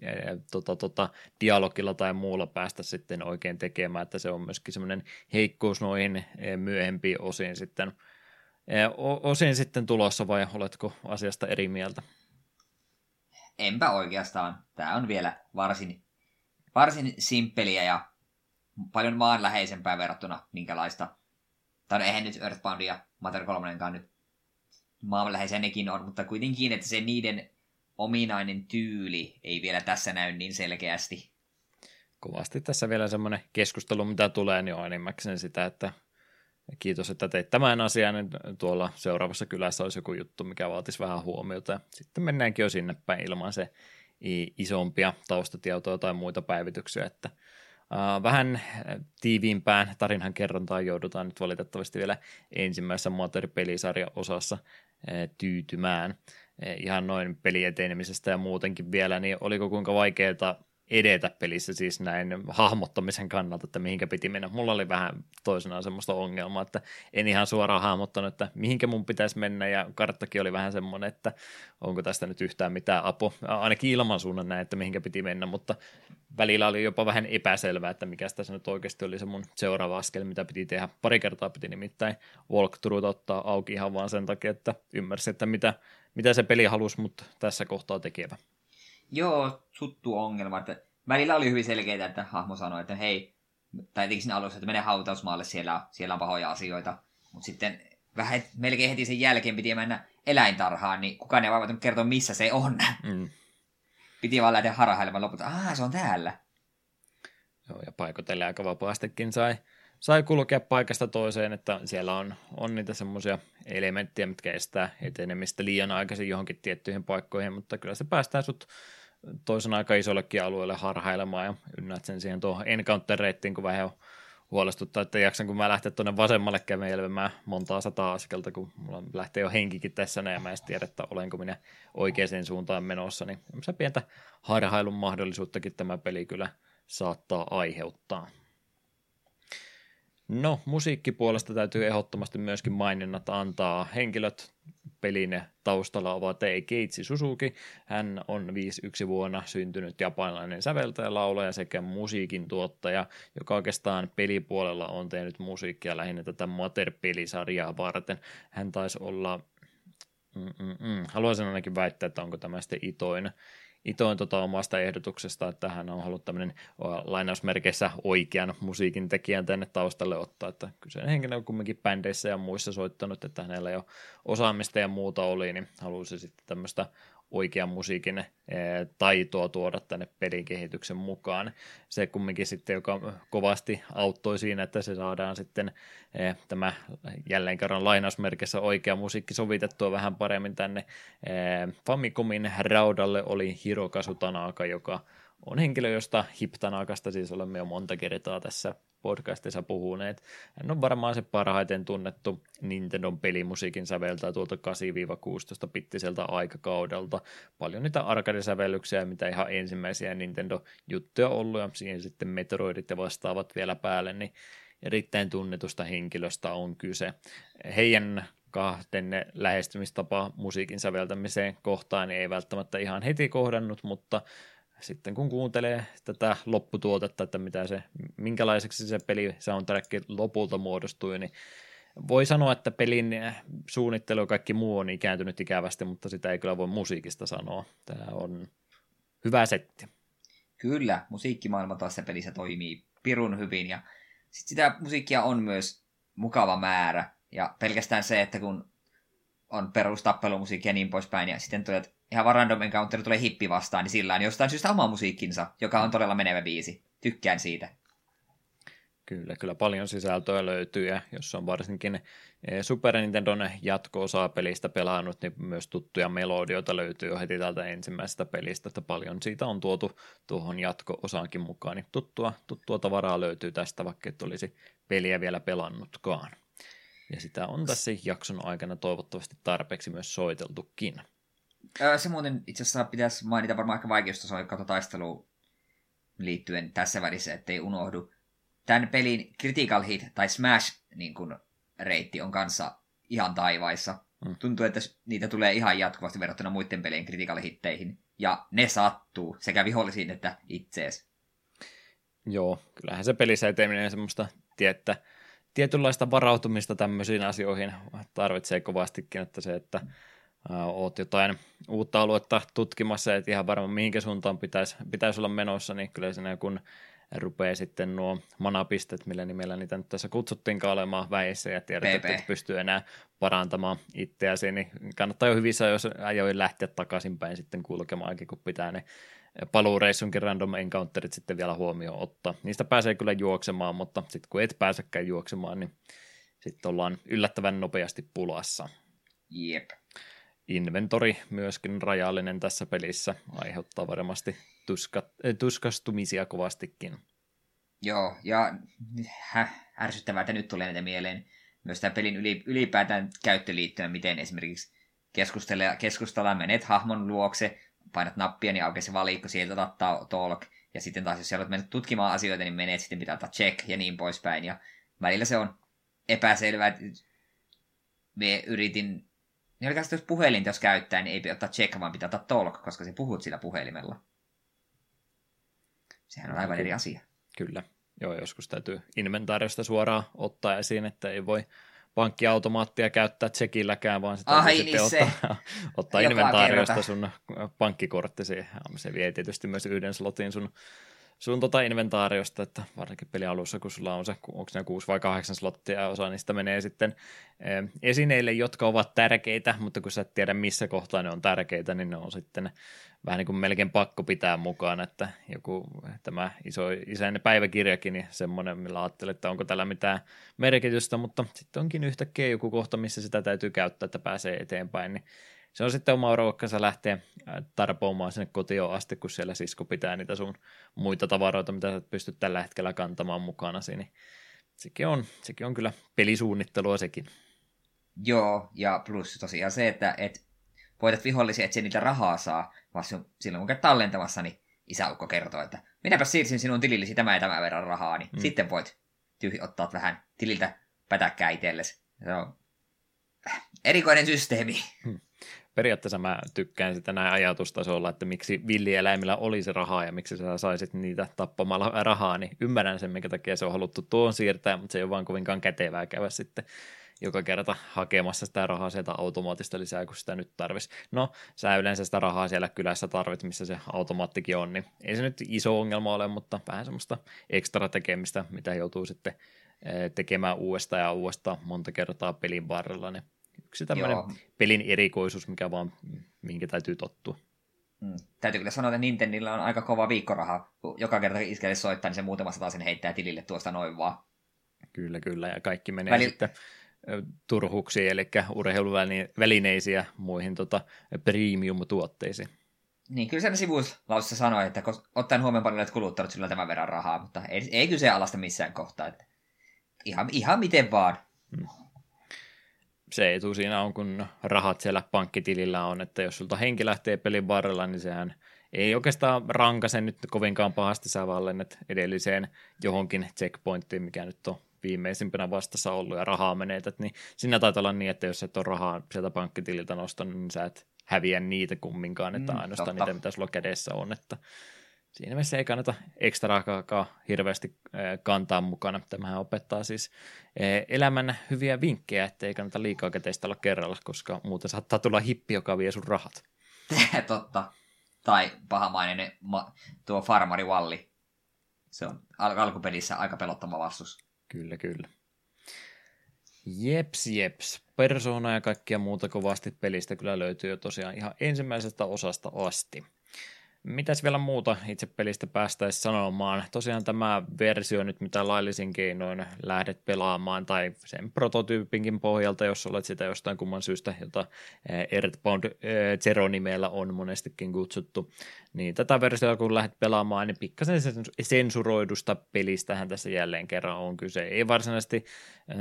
ja tota, tota, dialogilla tai muulla päästä sitten oikein tekemään, että se on myöskin semmoinen heikkuus noihin myöhempiin osiin sitten, osiin sitten tulossa, vai oletko asiasta eri mieltä? Enpä oikeastaan. Tämä on vielä varsin, varsin simppeliä ja paljon maanläheisempää verrattuna minkälaista, tai no eihän nyt Earthbound ja Mater kolmonenkaan nyt maanläheisiä nekin on, mutta kuitenkin, että se niiden ominainen tyyli ei vielä tässä näy niin selkeästi. Kovasti tässä vielä semmoinen keskustelu, mitä tulee, niin on enimmäkseen sitä, että kiitos, että teit tämän asian, niin tuolla seuraavassa kylässä olisi joku juttu, mikä vaatisi vähän huomiota. Sitten mennäänkin jo sinne päin ilman se isompia taustatietoja tai muita päivityksiä, että vähän tiiviimpään tarinan kerrontaan joudutaan nyt valitettavasti vielä ensimmäisessä moottoripelisarjan osassa tyytymään. Ihan noin pelietenemisestä ja muutenkin vielä, niin oliko kuinka vaikeaa edetä pelissä siis näin hahmottamisen kannalta, että mihinkä piti mennä. Mulla oli vähän toisenaan semmoista ongelmaa, että en ihan suoraan hahmottanut, että mihinkä mun pitäisi mennä, ja karttakin oli vähän semmoinen, että onko tästä nyt yhtään mitään apua, ainakin ilmansuunnan näin, että mihinkä piti mennä, mutta välillä oli jopa vähän epäselvää, että mikä tässä nyt oikeasti oli se mun seuraava askel, mitä piti tehdä. Pari kertaa piti nimittäin walkthroughta ottaa auki ihan vaan sen takia, että ymmärsi, että mitä, mitä se peli halusi mut tässä kohtaa tekevä. Joo, tuttu ongelma, että välillä oli hyvin selkeää, että hahmo sanoi, että hei, tai etenkin siinä alussa, että mene hautausmaalle, siellä, siellä on pahoja asioita, mutta sitten vähän, melkein heti sen jälkeen piti mennä eläintarhaan, niin kukaan ei vaivautunut kertoa, missä se on. Mm. Piti vaan lähteä harhailemaan lopulta, aah, se on täällä. Joo, ja paikotelle aika vapaastikin sai, sai kulkea paikasta toiseen, että siellä on, on niitä semmoisia elementtejä, mitkä estää etenemistä liian aikaisin johonkin tiettyihin paikkoihin, mutta kyllä se päästään sut toisen aika isollekin alueelle harhailemaan ja ynnät sen siihen tuohon encounter-reittiin, kun vähän huolestuttaa, että jaksan kun mä lähten tuonne vasemmalle kävelemään montaa sataa askelta, kun mulla lähtee jo henkikin tässä näin ja mä en tiedä, että olenko minä oikeaan suuntaan menossa, niin se pientä harhailun mahdollisuuttakin tämä peli kyllä saattaa aiheuttaa. No, musiikkipuolesta täytyy ehdottomasti myöskin maininnat antaa. Henkilöt pelin taustalla ovat Keiichi Suzuki. Hän on viisikymmentäyksi vuonna syntynyt japanilainen säveltäjä, laulaja sekä musiikin tuottaja, joka oikeastaan pelipuolella on tehnyt musiikkia lähinnä tätä Mater-pelisarjaa varten. Hän taisi olla, Mm-mm-mm. haluaisin ainakin väittää, että onko tämä sitten itoin. Itoin tuota omasta ehdotuksesta, että hän on halunnut tämmöinen lainausmerkeissä oikean musiikin tekijän tänne taustalle ottaa, että kyseinen henkilö on kumminkin bändeissä ja muissa soittanut, että hänellä jo osaamista ja muuta oli, niin halusi sitten tämmöistä oikean musiikin taitoa tuoda tänne pelin kehityksen mukaan. Se kumminkin sitten, joka kovasti auttoi siinä, että se saadaan sitten tämä jälleen kerran lainausmerkissä oikea musiikki sovitettua vähän paremmin tänne Famicomin raudalle, oli Hirokazu Tanaka, joka on henkilö, josta Hip Tanakasta siis olemme jo monta kertaa tässä podcastissa puhuneet. Hän on varmaan se parhaiten tunnettu Nintendon pelimusiikin säveltää tuolta kahdesta kuuteentoista-bittiseltä aikakaudelta. Paljon niitä arcade-sävellyksiä, mitä ihan ensimmäisiä Nintendo-juttuja ollut, ja siihen sitten Metroidit ja vastaavat vielä päälle, niin erittäin tunnetusta henkilöstä on kyse. Heidän kahden lähestymistapa musiikin säveltämiseen kohtaan niin ei välttämättä ihan heti kohdannut, mutta sitten kun kuuntelee tätä lopputuotetta, että mitä se, minkälaiseksi se peli soundtrack lopulta muodostui, niin voi sanoa, että pelin suunnittelu ja kaikki muu on ikääntynyt ikävästi, mutta sitä ei kyllä voi musiikista sanoa. Tämä on hyvä setti. Kyllä, musiikkimaailma tässä pelissä toimii pirun hyvin, ja sit sitä musiikkia on myös mukava määrä, ja pelkästään se, että kun on perustappelumusiikkia ja niin poispäin, ja sitten tulet ihan vaan random encounter tulee hippi vastaan, niin sillä on jostain syystä oma musiikkinsa, joka on todella menevä biisi. Tykkään siitä. Kyllä, kyllä paljon sisältöä löytyy, ja jos on varsinkin Super Nintendon jatko-osaa pelistä pelannut, niin myös tuttuja melodioita löytyy jo heti täältä ensimmäisestä pelistä, että paljon siitä on tuotu tuohon jatko-osaankin mukaan, niin tuttua, tuttua tavaraa löytyy tästä, vaikka et olisi peliä vielä pelannutkaan. Ja sitä on tässä jakson aikana toivottavasti tarpeeksi myös soiteltukin. Se muuten itse asiassa pitäisi mainita varmaan ehkä vaikeustasoja kautta taisteluun liittyen tässä välissä, ettei unohdu. Tämän pelin Critical Hit tai Smash niin kun, reitti on kanssa ihan taivaissa. Mm. Tuntuu, että niitä tulee ihan jatkuvasti verrattuna muiden pelien Critical Hitteihin. Ja ne sattuu sekä vihollisiin että itseesi. Joo, kyllähän se pelissä eteminen semmoista tiettä. Tietynlaista varautumista tämmöisiin asioihin tarvitsee kovastikin, että se, että oot jotain uutta aluetta tutkimassa, et ihan varmaan mihinkä suuntaan pitäisi pitäis olla menossa, niin kyllä siinä kun rupeaa sitten nuo manapistet, millä nimellä niitä nyt tässä kutsuttiinkaan olemaan väissä, ja tiedät, että et pystyy enää parantamaan itseäsi, niin kannattaa jo hyvissä jos ajoin lähteä takaisinpäin sitten kulkemaankin, kun pitää ne paluureissunkin random encounterit sitten vielä huomioon ottaa. Niistä pääsee kyllä juoksemaan, mutta sitten kun et pääsekään juoksemaan, niin sitten ollaan yllättävän nopeasti pulassa. Jep. Inventori myöskin rajallinen tässä pelissä, aiheuttaa varmasti tuska, tuskastumisia kovastikin. Joo, ja häh, ärsyttävää, että nyt tulee näitä mieleen. Myös tämän pelin yli, ylipäätään käyttöliittymä, miten esimerkiksi keskustella menet hahmon luokse, painat nappia, niin aukeaa se valikko, sieltä otat talk, ja sitten taas jos sä olet mennyt tutkimaan asioita, niin menet, sitten pitää ottaa check, ja niin poispäin, ja välillä se on epäselvää, että me yritin, niin oikeastaan jos puhelinta jos käyttää, niin ei ottaa check, vaan pitää ottaa talk, koska sä puhut sillä puhelimella. Sehän on aivan eri asia. Kyllä. Joo, joskus täytyy inventaariosta suoraan ottaa esiin, että ei voi pankkiautomaattia käyttää tsekilläkään, vaan sitä täytyy sitten se. ottaa, ottaa inventaariosta kerta. Sun pankkikortti siihen. Se vie tietysti myös yhden slotin sun, sun tota inventaariosta, että varsinkin pelialussa, kun sulla on se, onko ne kuusi vai kahdeksan slottia, ja osa niistä menee sitten esineille, jotka ovat tärkeitä, mutta kun sä et tiedä, missä kohtaa ne on tärkeitä, niin ne on sitten vähän niin kuin melkein pakko pitää mukaan, että joku tämä iso isän päiväkirjakin, niin semmoinen, millä ajattelin, että onko tällä mitään merkitystä, mutta sitten onkin yhtäkkiä joku kohta, missä sitä täytyy käyttää, että pääsee eteenpäin, niin se on sitten oma ruokkansa lähteä tarpoamaan sinne kotioon asti, kun siellä sisko pitää niitä sun muita tavaroita, mitä sä pystyt tällä hetkellä kantamaan mukana siinä. Sekin on, sekin on kyllä pelisuunnittelua sekin. Joo, ja plus tosiaan se, että et voitat vihollisia, et se niitä rahaa saa, vaan silloin kun käyt tallentamassa, niin isäukko kertoo, että minäpä siirsin sinun tilillesi tämä ja tämä verran rahaa, niin mm. sitten voit tyhjä ottaa vähän tililtä pätäkkää itsellesi. Se on erikoinen systeemi. Hmm. Periaatteessa mä tykkään sitä näin ajatustasolla, että miksi villieläimillä olisi rahaa ja miksi sä saisit niitä tappamalla rahaa, niin ymmärrän sen, minkä takia se on haluttu tuon siirtää, mutta se ei ole vaan kovinkaan kätevää käydä sitten joka kerta hakemassa sitä rahaa sieltä automaatista lisää, kun sitä nyt tarvisi. No, sä yleensä sitä rahaa siellä kylässä tarvit, missä se automaattikin on, niin ei se nyt iso ongelma ole, mutta vähän semmoista ekstra tekemistä, mitä joutuu sitten tekemään uudestaan ja uudestaan monta kertaa pelin varrella, niin yksi tämmöinen Joo. pelin erikoisuus, mikä vaan, mihinkä täytyy tottua. Mm. Täytyy kyllä sanoa, että Nintendillä on aika kova viikkoraha. Kun joka kerta iskelle soittaa, niin se muutama sata sen heittää tilille tuosta noin vaan. Kyllä, kyllä. Ja kaikki menee Väli... sitten turhuksi, eli urheiluvälineisiä muihin tota, premium-tuotteisiin. Niin, kyllä sen sivulaussa sanoi, että ottaen huomioon paljon, että kuluttanut sillä tämän verran rahaa, mutta ei, ei kyseenalaista missään kohtaa. Että ihan, ihan miten vaan. Mm. Se etu siinä on, kun rahat siellä pankkitilillä on, että jos sulta henki lähtee pelin varrella, niin sehän ei oikeastaan rankase nyt kovinkaan pahasti, sä vaan lennät edelliseen johonkin checkpointtiin, mikä nyt on viimeisimpänä vastassa ollut ja rahaa menetät, niin siinä taitaa olla niin, että jos et ole rahaa sieltä pankkitililtä nostanut, niin sä et häviä niitä kumminkaan, että mm, ainoastaan totta. Niitä, mitä sulla kädessä on, että siinä mielessä ei kannata ekstraakaan hirveästi kantaa mukana. Tämähän opettaa siis elämän hyviä vinkkejä, ettei kannata liikaa käteistä olla kerralla, koska muuten saattaa tulla hippi, joka vie sun rahat. Totta. Tai pahamainen tuo farmari Valli. Se on al- alkupelissä aika pelottava vastus. Kyllä, kyllä. Jeps, jeps. Persona ja kaikkia muuta kovasti pelistä kyllä löytyy jo tosiaan ihan ensimmäisestä osasta asti. Mitäs vielä muuta itse pelistä päästäisiin sanomaan? Tosiaan tämä versio nyt, mitä laillisin keinoin lähdet pelaamaan, tai sen prototyypinkin pohjalta, jos olet sitä jostain kumman syystä, jota Earthbound Zero-nimellä on monestikin kutsuttu, niin tätä versiota kun lähdet pelaamaan, niin pikkasen sensuroidusta pelistähän tässä jälleen kerran on kyse. Ei varsinaisesti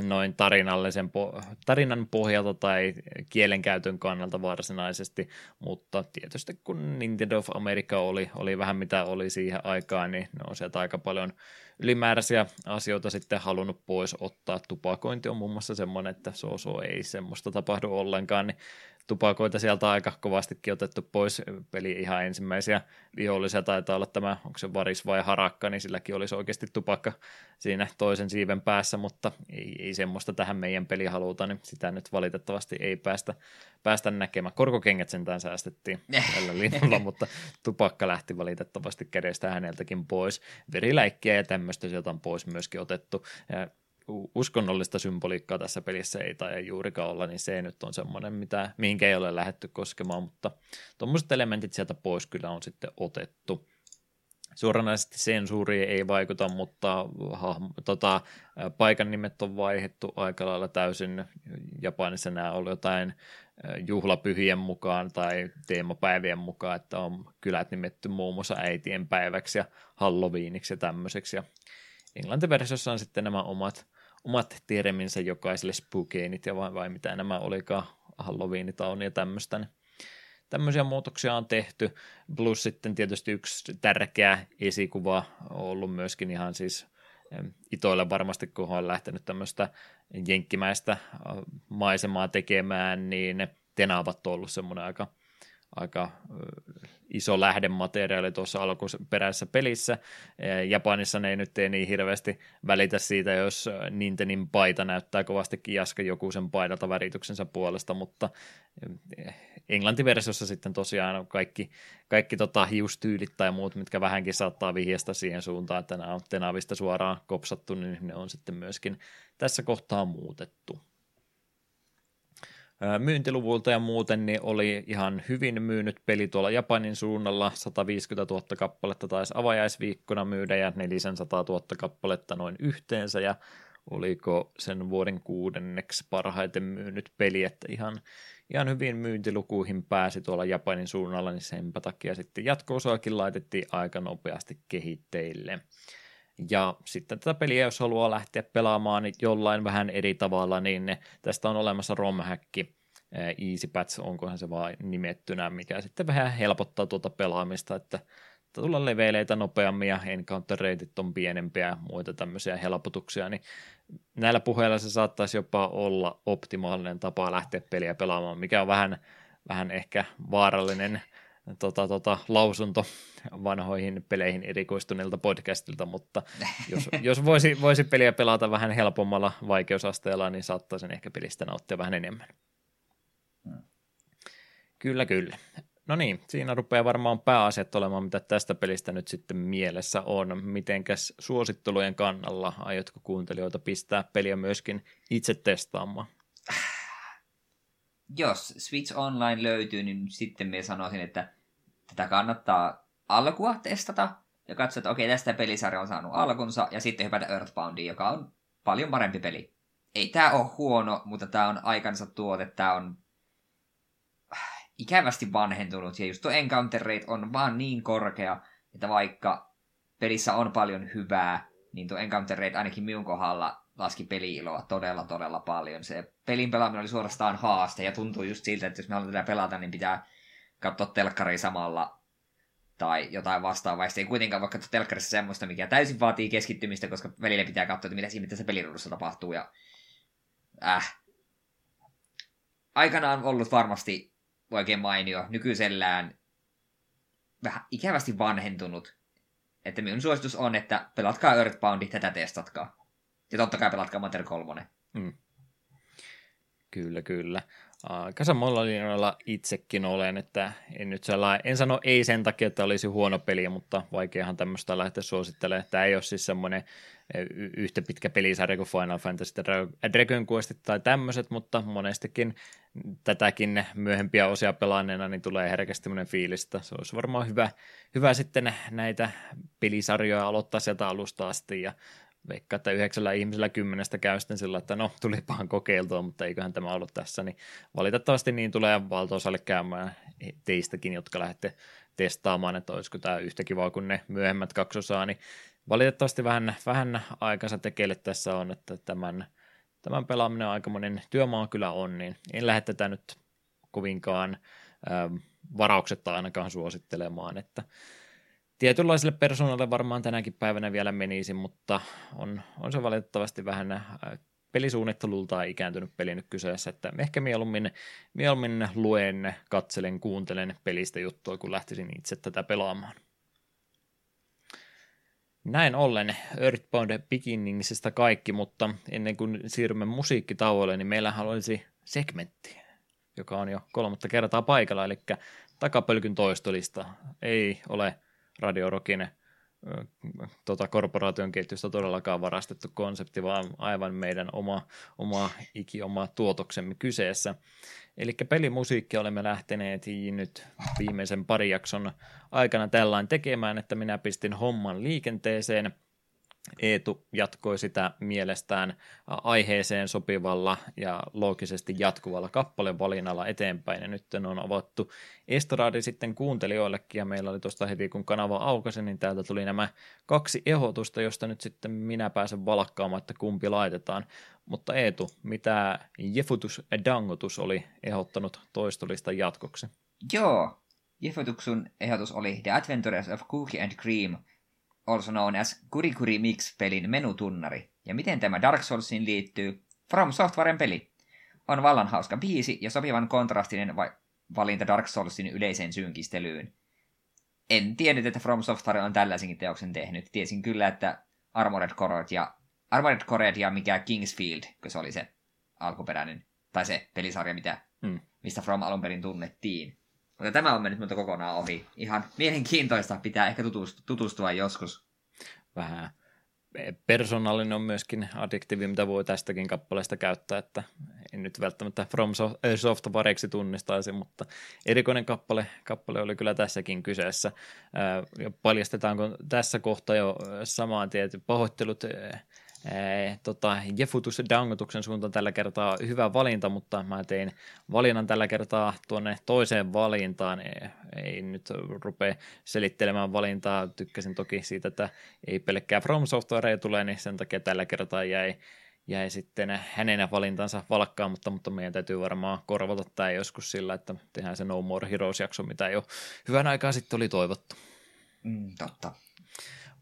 noin tarinallisen po- tarinan pohjalta tai kielenkäytön kannalta varsinaisesti, mutta tietysti kun Nintendo of America Oli, oli vähän mitä oli siihen aikaan, niin ne on sieltä aika paljon ylimääräisiä asioita sitten halunnut pois ottaa. Tupakointi on muun muassa semmoinen, että so, so ei semmoista tapahdu ollenkaan, niin tupakoita sieltä aika kovastikin otettu pois. Peli ihan ensimmäisiä vihollisia taitaa olla tämä, onko se varis vai harakka, niin silläkin olisi oikeasti tupakka siinä toisen siiven päässä, mutta ei, ei semmoista tähän meidän peli haluta, niin sitä nyt valitettavasti ei päästä, päästä näkemään. Korkokengät sentään säästettiin tällä linjalla, mutta tupakka lähti valitettavasti kädestä häneltäkin pois. Veriläikkiä ja tämmöistä sieltä on pois myöskin otettu. Uskonnollista symboliikkaa tässä pelissä ei tai juurikaan olla, niin se ei nyt on semmoinen, mitä, mihinkä ei ole lähdetty koskemaan, mutta tuommoiset elementit sieltä pois kyllä on sitten otettu. Suoranaisesti sensuuri ei vaikuta, mutta ha, tota, paikan nimet on vaihdettu aika lailla täysin. Japanissa nämä oli jotain juhlapyhien mukaan tai teemapäivien mukaan, että on kylät nimetty muun muassa äitien päiväksi ja Halloweeniksi ja tämmöiseksi. Ja englantiversiossa on sitten nämä omat, omat terminsä jokaiselle spookeinit ja vai, vai mitä nämä olikaan, Halloweenit on ja tämmöistä. Niin tämmöisiä muutoksia on tehty, plus sitten tietysti yksi tärkeä esikuva on ollut myöskin ihan siis Itoille varmasti, kun on lähtenyt tämmöistä jenkkimäistä maisemaa tekemään, niin Tenavat on ollut semmoinen aika, aika iso lähdemateriaali tuossa alkuperäisessä pelissä. Japanissa ne ei nyt ei niin hirveästi välitä siitä, jos Nintenin paita näyttää kovastikin Jaska Jokusen paidalta värityksensä puolesta, mutta englantiversiossa sitten tosiaan kaikki, kaikki tota hiustyylit tai muut, mitkä vähänkin saattaa vihjasta siihen suuntaan, että nämä on Tenavista suoraan kopsattu, niin ne on sitten myöskin tässä kohtaa muutettu. Myyntiluvulta ja muuten niin oli ihan hyvin myynyt peli tuolla Japanin suunnalla, sataviisikymmentätuhatta kappaletta taisi avajaisviikkona myydä ja neljäsataatuhatta kappaletta noin yhteensä ja oliko sen vuoden kuudenneksi parhaiten myynyt peli, että ihan, ihan hyvin myyntilukuihin pääsi tuolla Japanin suunnalla, niin senpä takia sitten jatko-osaakin laitettiin aika nopeasti kehitteille. Ja sitten tätä peliä, jos haluaa lähteä pelaamaan niin jollain vähän eri tavalla, niin tästä on olemassa ROM-häkki, Easy Patch, onkohan se vaan nimettynä, mikä sitten vähän helpottaa tuota pelaamista, että tulla leveleitä nopeammin ja encounter-reitit on pienempiä ja muita tämmöisiä helpotuksia, niin näillä puheilla se saattaisi jopa olla optimaalinen tapa lähteä peliä pelaamaan, mikä on vähän, vähän ehkä vaarallinen Tota, tota, lausunto vanhoihin peleihin erikoistuneelta podcastilta, mutta jos, jos voisi, voisi peliä pelata vähän helpommalla vaikeusasteella, niin saattaisin ehkä pelistä nauttia vähän enemmän. Hmm. Kyllä, kyllä. No niin, siinä rupeaa varmaan pääasiat olemaan, mitä tästä pelistä nyt sitten mielessä on. Mitenkäs suosittelujen kannalla? Aiotko kuuntelijoita pistää peliä myöskin itse testaamaan? Jos Switch Online löytyy, niin sitten minä sanoisin, että tätä kannattaa alkua testata ja katsoa, että okei, tästä pelisarja on saanut alkunsa ja sitten hypätä Earthboundiin, joka on paljon parempi peli. Ei tämä ole huono, mutta tämä on aikansa tuote, tämä on ikävästi vanhentunut ja just tuo encounter rate on vaan niin korkea, että vaikka pelissä on paljon hyvää, niin tuo encounter rate ainakin minun kohdalla laski peli-iloa todella, todella paljon. Se pelin pelaaminen oli suorastaan haaste, ja tuntuu just siltä, että jos me halutaan tätä pelata, niin pitää katsoa telkkari samalla tai jotain vastaavaa. Ei kuitenkaan voi katsoa telkkarissa semmoista, mikä täysin vaatii keskittymistä, koska välillä pitää katsoa, että mitä siinä tässä peliruudussa tapahtuu. Ja Äh. Aikanaan on ollut varmasti oikein mainio, nykyisellään vähän ikävästi vanhentunut. Että minun suositus on, että pelatkaa Earthboundi, tätä testatkaa. Ja totta kai pelatkaa Mater kolme. Mm. Kyllä, kyllä. Aika samalla linjalla itsekin olen, että en nyt sellainen, en sano ei sen takia, että olisi huono peli, mutta vaikeahan tämmöistä lähteä suosittelemaan. Tämä ei ole siis semmoinen yhtä pitkä pelisarja kuin Final Fantasy Dragon Quest tai tämmöiset, mutta monestikin tätäkin myöhempiä osia pelanneena niin tulee herkästi semmoinen fiilis, että se olisi varmaan hyvä, hyvä sitten näitä pelisarjoja aloittaa sieltä alusta asti ja veikkaa, että yhdeksällä ihmisellä kymmenestä käy sitten sillä, että no, tulipahan kokeiltua, mutta eiköhän tämä ollut tässä, niin valitettavasti niin tulee valtaosalle käymään teistäkin, jotka lähdette testaamaan, että olisiko tämä yhtä kivaa kuin ne myöhemmät kaksosaa, niin valitettavasti vähän, vähän aikansa tekeille tässä on, että tämän, tämän pelaaminen aikamoinen työmaa kyllä on, niin en lähde tätä nyt kovinkaan äh, varauksetta ainakaan suosittelemaan, että tietynlaiselle persoonalle varmaan tänäkin päivänä vielä menisi, mutta on, on se valitettavasti vähän pelisuunnittelultaan ikääntynyt peli nyt kyseessä, että ehkä mieluummin, mieluummin luen, katselen, kuuntelen pelistä juttua, kun lähtisin itse tätä pelaamaan. Näin ollen Earthbound Beginningsistä kaikki, mutta ennen kuin siirrymme musiikkitauolle, niin meillähän olisi segmentti, joka on jo kolmatta kertaa paikalla, eli takapölkyn toistolista ei ole Radio Rockin tota, korporaation kehitystä todellakaan varastettu konsepti, vaan aivan meidän oma, oma ikioma tuotoksemme kyseessä. Eli pelimusiikkia olemme lähteneet nyt viimeisen pari jakson aikana tällainen tekemään, että minä pistin homman liikenteeseen, Eetu jatkoi sitä mielestään aiheeseen sopivalla ja loogisesti jatkuvalla kappalevalinnalla eteenpäin, ja nyt on avattu estraadi sitten kuuntelijoillekin, ja meillä oli tuosta heti kun kanava aukasi, niin täältä tuli nämä kaksi ehdotusta, josta nyt sitten minä pääsen valkkaamaan, että kumpi laitetaan. Mutta Eetu, mitä Jefutus Dangotus oli ehdottanut toistolistan jatkoksi? Joo, Jefutuksun ehdotus oli The Adventures of Cookie and Cream, also known as Kurikuri Mix-pelin menutunnari. Ja miten tämä Dark Soulsiin liittyy? From Softwaren peli. On vallan hauska biisi ja sopivan kontrastinen va- valinta Dark Soulsin yleiseen synkistelyyn. En tiennyt, että From Software on tällaisenkin teoksen tehnyt. Tiesin kyllä, että Armored Core ja, Armored Core ja mikä Kingsfield, kun se oli se alkuperäinen, tai se pelisarja, mitä, mm. mistä From alun perin tunnettiin. Mutta tämä on mennyt minulta kokonaan ohi. Ihan mielenkiintoista, pitää ehkä tutustua joskus. Vähän persoonallinen on myöskin adjektiivi, mitä voi tästäkin kappaleesta käyttää, että en nyt välttämättä From Softwareksi tunnistaisi, mutta erikoinen kappale, kappale oli kyllä tässäkin kyseessä. Paljastetaanko tässä kohtaa jo samaan tietyn pahoittelut Ee, tota, Jefutus Dangotuksen suuntaan tällä kertaa hyvä valinta, mutta mä tein valinnan tällä kertaa tuonne toiseen valintaan. Ei, ei nyt rupea selittelemään valintaa. Tykkäsin toki siitä, että ei pelkkää From Softwarea tule, niin sen takia tällä kertaa jäi, jäi sitten hänen valintansa valkkaan, mutta, mutta meidän täytyy varmaan korvata tämä joskus sillä, että tehdään se No More Heroes-jakso, mitä jo hyvän aikaa sitten oli toivottu. Mm, totta.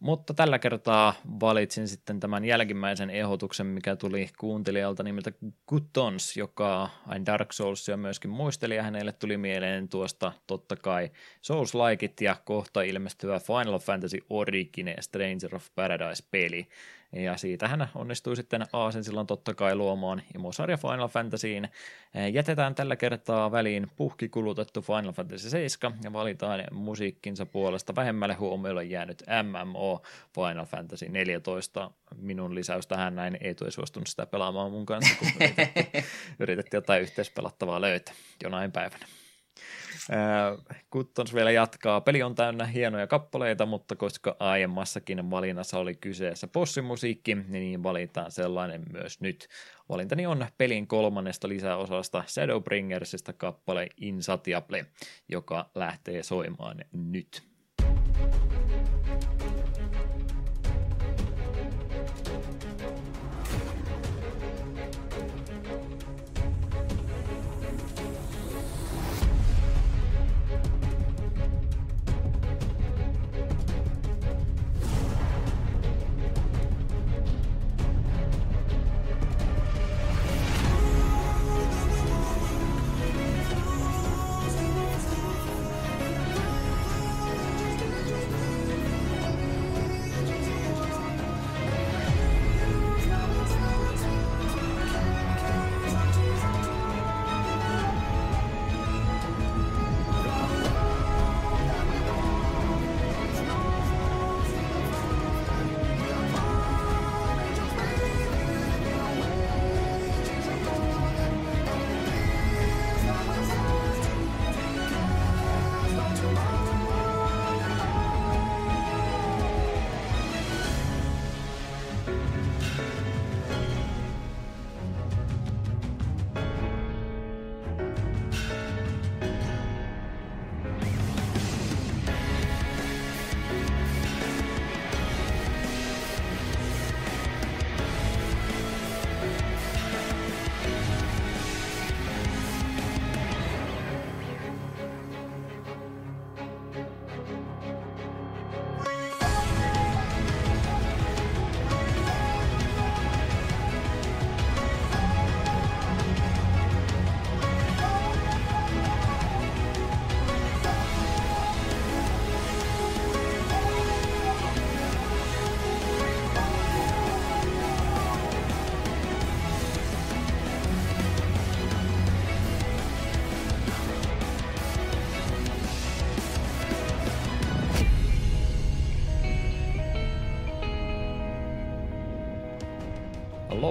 Mutta tällä kertaa valitsin sitten tämän jälkimmäisen ehdotuksen, mikä tuli kuuntelijalta nimeltä Gutons, joka Dark Soulsia myöskin muisteli, ja hänelle tuli mieleen tuosta totta kai Souls-likeit ja kohta ilmestyvä Final Fantasy Origin Stranger of Paradise-peli. Ja siitä hän onnistui sitten aasinsillan totta kai luomaan imosarja Final Fantasyin. Jätetään tällä kertaa väliin puhki kulutettu Final Fantasy seitsemän ja valitaan musiikkinsa puolesta vähemmälle huomiolle jäänyt M M O Final Fantasy neljätoista. Minun lisäys tähän näin, Eetu ei suostunut sitä pelaamaan mun kanssa, kun yritettiin, yritettiin jotain yhteispelattavaa löytää jonain päivänä. Kuttons vielä jatkaa. Peli on täynnä hienoja kappaleita, mutta koska aiemmassakin valinnassa oli kyseessä bossimusiikki, niin valitaan sellainen myös nyt. Valintani on pelin kolmannesta lisäosasta Shadowbringersista kappale Insatiable, joka lähtee soimaan nyt.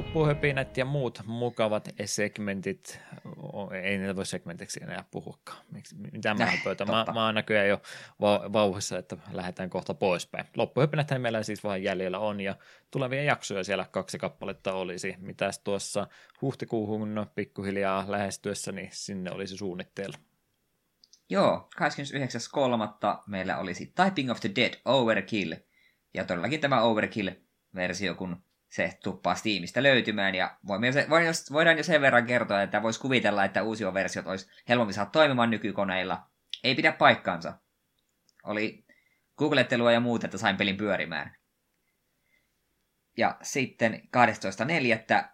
Poppuhöpinät ja muut mukavat segmentit, ei niitä voi segmentiksi enää puhuakaan. Mitä mä höpöitä? Mä, mä oon näköjään jo vauhassa, että lähdetään kohta poispäin. Loppuhöpinäthän meillä siis vähän jäljellä on ja tulevia jaksoja siellä kaksi kappaletta olisi. Mitäs tuossa huhtikuuhun pikkuhiljaa lähestyessä, niin sinne olisi suunnitteilla. Joo, kahdeskymmenesyhdeksäs kolmas meillä olisi Typing of the Dead Overkill. Ja todellakin tämä Overkill-versio, kun se tuppaa Steamista löytymään, ja voidaan jo sen verran kertoa, että voisi kuvitella, että uusia versiot olisi helpommin saada toimimaan nykykoneilla. Ei pidä paikkaansa. Oli googlettelua ja muuta, että sain pelin pyörimään. Ja sitten kahdestoista neljättä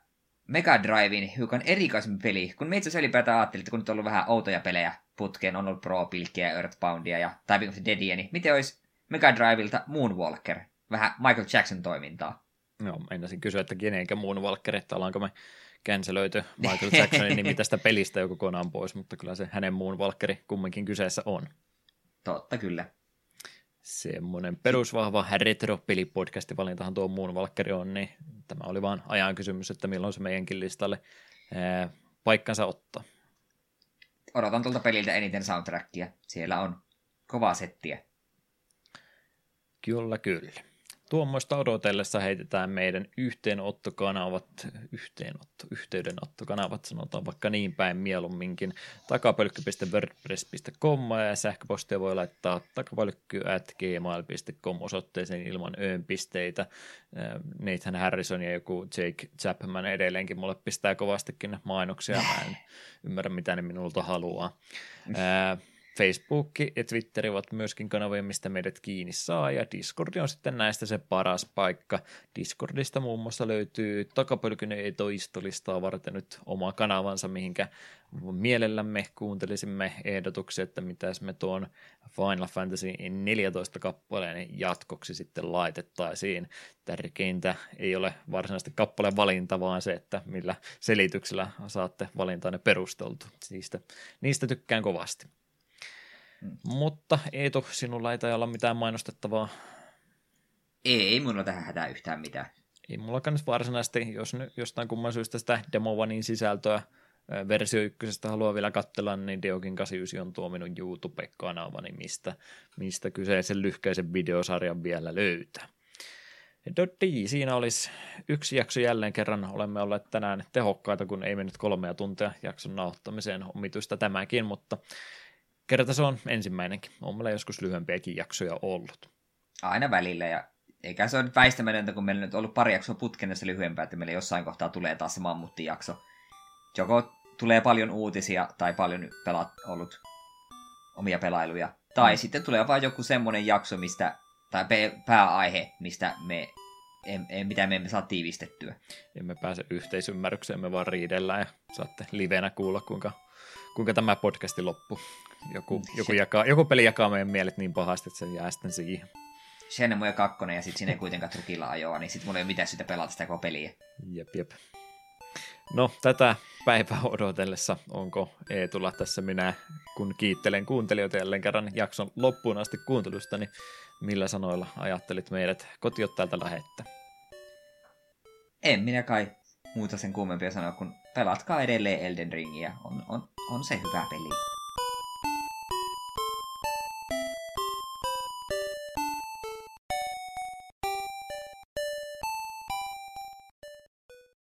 Mega Driven hiukan erikoisempi peli, kun me itse asiassa ylipäätään ajattelin, että kun nyt on ollut vähän outoja pelejä putkeen, on ollut Pro-pilkkiä, Earthboundia ja Typing of the Deadia, niin miten olisi Mega Drivelta Moonwalker? Vähän Michael Jackson-toimintaa. Joo, meinasin kysyä, että kenenkä muun Walkeretta ollaanko me känselöity Michael Jacksonin nimi tästä pelistä jo kokonaan pois, mutta kyllä se hänen muun Walkeri kumminkin kyseessä on. Totta kyllä. Semmoinen perusvahva retro-pelipodcast-valintahan tuo muun Walkeri on, niin tämä oli vaan ajan kysymys, että milloin se meidänkin listalle ää, paikkansa ottaa. Odotan tuolta peliltä eniten soundtrackia. Siellä on kovaa settiä. Kyllä, kyllä. Tuommoista odotellessa heitetään meidän yhteenottokanavat, yhteenotto, yhteydenottokanavat, sanotaan vaikka niin päin mieluumminkin, takapölkky piste wordpress piste com ja sähköpostia voi laittaa takapölkky at gmail piste com osoitteeseen ilman öön pisteitä. Nathan Harrison ja joku Jake Chapman edelleenkin mulle pistää kovastikin mainoksia, mä en ymmärrä mitä ne minulta haluaa. Ää, Facebook ja Twitter ovat myöskin kanavia, mistä meidät kiinni saa, ja Discord on sitten näistä se paras paikka. Discordista muun muassa löytyy takapölkyn etuistolistaa varten nyt oma kanavansa, mihinkä mielellämme kuuntelisimme ehdotuksia, että mitäs me tuon Final Fantasy neljätoista kappaleen jatkoksi sitten laitettaisiin. Tärkeintä ei ole varsinaisesti kappaleen valinta, vaan se, että millä selityksellä saatte valintaanne perusteltu. Niistä, niistä tykkään kovasti. Mutta Eetu, sinulla ei olla mitään mainostettavaa. Ei, ei minulla tähän hätää yhtään mitään. Ei mullakaan nyt varsinaisesti, jos nyt jostain kumman syystä sitä Demowanin sisältöä versio ykkösestä haluaa vielä katsella, niin Deokin kahdeksankymmentäyhdeksän on tuo minun YouTube-kanavani, mistä, mistä kyseisen lyhkäisen videosarjan vielä löytää. Doddi, siinä olisi yksi jakso jälleen kerran. Olemme olleet tänään tehokkaita, kun ei mennyt kolmea tuntia jakson nauhoittamiseen, omituista tämäkin, mutta kerta se on ensimmäinenkin. On meillä joskus lyhyempiäkin jaksoja ollut. Aina välillä, ja eikä se ole väistämätöntä, kun meillä on nyt ollut pari jaksoa putken näistä lyhyempää, että meillä jossain kohtaa tulee taas se mammuttijakso. Joko tulee paljon uutisia, tai paljon pelat ollut omia pelailuja, tai mm. sitten tulee vaan joku semmoinen jakso, mistä, tai pääaihe, mistä me, em, em, mitä me emme saa tiivistettyä. Emme pääse yhteisymmärrykseen, me vaan riidellään, ja saatte livenä kuulla, kuinka Kuinka tämä podcasti loppuu. Joku, joku, jakaa, joku peli jakaa meidän mielet niin pahasti, että se jää sitten siihen. Shenmue kaksi ja sitten sinne ei kuitenkaan trukilla ajoa, niin sitten mulla ei ole mitään syytä pelata sitä koko peliä. Jep, jep. No, tätä päivää odotellessa, onko Eetulla tässä minä, kun kiittelen kuuntelijoita jälleen kerran jakson loppuun asti kuuntelusta, niin millä sanoilla ajattelit meidät kotiot täältä lähettää? En minä kai muuta sen kuumempia sanoa, kun pelatkaa edelleen Elden Ringiä, on, on, on se hyvä peli.